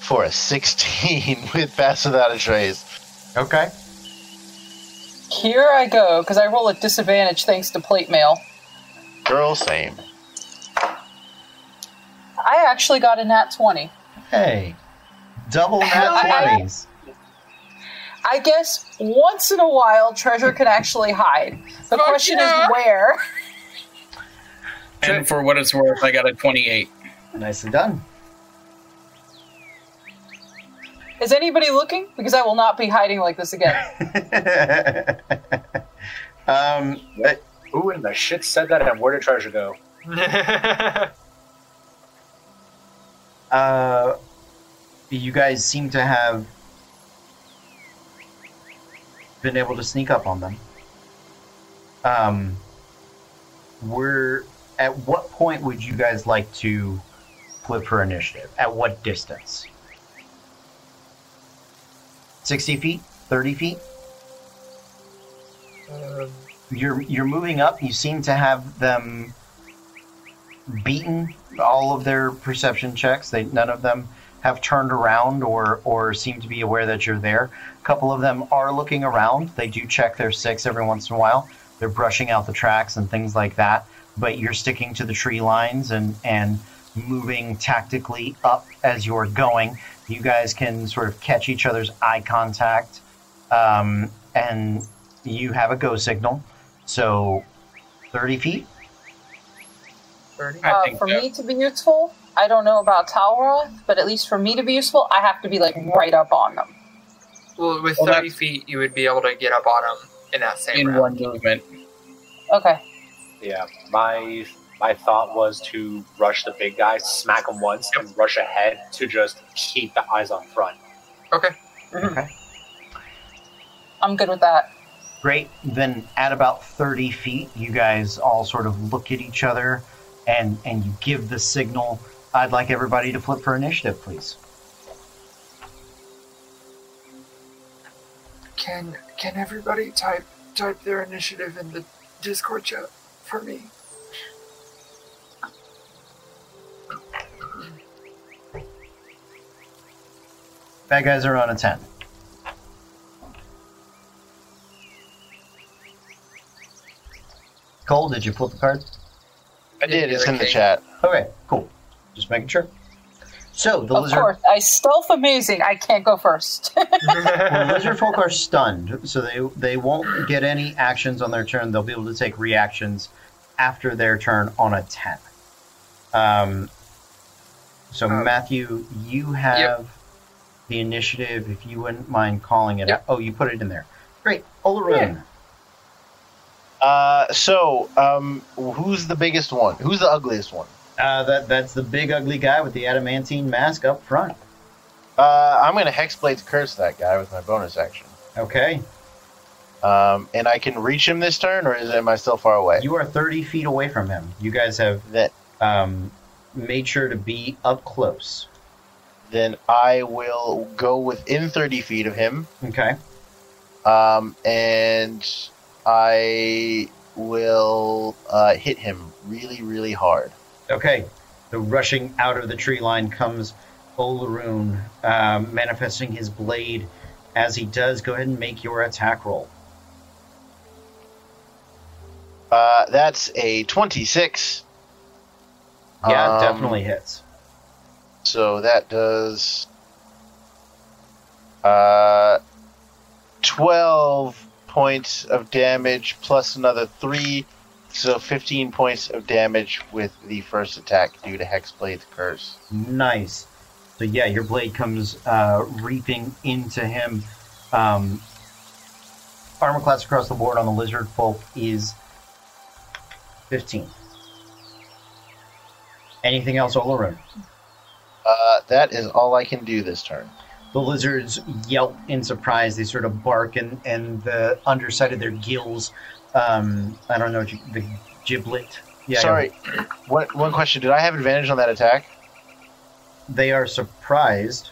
for a 16 with Pass Without a Trace. Okay. Here I go, because I roll at disadvantage thanks to plate mail. Girl, same. I actually got a nat 20. Hey, double nat 20s. I guess once in a while, treasure can actually hide. The question is where. And for what it's worth, I got a 28. Nicely done. Is anybody looking? Because I will not be hiding like this again. Who in the shit said that, and where did treasure go? You guys seem to have been able to sneak up on them. At what point would you guys like to flip for initiative? At what distance? 60 feet? 30 feet? You're moving up. You seem to have them beaten all of their perception checks. None of them have turned around or seem to be aware that you're there. A couple of them are looking around. They do check their six every once in a while. They're brushing out the tracks and things like that. But you're sticking to the tree lines and moving tactically up as you're going. You guys can sort of catch each other's eye contact, and you have a go signal. So 30 feet? Me to be useful, I don't know about Talroth, but at least for me to be useful, I have to be, like, right up on them. Well, with 30 feet, you would be able to get up on them in that same round. In one movement. Okay. Yeah, my thought was to rush the big guy, smack him once, and rush ahead to just keep the eyes on front. Okay. Mm-hmm. Okay. I'm good with that. Great. Then at about 30 feet, you guys all sort of look at each other, and you give the signal. I'd like everybody to flip for initiative, please. Can everybody type their initiative in the Discord chat? For me. Bad guys are on a 10. Cole, did you flip the card? I did. It's in the chat. Okay, cool. Just making sure. So, the lizard... Of course, I stealth amazing. I can't go first. The lizard folk are stunned, so they won't get any actions on their turn. They'll be able to take reactions after their turn on a 10. Matthew, you have the initiative, if you wouldn't mind calling it out. Oh, you put it in there. Great. Olorun. Yeah. Who's the biggest one? Who's the ugliest one? That's the big ugly guy with the adamantine mask up front. I'm going to Hexblade's Curse that guy with my bonus action. Okay. And I can reach him this turn, or am I still far away? You are 30 feet away from him. You guys have made sure to be up close. Then I will go within 30 feet of him. Okay. And I will hit him really, really hard. Okay, the rushing out of the tree line comes Olorun, manifesting his blade. As he does, go ahead and make your attack roll. That's a 26. Yeah, definitely hits. So that does 12 points of damage plus another 3. So 15 points of damage with the first attack due to Hexblade's Curse. Nice. So yeah, your blade comes reaping into him. Armor class across the board on the lizard folk is 15. Anything else, Olorun? That is all I can do this turn. The lizards yelp in surprise. They sort of bark, and the underside of their gills... I don't know, the giblet Yeah. Sorry. One question. Did I have advantage on that attack? They are surprised.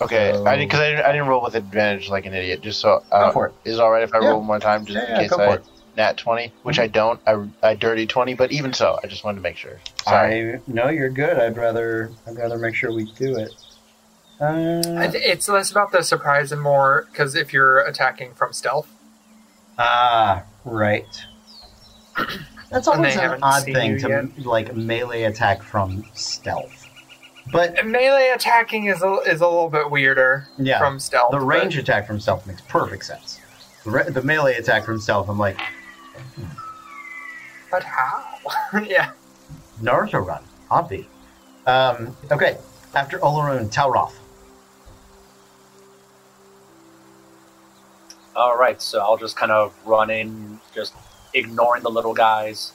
Okay, so... I didn't roll with advantage like an idiot. Just so go for it. Is it all right if I roll one more time just in case I nat 20, which I don't. I dirty 20, but even so, I just wanted to make sure. Sorry. No, you're good. I'd rather make sure we do it. It's less about the surprise and more because if you're attacking from stealth. Ah, right. That's always an odd thing to like melee attack from stealth. But melee attacking is a little bit weirder from stealth. The range attack from stealth makes perfect sense. The melee attack from stealth, I'm like... But how? Naruto run. Obvi. Okay. After Olorun, Talroth. Alright, so I'll just kind of run in, just ignoring the little guys,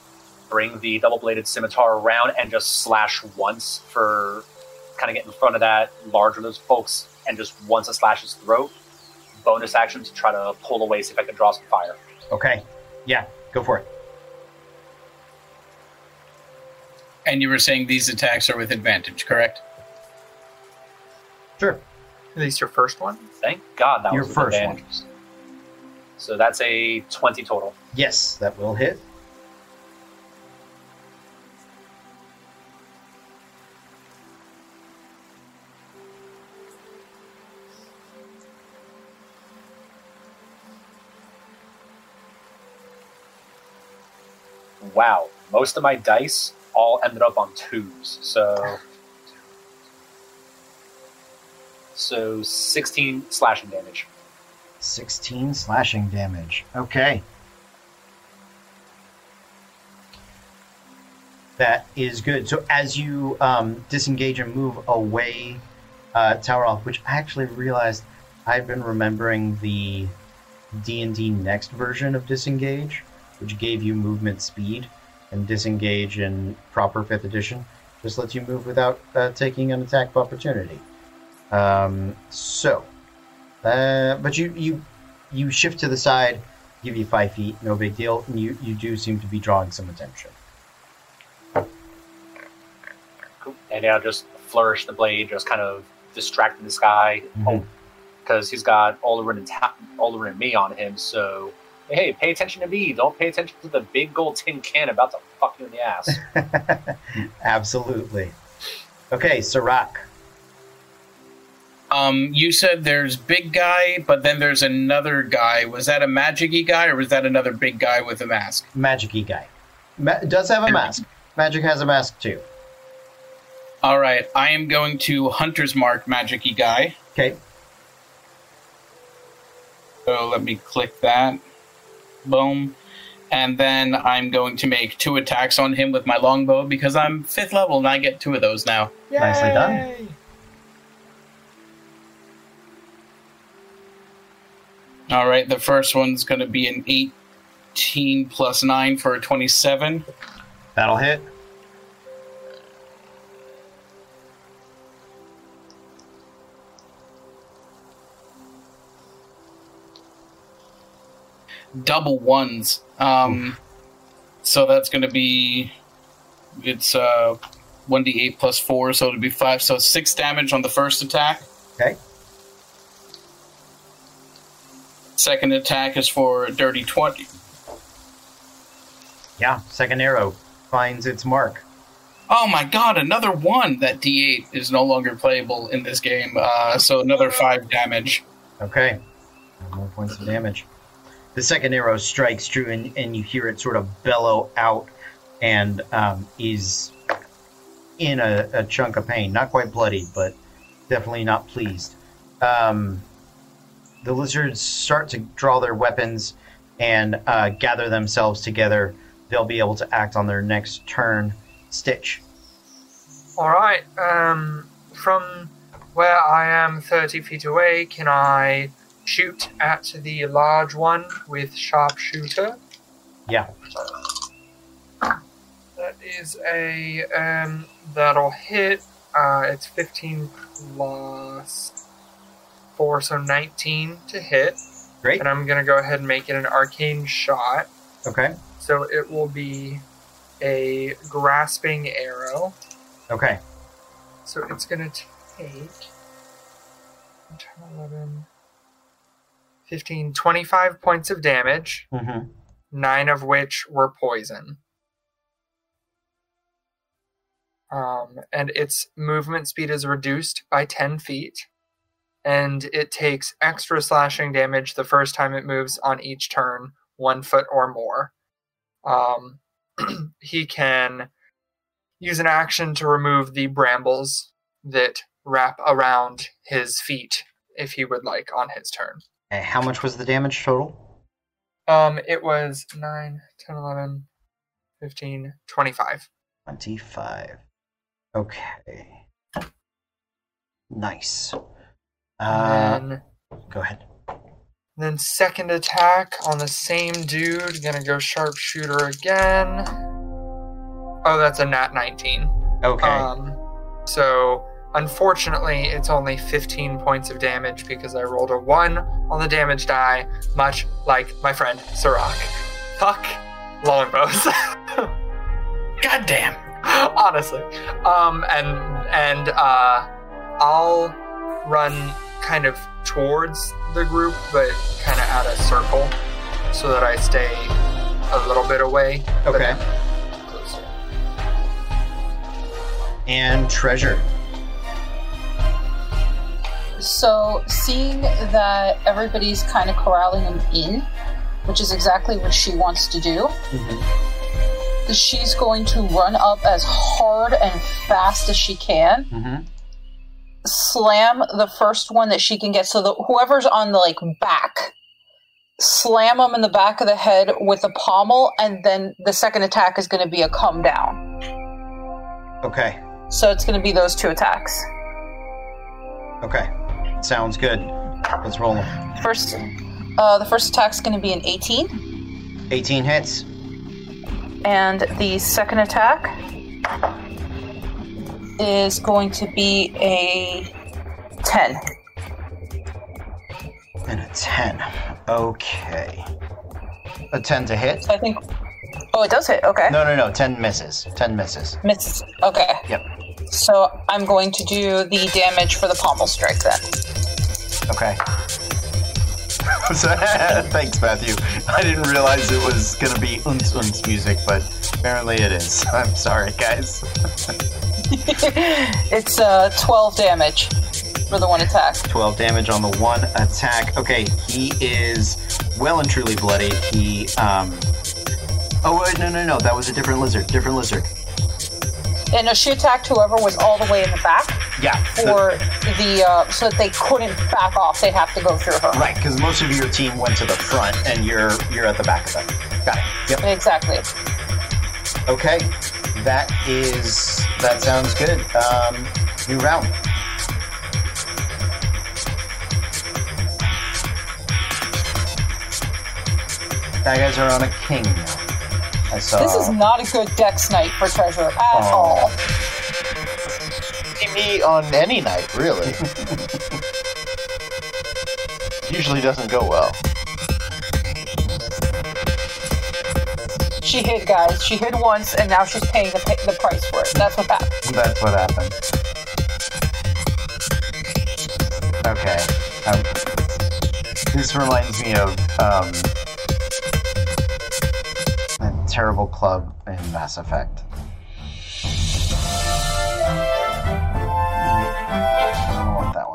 bring the double-bladed scimitar around, and just slash once for kind of get in front of that larger of those folks, and just once I slash his throat, bonus action to try to pull away, see if I can draw some fire. Okay. Yeah, go for it. And you were saying these attacks are with advantage, correct? Sure. At least your first one? Thank God that was your first one. So that's a 20 total. Yes, that will hit. Wow, most of my dice all ended up on 2s, so 16 slashing damage. 16 slashing damage. Okay. That is good. So as you disengage and move away, Talroth, which I actually realized I've been remembering the D&D Next version of disengage, which gave you movement speed, and disengage in proper 5th edition just lets you move without taking an attack of opportunity. But you shift to the side, give you 5 feet, no big deal, and you do seem to be drawing some attention. Cool. And I'll just flourish the blade, just kind of distracting this guy, because he's got Olorun and me on him, so... Hey, pay attention to me. Don't pay attention to the big gold tin can about to fuck you in the ass. Absolutely. Okay, Siroc. You said there's big guy, but then there's another guy. Was that a magic-y guy, or was that another big guy with a mask? Magic-y guy. Does have a mask. Magic has a mask, too. All right. I am going to Hunter's Mark magic-y guy. Okay. So let me click that. Boom. And then I'm going to make 2 attacks on him with my longbow because I'm 5th level and I get 2 of those now. Yay! Nicely done. Alright, the first one's going to be an 18 plus 9 for a 27. That'll hit. Double ones. So that's going to be... It's 1d8 plus 4, so it'll be 5. So 6 damage on the first attack. Okay. Second attack is for a dirty 20. Yeah, second arrow finds its mark. Oh my god, another 1! That d8 is no longer playable in this game. So another 5 damage. Okay. More points of damage. The second arrow strikes true, and you hear it sort of bellow out, and is in a chunk of pain. Not quite bloodied, but definitely not pleased. The lizards start to draw their weapons and gather themselves together. They'll be able to act on their next turn. Stitch. All right. From where I am 30 feet away, can I... shoot at the large one with sharpshooter. Yeah. That is a... that'll hit. It's 15 plus 4, so 19 to hit. Great. And I'm going to go ahead and make it an arcane shot. Okay. So it will be a grasping arrow. Okay. So it's going to take 11, 15, 25 points of damage, 9 of which were poison. And its movement speed is reduced by 10 feet, and it takes extra slashing damage the first time it moves on each turn, 1 foot or more. He can use an action to remove the brambles that wrap around his feet if he would like on his turn. And how much was the damage total? It was 9, 10, 11, 15, 25. 25. Okay. Nice. Go ahead. Then second attack on the same dude. Gonna go sharpshooter again. Oh, that's a nat 19. Okay. So unfortunately, it's only 15 points of damage because I rolled a 1 on the damage die, much like my friend Siroc. Fuck longbows. Goddamn. Honestly. And I'll run kind of towards the group, but kind of at a circle so that I stay a little bit away. Okay. And Treasure. So seeing that everybody's kind of corralling him in, which is exactly what she wants to do, she's going to run up as hard and fast as she can, slam the first one that she can get. So whoever's on the back, slam them in the back of the head with a pommel, and then the second attack is going to be a come down. Okay. So it's going to be those two attacks. Okay. Sounds good. Let's roll them. First, the first attack's going to be an 18. 18 hits. And the second attack is going to be a 10. And a 10. Okay. A 10 to hit? I think... Oh, it does hit. Okay. No. 10 misses. 10 misses. Misses. Okay. Yep. So I'm going to do the damage for the pommel strike then. Okay. Thanks, Matthew. I didn't realize it was going to be Unsun's music, but apparently it is. I'm sorry, guys. It's 12 damage for the one attack. 12 damage on the one attack. Okay, he is well and truly bloody. He, Oh, wait, no. That was a different lizard. Yeah, no, she attacked whoever was all the way in the back. Yeah. So that they couldn't back off. They'd have to go through her. Right, because most of your team went to the front, and you're at the back of them. Got it. Yep. Exactly. Okay. That sounds good. New round. That guys are on a king now. This is not a good dex night for Treasure at all. Me on any night, really. Usually doesn't go well. She hid, guys. She hid once, and now she's paying the price for it. That's what happened. That's what happened. Okay. This reminds me of... terrible club in Mass Effect. I don't want that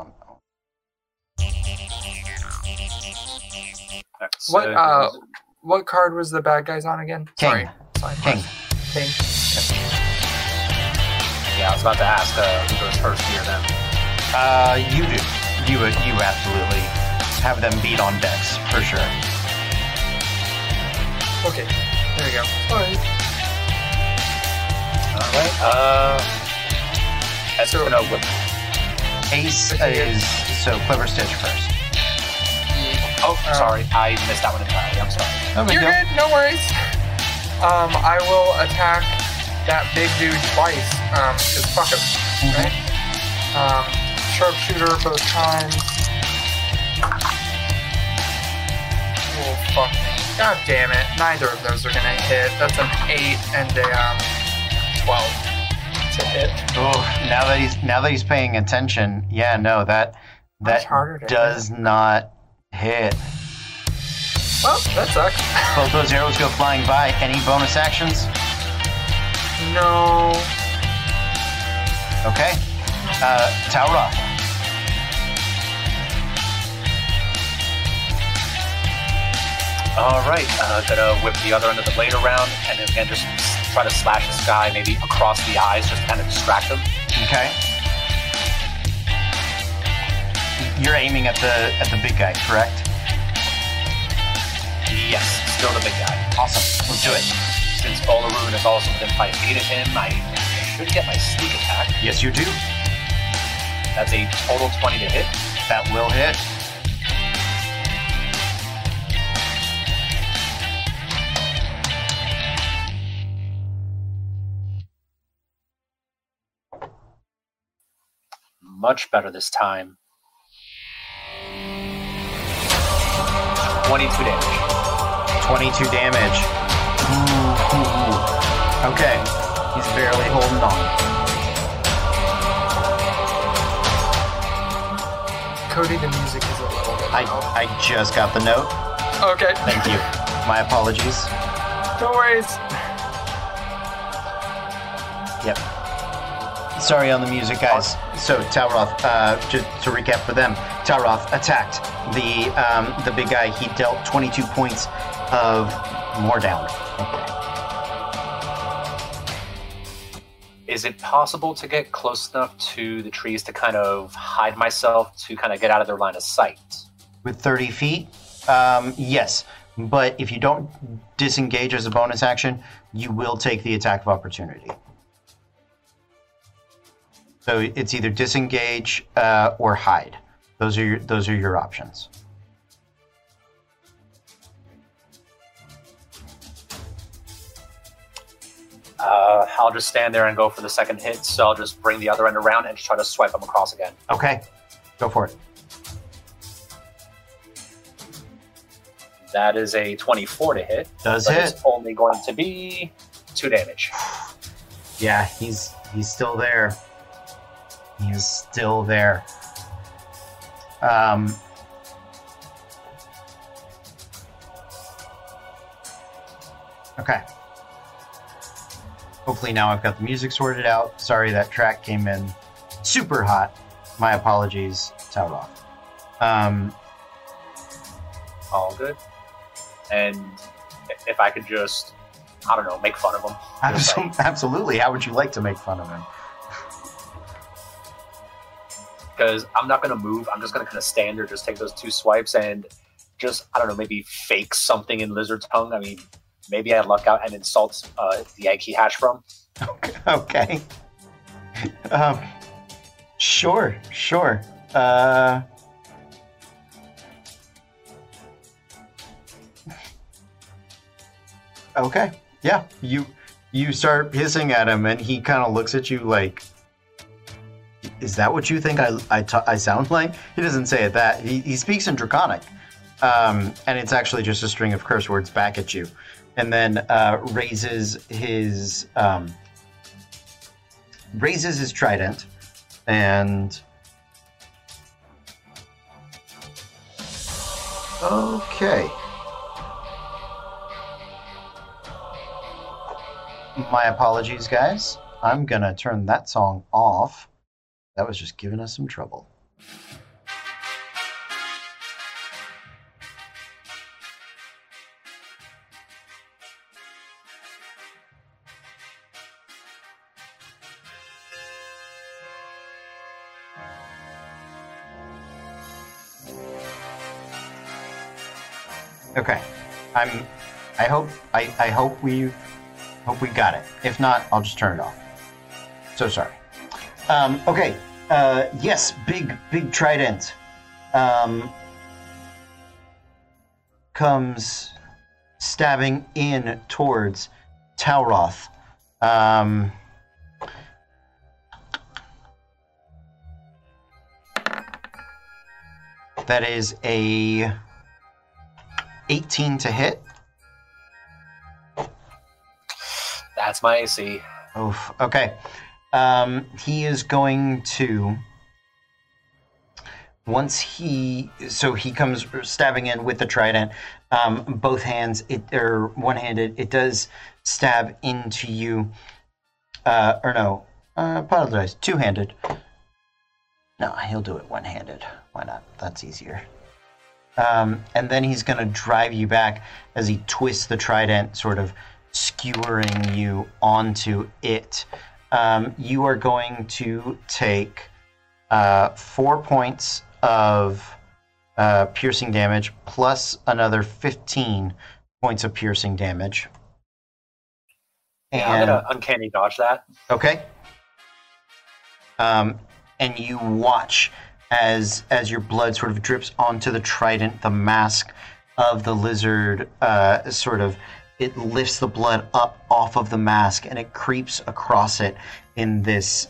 one. What card was the bad guys on again? King. Sorry. King. Yeah, I was about to ask who goes first here then. You do. You absolutely have them beat on decks for sure. Okay. There you go. Alright. That's so, no whip. Ace is... So, Clever Stitch first. Oh, sorry. I missed that one entirely. I'm sorry. You're good. No worries. I will attack that big dude twice. Because fuck him. Right? Sharpshooter both times. Oh, fuck me. God damn it. Neither of those are gonna hit. That's an 8 and a 12 to hit. Oh, now that he's paying attention, yeah, no, that does not hit. Well, that sucks. Both those arrows go flying by. Any bonus actions? No. Okay. Talroth. All right. Gonna whip the other end of the blade around and then just try to slash this guy, maybe across the eyes, just kind of distract him. Okay. You're aiming at the big guy, correct? Yes, still the big guy. Awesome. Let's do it. Since Olorun is also within 5 feet of him, I should get my sneak attack. Yes, you do. That's a total 20 to hit. That will hit. Much better this time. 22 damage. 22 damage. Ooh. Okay. He's barely holding on. Cody, the music is a little bit loud. I just got the note. Okay. Thank you. My apologies. No worries. Yep. Sorry on the music, guys. So Talroth, just to recap for them, Talroth attacked the big guy. He dealt 22 points of more damage. Okay. Is it possible to get close enough to the trees to kind of hide myself to kind of get out of their line of sight? With 30 feet? Yes. But if you don't disengage as a bonus action, you will take the attack of opportunity. So it's either disengage or hide. Those are your options. I'll just stand there and go for the second hit. So I'll just bring the other end around and try to swipe him across again. Okay, go for it. That is a 24 to hit. Does hit. It's only going to be 2 damage. Yeah, he's still there. He is still there. Okay. Hopefully now I've got the music sorted out. Sorry that track came in super hot. My apologies, Talroth. All good. And if I could just, I don't know, make fun of him. Absolutely. How would you like to make fun of him? Because I'm not going to move. I'm just going to kind of stand there, just take those 2 swipes and just, I don't know, maybe fake something in lizard tongue. I mean, maybe I luck out and insult the egg he hatched from. Okay. Sure. Okay. Yeah. You start hissing at him and he kind of looks at you like, is that what you think I sound like? He doesn't say it that. He speaks in Draconic. And it's actually just a string of curse words back at you. And then raises his trident and... Okay. My apologies, guys. I'm going to turn that song off. That was just giving us some trouble. Okay, I hope we got it. If not, I'll just turn it off. So sorry. Okay. Yes, big trident comes stabbing in towards Talroth. That is a 18 to hit. That's my AC. Oof. Okay. He is going to... Once he... So he comes stabbing in with the trident. Both hands, or one-handed. It does stab into you. Apologize. Two-handed. No, he'll do it one-handed. Why not? That's easier. And then he's going to drive you back as he twists the trident, sort of skewering you onto it. You are going to take 4 points of piercing damage plus another 15 points of piercing damage. And I'm going to uncanny dodge that. Okay. And you watch as your blood sort of drips onto the trident, the mask of the lizard sort of, it lifts the blood up off of the mask and it creeps across it in this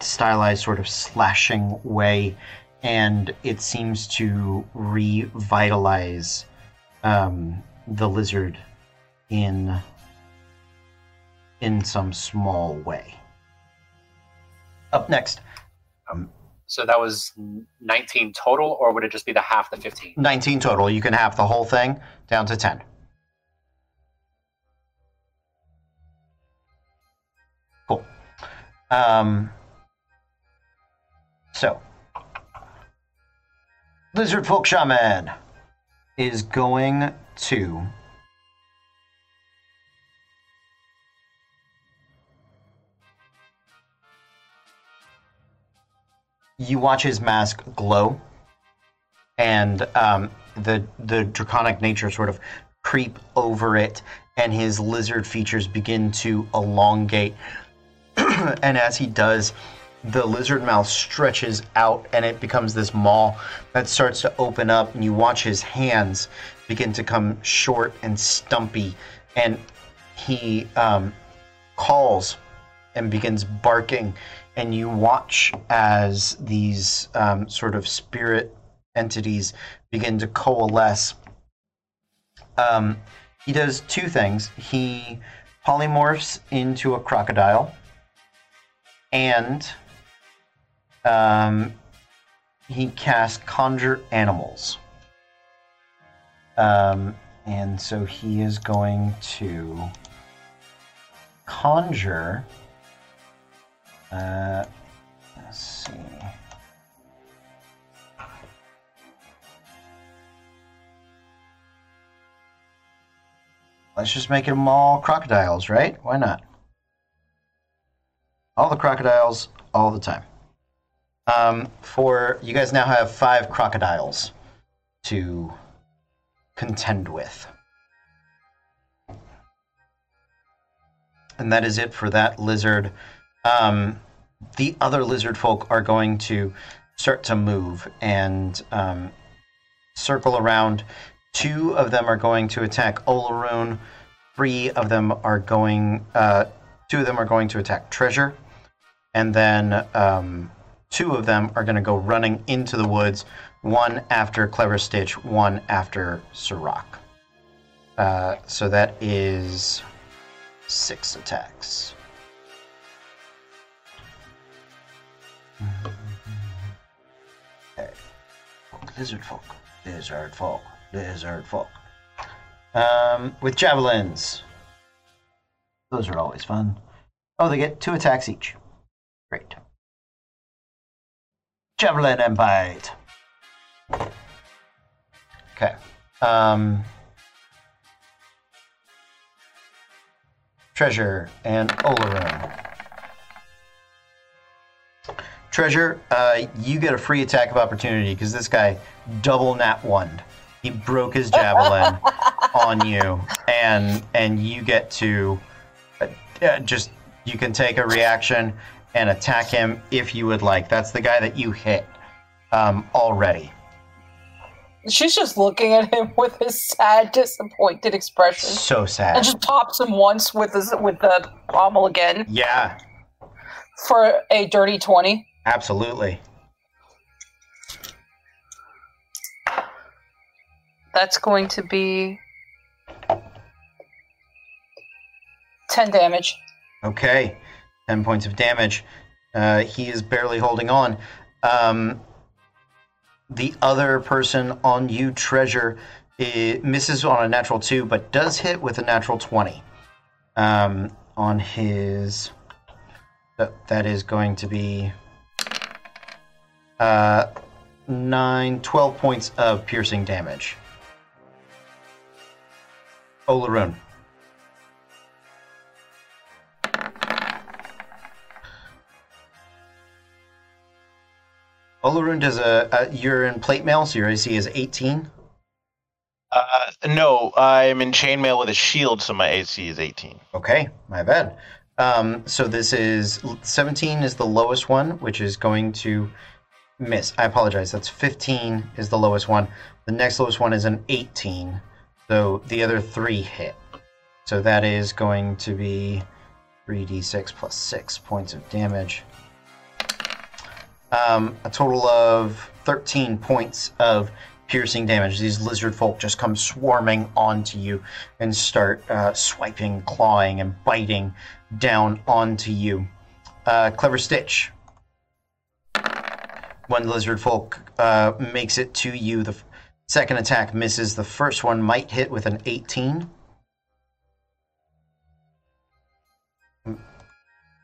stylized sort of slashing way, and it seems to revitalize the lizard in some small way. Up next. So that was 19 total, or would it just be the half the 15? 19 total. You can half the whole thing down to 10. Cool. So, Lizard Folk Shaman is going to... You watch his mask glow, and the draconic nature sort of creep over it, and his lizard features begin to elongate. And as he does, the lizard mouth stretches out, and it becomes this maw that starts to open up, and you watch his hands begin to come short and stumpy, and he calls and begins barking. And you watch as these sort of spirit entities begin to coalesce. He does two things. He polymorphs into a crocodile, and he casts Conjure Animals. And so he is going to conjure... let's see. Let's just make them all crocodiles, right? Why not? All the crocodiles, all the time. You guys now have 5 crocodiles to contend with. And that is it for that lizard. The other lizard folk are going to start to move and circle around. 2 of them are going to attack Olorun. 3 of them are going... 2 of them are going to attack Treasure. And then 2 of them are going to go running into the woods. 1 after Clever Stitch, 1 after Siroc. So that is 6 attacks. Okay. Lizard folk. With javelins. Those are always fun. Oh, they get 2 attacks each. Great. Javelin and bite. Okay. Treasure and Olorun. Treasure, you get a free attack of opportunity because this guy double nat 1'd. He broke his javelin on you, and you get to you can take a reaction and attack him if you would like. That's the guy that you hit already. She's just looking at him with his sad, disappointed expression. So sad. And just pops him once with the pommel again. Yeah. For a dirty 20. Absolutely. That's going to be 10 damage. Okay. 10 points of damage. He is barely holding on. The other person on you, Treasure, it misses on a natural 2, but does hit with a natural 20. On his... That is going to be 12 points of piercing damage. Olorun. Olorun does you're in plate mail, so your AC is 18? No, I'm in chainmail with a shield, so my AC is 18. Okay, my bad. So this is 17 is the lowest one, which is going to miss. I apologize. That's 15 is the lowest one. The next lowest one is an 18. So the other three hit. So that is going to be 3d6 plus 6 points of damage. A total of 13 points of piercing damage. These lizard folk just come swarming onto you and start swiping, clawing, and biting down onto you. Clever Stitch. One lizard folk makes it to you. The second attack misses. The first one might hit with an 18.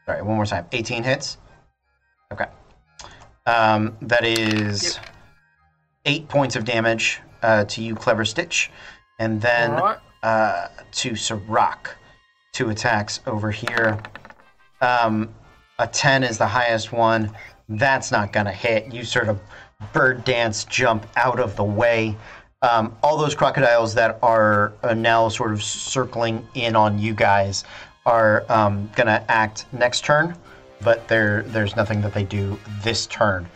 Sorry, one more time. 18 hits. Okay. That is... Yep. 8 points of damage to you, Clever Stitch, and then to Siroc. 2 attacks over here. A 10 is the highest one. That's not going to hit. You sort of bird dance, jump out of the way. All those crocodiles that are now sort of circling in on you guys are going to act next turn, but there's nothing that they do this turn.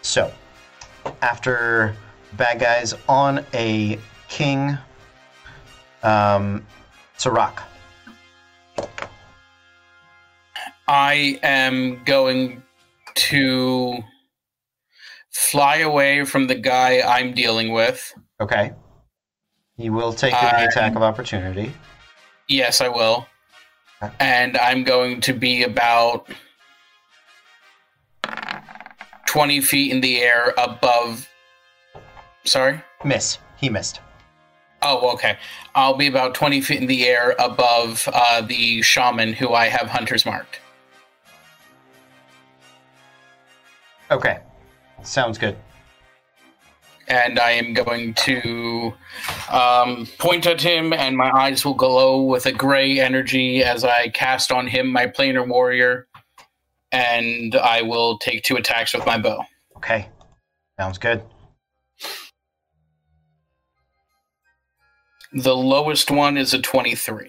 So... After bad guys on a king, Siroc. I am going to fly away from the guy I'm dealing with. Okay. You will take an attack of opportunity. Yes, I will. Okay. And I'm going to be about 20 feet in the air above... Sorry? Miss. He missed. Oh, okay. I'll be about 20 feet in the air above the shaman who I have hunters marked. Okay. Sounds good. And I am going to point at him, and my eyes will glow with a gray energy as I cast on him my planar warrior. And I will take 2 attacks with my bow. Okay. Sounds good. The lowest one is a 23.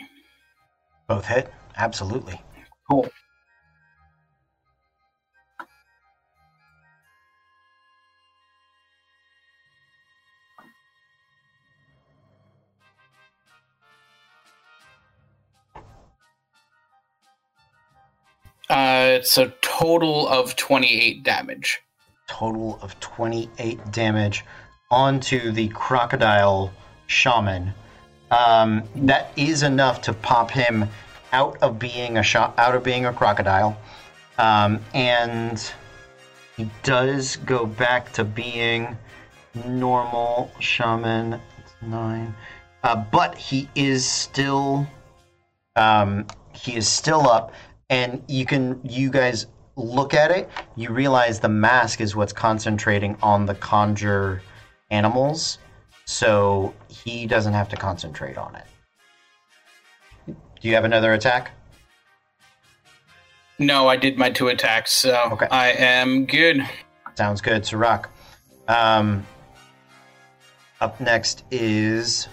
Both hit? Absolutely. Cool. It's a total of 28 damage. Total of 28 damage onto the crocodile shaman. That is enough to pop him out of being a crocodile, and he does go back to being normal shaman. That's 9, but he is still up. And you guys look at it, you realize the mask is what's concentrating on the conjure animals, so he doesn't have to concentrate on it. Do you have another attack? No, I did my 2 attacks, so okay. I am good. Sounds good, Siroc. Up next is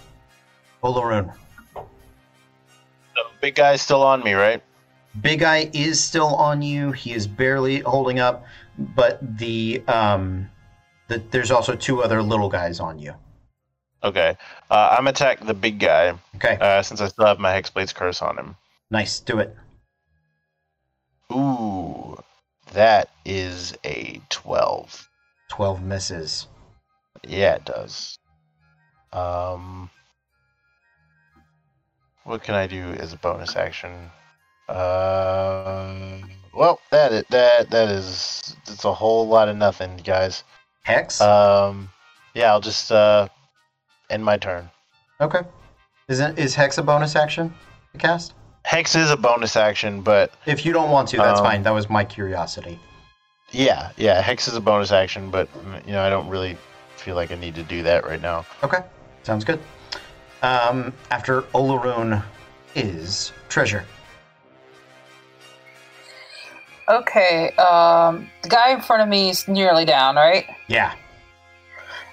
Olorun. The big guy's still on me, right? Big Eye is still on you. He is barely holding up, but there's also 2 other little guys on you. Okay. I'm attacking the big guy. Okay. Since I still have my Hexblade's Curse on him. Nice. Do it. Ooh. That is a 12. 12 misses. Yeah, it does. What can I do as a bonus action? Well, that is it's a whole lot of nothing, guys. Hex? Yeah, I'll just end my turn. Okay. Is Hex a bonus action to cast? Hex is a bonus action, but if you don't want to, that's fine. That was my curiosity. Yeah, Hex is a bonus action, but you know, I don't really feel like I need to do that right now. Okay. Sounds good. After Olorun is Treasure. Okay, the guy in front of me is nearly down, right? Yeah.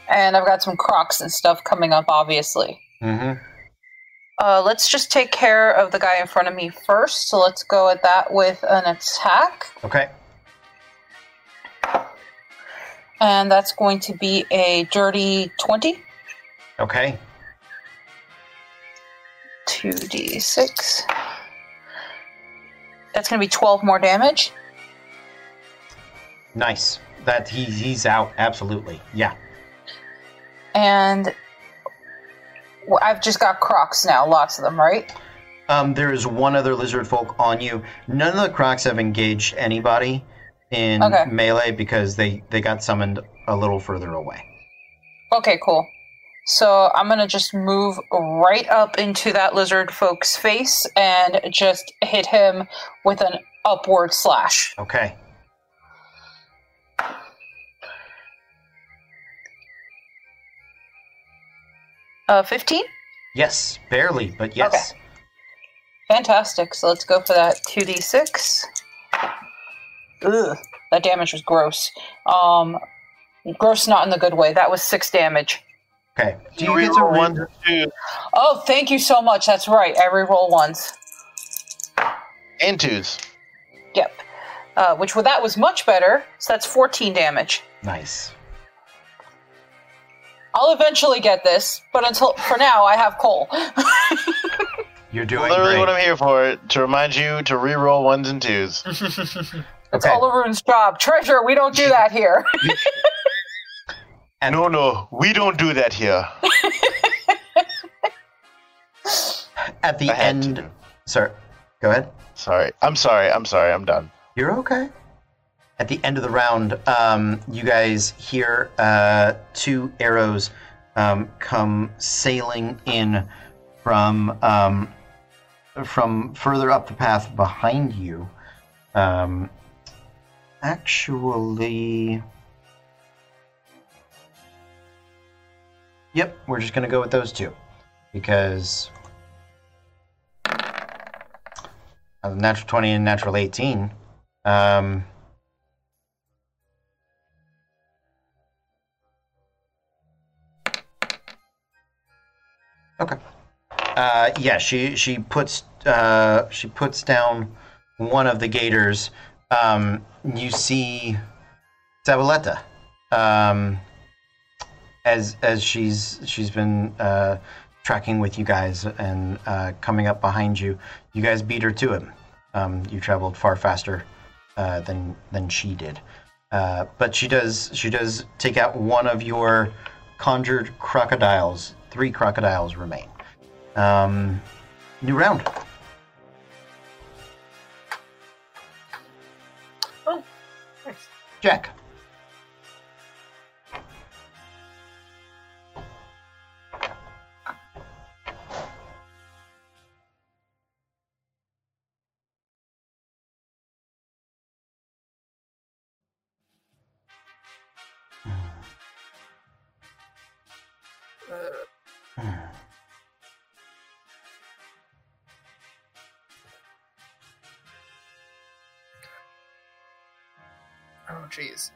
And I've got some crocs and stuff coming up, obviously. Mm-hmm. Let's just take care of the guy in front of me first, so let's go at that with an attack. Okay. And that's going to be a dirty 20. Okay. 2d6. That's going to be 12 more damage. Nice. That he's out, absolutely. Yeah. And I've just got crocs now, lots of them, right? There is one other lizard folk on you. None of the crocs have engaged anybody in melee because they got summoned a little further away. Okay, cool. So I'm going to just move right up into that lizard folk's face and just hit him with an upward slash. Okay. Uh, 15? Yes, barely, but yes. Okay. Fantastic. So let's go for that 2d6. Ugh, that damage was gross. Gross not in the good way. That was 6 damage. Okay. Do you get to one or two? Oh, thank you so much. That's right. I reroll ones. And twos. Yep. That was much better. So that's 14 damage. Nice. I'll eventually get this, but for now, I have coal. You're doing literally great. What I'm here for, to remind you to reroll ones and twos. That's Olorun's job. Treasure, we don't do that here. And no, we don't do that here. At the end, sir, go ahead. I'm sorry. I'm done. You're okay. At the end of the round, you guys hear 2 arrows come sailing in from further up the path behind you. Yep, we're just going to go with those 2, because a natural 20 and natural 18. Okay. Yeah, she puts down one of the gators. You see Zavaleta. As she's been tracking with you guys and coming up behind you, you guys beat her to him. You traveled far faster than she did, but she does take out one of your conjured crocodiles. 3 crocodiles remain. New round. Oh, nice. Jack. Oh, jeez.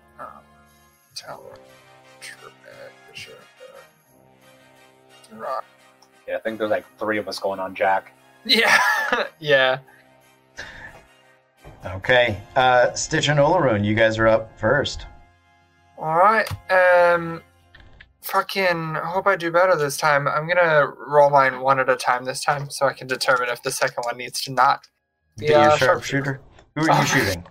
Talroth, Treasure, Rock. Yeah, I think there's like 3 of us going on, Jack. Yeah. Yeah. Okay. Stitch and Olorun, you guys are up first. Alright. Fucking hope I do better this time. I'm gonna roll mine one at a time this time so I can determine if the second one needs to not be a sharpshooter. Who are you shooting?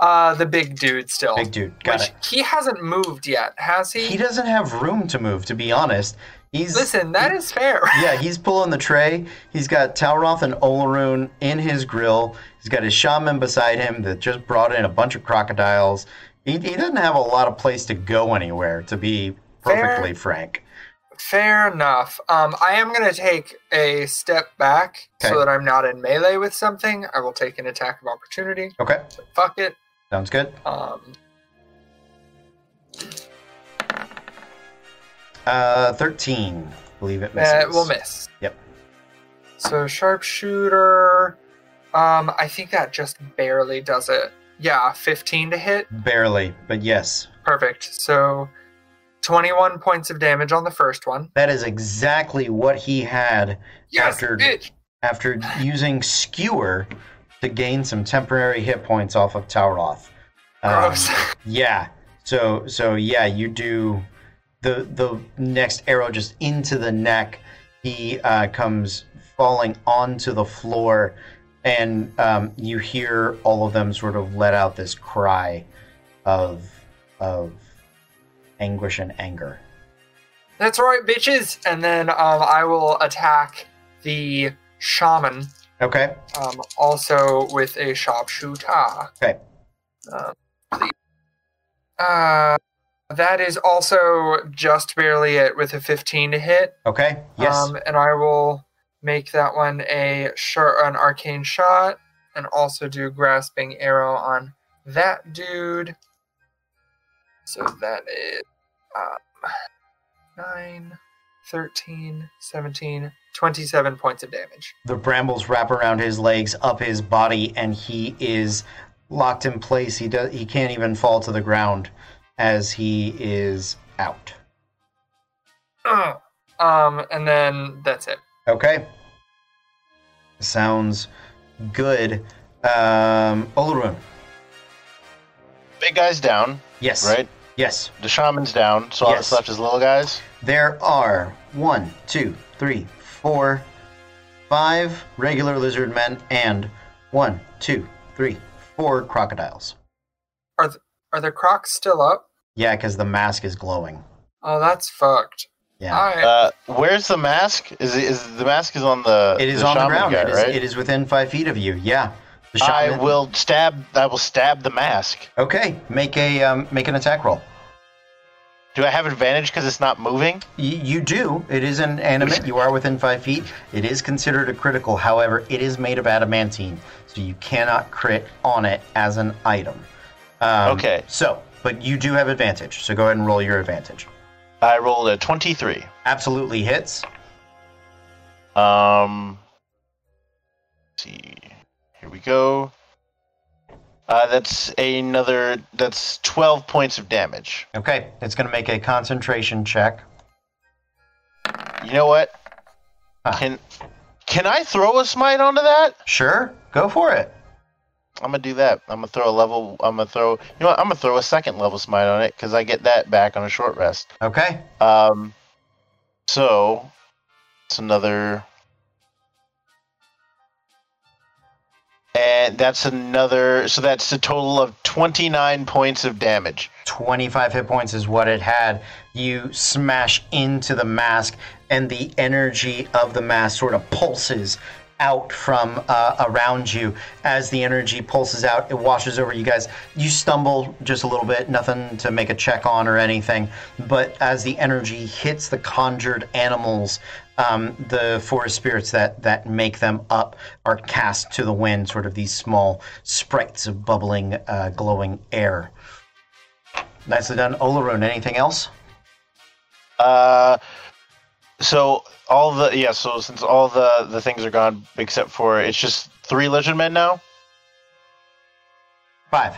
The big dude still. Big dude, got it. He hasn't moved yet, has he? He doesn't have room to move, to be honest. He's, listen, that is fair. Yeah, he's pulling the tray. He's got Talroth and Olorun in his grill. He's got his shaman beside him that just brought in a bunch of crocodiles. He doesn't have a lot of place to go anywhere, to be perfectly frank. Fair enough. I am going to take a step back so that I'm not in melee with something. I will take an attack of opportunity. Okay. So fuck it. Sounds good. Um, 13. I believe it misses. It will miss. Yep. So sharpshooter. I think that just barely does it. Yeah, 15 to hit. Barely, but yes. Perfect. So 21 points of damage on the first one. That is exactly what he had after using Skewer to gain some temporary hit points off of Talroth. Gross. Yeah. So yeah, you do the next arrow just into the neck. He comes falling onto the floor, and you hear all of them sort of let out this cry of anguish and anger. That's right, bitches. And then I will attack the shaman. Okay. Also with a sharpshooter. Okay. That is also just barely it with a 15 to hit. Okay. Yes. And I will make that one an arcane shot, and also do grasping arrow on that dude. So that is 9, 13, 17, 27 points of damage. The brambles wrap around his legs, up his body, and he is locked in place. He can't even fall to the ground as he is out. And then that's it. Okay. Sounds good. Olorun. Big guy's down. Yes. Right? Yes. The shaman's down, so all that's left is little guys? There are 1, 2, 3, 4, 5 regular lizard men and 1, 2, 3, 4 crocodiles. Are the crocs still up? Yeah, because the mask is glowing. Oh, that's fucked. Yeah. All right. Where's the mask? Is the mask is on the It is the on shaman the ground. Guy, right? It is within 5 feet of you, yeah. I will stab the mask. Okay, make an attack roll. Do I have advantage because it's not moving? You do. It is inanimate. You are within 5 feet. It is considered a critical. However, it is made of adamantine, so you cannot crit on it as an item. Okay. So, but you do have advantage. So go ahead and roll your advantage. I rolled a 23. Absolutely hits. Let's see. Here we go. That's 12 points of damage. Okay, it's going to make a concentration check. You know what? Can I throw a smite onto that? Sure, go for it. I'm going to do that. You know what? I'm going to throw a second level smite on it because I get that back on a short rest. Okay. So it's another. And that's another, so that's a total of 29 points of damage. 25 hit points is what it had. You smash into the mask, and the energy of the mask sort of pulses out from around you. As the energy pulses out, it washes over you guys. You stumble just a little bit, nothing to make a check on or anything, but as the energy hits the conjured animals, the forest spirits that make them up are cast to the wind, sort of these small sprites of bubbling, glowing air. Nicely done, Olorun. Anything else? So since all the things are gone except for it's just 3 lizard men now? 5.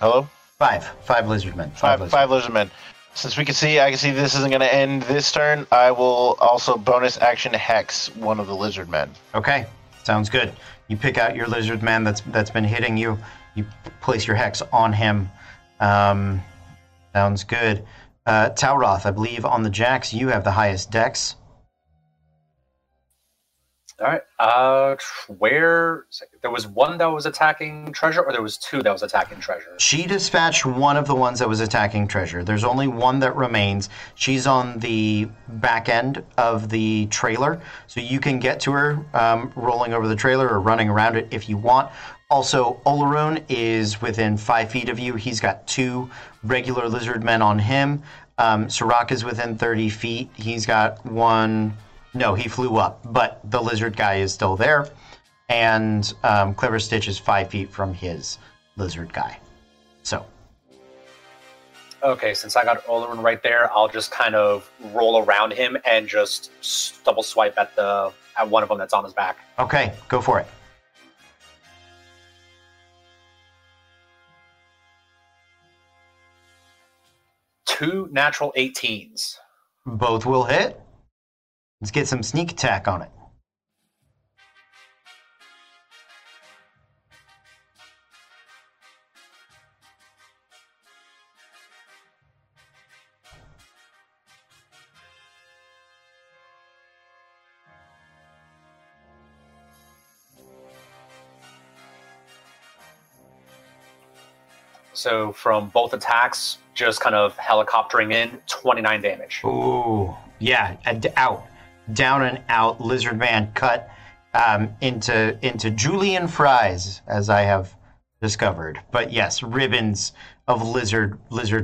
Hello? 5 lizard men. Five lizard men. Since I can see this isn't going to end this turn, I will also bonus action hex one of the lizard men. Okay, sounds good. You pick out your lizard man that's been hitting you. You place your hex on him. Sounds good. Talroth, I believe on the jacks, you have the highest dex. All right. Where there was one that was attacking Treasure, or there was two that was attacking Treasure? She dispatched one of the ones that was attacking Treasure. There's only one that remains. She's on the back end of the trailer, so you can get to her rolling over the trailer or running around it if you want. Also, Olorun is within 5 feet of you. He's got two regular lizard men on him. Siroc is within 30 feet. He's got one... No, he flew up, but the lizard guy is still there. And Clever Stitch is 5 feet from his lizard guy. So. Okay, since I got Olorun right there, I'll just kind of roll around him and just double swipe at the one of them that's on his back. Okay, go for it. Two natural 18s. Both will hit. Let's get some sneak attack on it. So from both attacks, just kind of helicoptering in, 29 damage. Ooh, yeah, out. Down and out, lizard man cut into julienne fries, as I have discovered. But yes, ribbons of lizard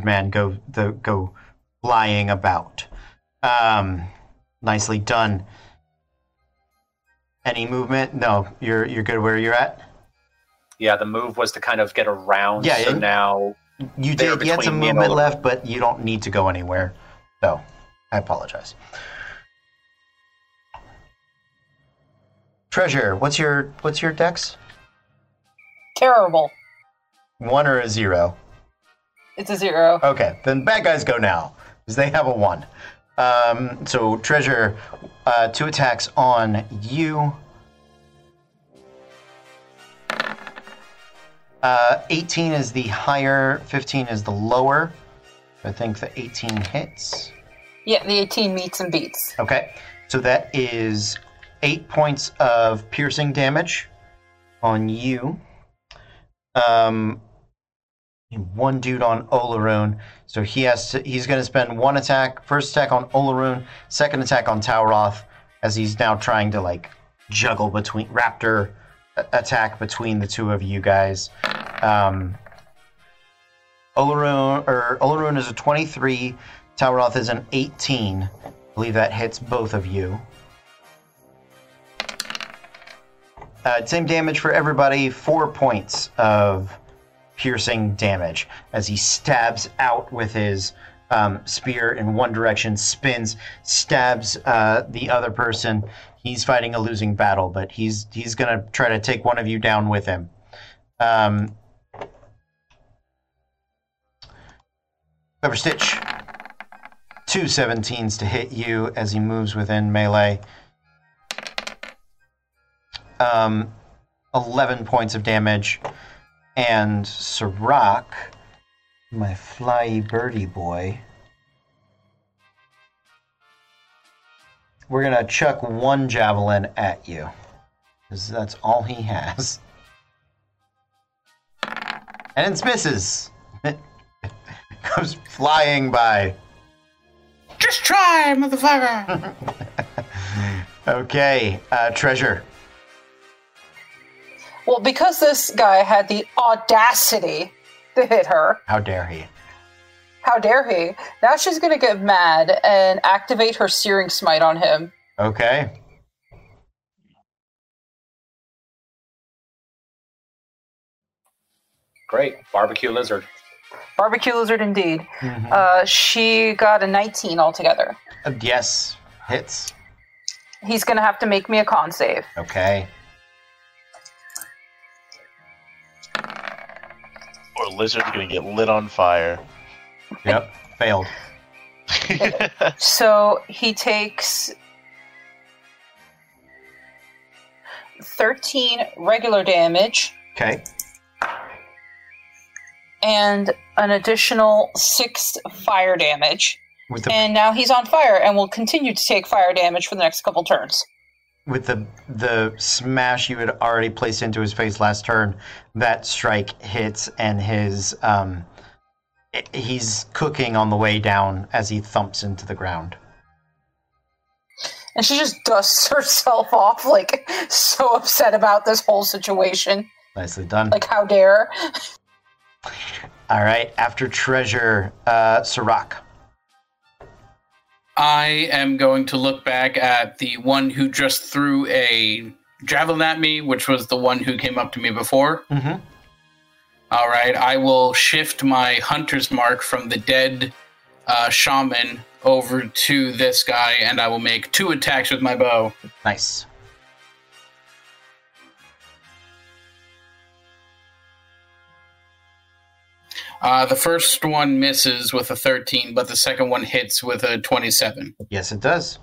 man go flying about. Nicely done. Any movement? No, you're good where you're at. Yeah, the move was to kind of get around. Yeah, so now you had some movement left, but you don't need to go anywhere. So I apologize. Treasure, what's your dex? Terrible. 1 or a 0? It's a 0. Okay, then bad guys go now, because they have a 1. So Treasure, 2 attacks on you. 18 is the higher, 15 is the lower. I think the 18 hits. Yeah, the 18 meets and beats. Okay, so that is 8 points of piercing damage on you. One dude on Olorun, so he's going to spend one attack, first attack on Olorun, second attack on Talroth, as he's now trying to like juggle between raptor attack between the two of you guys. Olorun is a 23, Talroth is an 18. I believe that hits both of you. Same damage for everybody, 4 points of piercing damage as he stabs out with his spear in one direction, spins, stabs the other person. He's fighting a losing battle, but he's going to try to take one of you down with him. Clever Stitch, 2 17s to hit you as he moves within melee. 11 points of damage, and Siroc, my flyy birdie boy. We're going to chuck one javelin at you, because that's all he has. And it misses. It goes flying by. Just try, motherfucker! Okay, Treasure. Well, because this guy had the audacity to hit her. How dare he? How dare he? Now she's going to get mad and activate her Searing Smite on him. Okay. Great. Barbecue lizard. Barbecue lizard indeed. Mm-hmm. She got a 19 altogether. Yes. Hits. He's going to have to make me a con save. Okay. Or lizard's gonna get lit on fire. Yep, failed. So he takes 13 regular damage. Okay. And an additional 6 fire damage. And now he's on fire and will continue to take fire damage for the next couple turns. with the smash you had already placed into his face last turn, that strike hits, and his he's cooking on the way down as he thumps into the ground. And she just dusts herself off, like, so upset about this whole situation. Nicely done. Like, how dare. All right, after Treasure, Siroc. I am going to look back at the one who just threw a javelin at me, which was the one who came up to me before. Mm-hmm. All right, I will shift my hunter's mark from the dead shaman over to this guy, and I will make 2 attacks with my bow. Nice. The first one misses with a 13, but the second one hits with a 27. Yes, it does.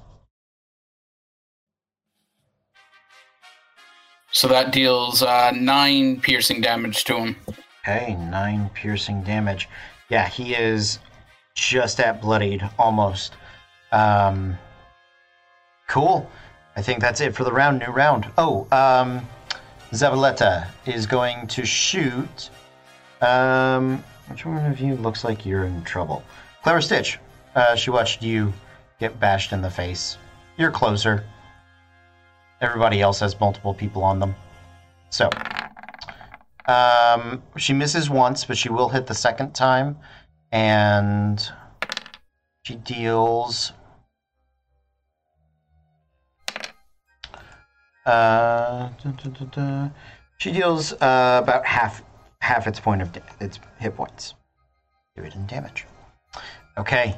So that deals 9 piercing damage to him. Okay, 9 piercing damage. Yeah, he is just at bloodied, almost. Cool. I think that's it for the round. New round. Oh, Zavaleta is going to shoot... which one of you looks like you're in trouble? Clever Stitch. She watched you get bashed in the face. You're closer. Everybody else has multiple people on them. So, she misses once, but she will hit the second time. And she deals... she deals about half its point of its hit points. Do it in damage. Okay.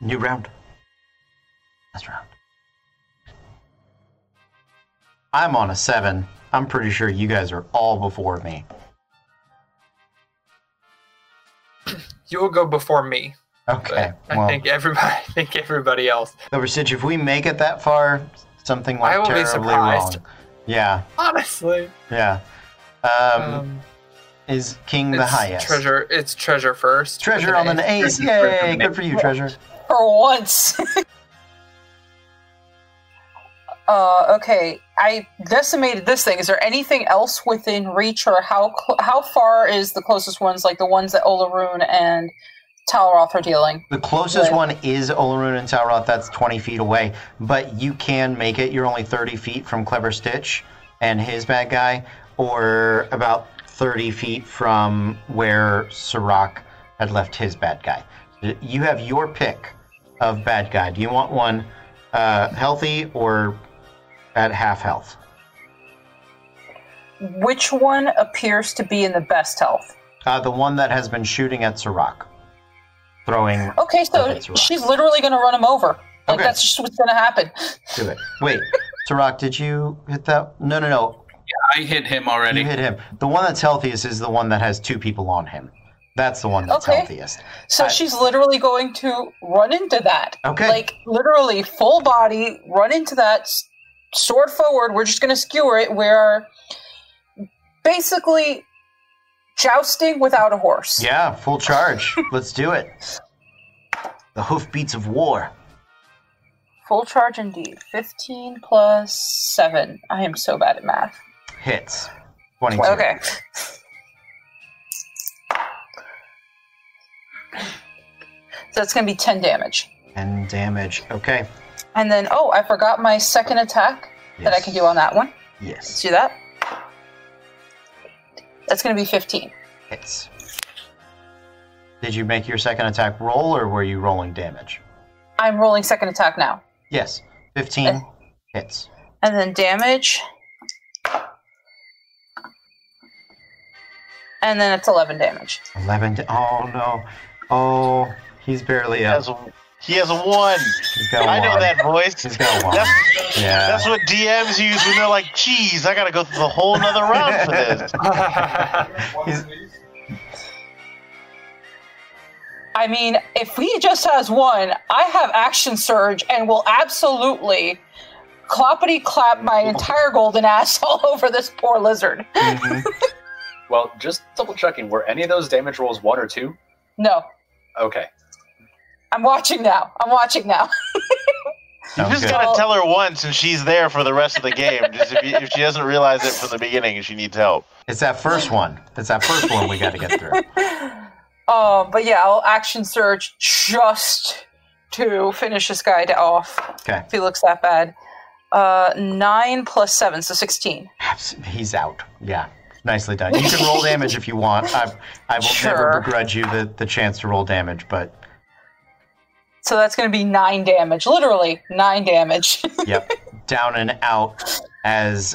New round. Last round. I'm on a 7. I'm pretty sure you guys are all before me. You'll go before me. Okay. I think everybody else. Oversitch, if we make it that far, something went terribly wrong. Yeah. Honestly. Yeah. Is king the highest? Treasure. It's Treasure first. Treasure on an ace. Yay! Good for you, Treasure. For once. Okay, I decimated this thing. Is there anything else within reach, or how far is the closest ones? Like the ones that Olorun and Talroth are dealing. The closest one is Olorun and Talroth. That's 20 feet away, but you can make it. You're only 30 feet from Clever Stitch and his bad guy. Or about 30 feet from where Siroc had left his bad guy. You have your pick of bad guy. Do you want one healthy or at half health? Which one appears to be in the best health? The one that has been shooting at Siroc. Throwing. Okay, so she's literally going to run him over. Like, okay. That's just what's going to happen. Do it. Wait, Siroc, did you hit that? No. Yeah, I hit him already. You hit him. The one that's healthiest is the one that has 2 people on him. That's the one that's healthiest. So she's literally going to run into that. Okay. Like, literally, full body, run into that, sword forward. We're just going to skewer it. We're basically jousting without a horse. Yeah, full charge. Let's do it. The hoofbeats of war. Full charge indeed. 15 plus 7. I am so bad at math. Hits. 22. Okay. So that's going to be 10 damage. 10 damage. Okay. And then, I forgot my second attack that I can do on that one. Yes. Let's do that. That's going to be 15. Hits. Did you make your second attack roll, or were you rolling damage? I'm rolling second attack now. Yes. 15 hits. And then damage... And then it's 11 damage. 11. Oh, no. Oh, he's barely up. He has a 1. He's got a 1. I know that voice. He's got a 1. That's what DMs use when they're like, geez, I got to go through the whole nother round for this. I mean, if he just has 1, I have action surge and will absolutely cloppity-clap my entire golden ass all over this poor lizard. Mm-hmm. Well, just double-checking, were any of those damage rolls 1 or 2? No. Okay. I'm watching now. You just gotta tell her once, and she's there for the rest of the game. Just if she doesn't realize it from the beginning, she needs help. It's that first one. It's that first one we gotta get through. But yeah, I'll action surge just to finish this guy off. Okay. If he looks that bad. 9 + 7, so 16. He's out. Yeah. Nicely done. You can roll damage if you want. I will never begrudge you the chance to roll damage, but... So that's going to be 9 damage. Literally, 9 damage. Yep. Down and out as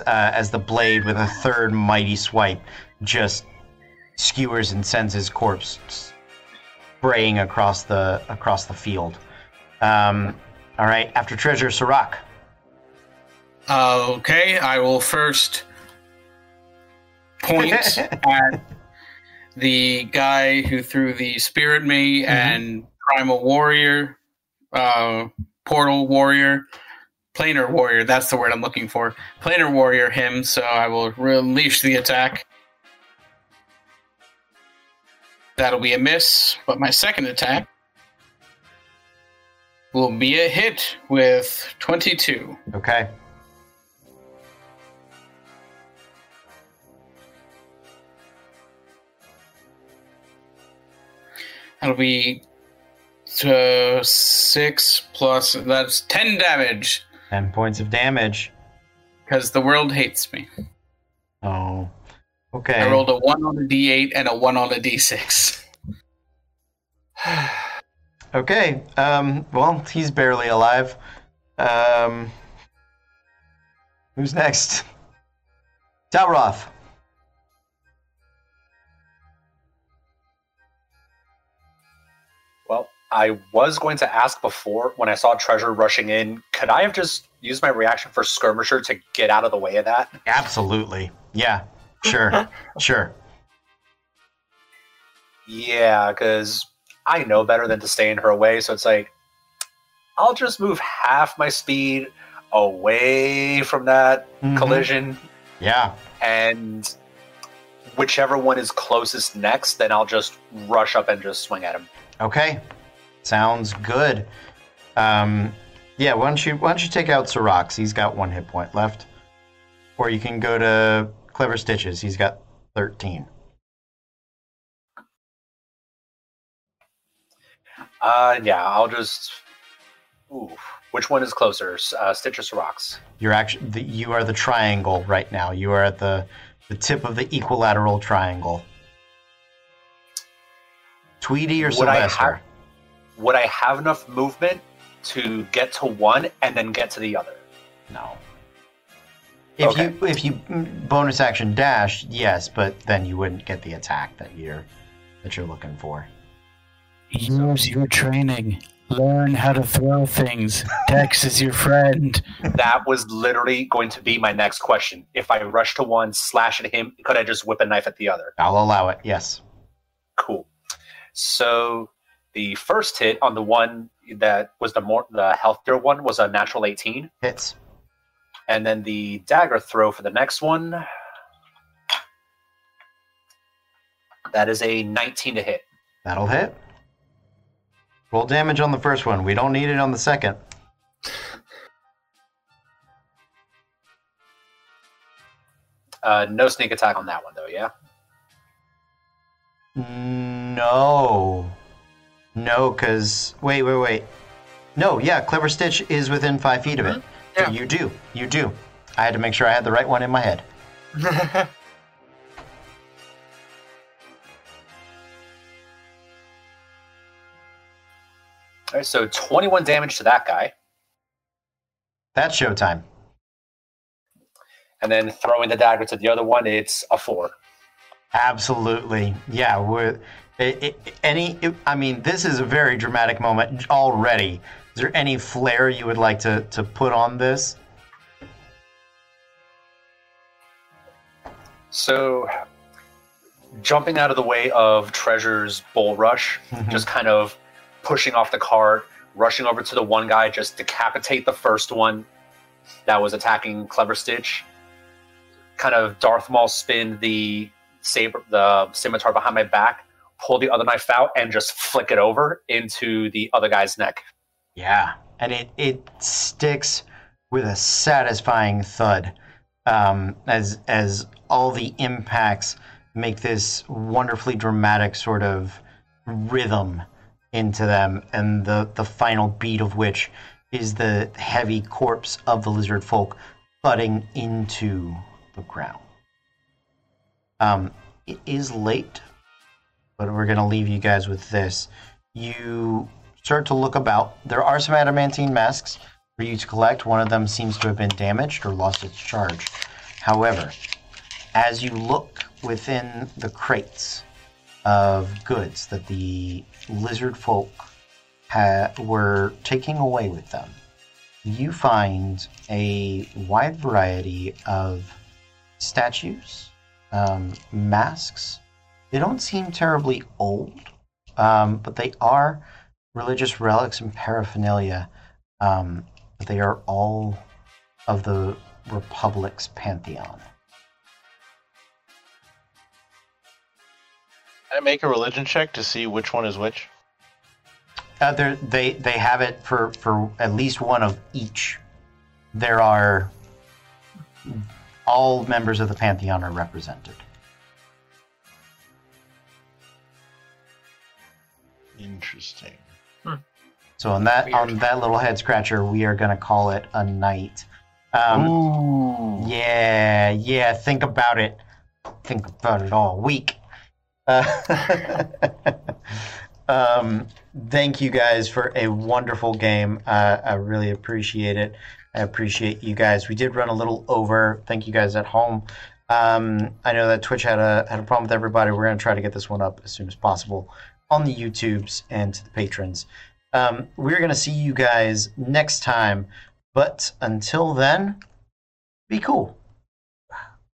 the blade, with a third mighty swipe, just skewers and sends his corpse spraying across the field. All right. After Treasure, Siroc. Okay. I will first point at the guy who threw the spear at me, mm-hmm. and Primal Warrior... Portal Warrior, Planar Warrior, that's the word I'm looking for. Planar Warrior him, so I will unleash the attack. That'll be a miss, but my second attack will be a hit with 22. Okay. That'll be... So 6 plus... That's 10 damage. 10 points of damage. Because the world hates me. Oh. Okay. I rolled a 1 on a D8 and a 1 on a D6. Okay. Well, he's barely alive. Who's next? Talroth. I was going to ask before, when I saw Treasure rushing in, could I have just used my reaction for Skirmisher to get out of the way of that? Absolutely. Yeah. Sure. Sure. Yeah, because I know better than to stay in her way, so it's like, I'll just move half my speed away from that mm-hmm. collision. Yeah. And... whichever one is closest next, then I'll just rush up and just swing at him. Okay. Sounds good. Yeah, why don't you take out Siroc? He's got 1 hit point left. Or you can go to Clever Stitches. He's got 13. Yeah, I'll just... Ooh, which one is closer, Stitch or Siroc? You're actually... You are the triangle right now. You are at the tip of the equilateral triangle. Tweety or Sylvester? Would I have enough movement to get to one and then get to the other? No. If you bonus action dash, yes, but then you wouldn't get the attack that you're looking for. Use your training. Learn how to throw things. Dex is your friend. That was literally going to be my next question. If I rush to one, slash at him, could I just whip a knife at the other? I'll allow it, yes. Cool. So the first hit on the one that was the healthier one was a natural 18. Hits. And then the dagger throw for the next one. That is a 19 to hit. That'll hit. Roll damage on the first one. We don't need it on the second. No sneak attack on that one, though, yeah? No, because... Wait. No, yeah, Clever Stitch is within 5 feet of it. Yeah. So you do. I had to make sure I had the right one in my head. All right, so 21 damage to that guy. That's showtime. And then throwing the dagger to the other one, it's a 4. Absolutely. Yeah. This is a very dramatic moment already. Is there any flair you would like to put on this? So, jumping out of the way of Treasure's bull rush, mm-hmm. just kind of pushing off the cart, rushing over to the one guy, just decapitate the first one that was attacking Clever Stitch. Kind of Darth Maul spin the scimitar behind my back, pull the other knife out, and just flick it over into the other guy's neck. Yeah, and it sticks with a satisfying thud as all the impacts make this wonderfully dramatic sort of rhythm into them, and the final beat of which is the heavy corpse of the lizard folk thudding into the ground. It is late, but we're going to leave you guys with this. You start to look about. There are some adamantine masks for you to collect. One of them seems to have been damaged or lost its charge. However, as you look within the crates of goods that the lizard folk were taking away with them, you find a wide variety of statues, masks. They don't seem terribly old, but they are religious relics and paraphernalia. But they are all of the Republic's pantheon. Can I make a religion check to see which one is which? They have it for at least one of each. There are... all members of the pantheon are represented. Interesting. Hmm. So on that little head scratcher, we are going to call it a night. Ooh. Yeah. Think about it. Think about it all week. Thank you guys for a wonderful game. I really appreciate it. I appreciate you guys. We did run a little over. Thank you guys at home. I know that Twitch had a problem with everybody. We're going to try to get this one up as soon as possible on the YouTubes and to the patrons. We're going to see you guys next time. But until then, be cool.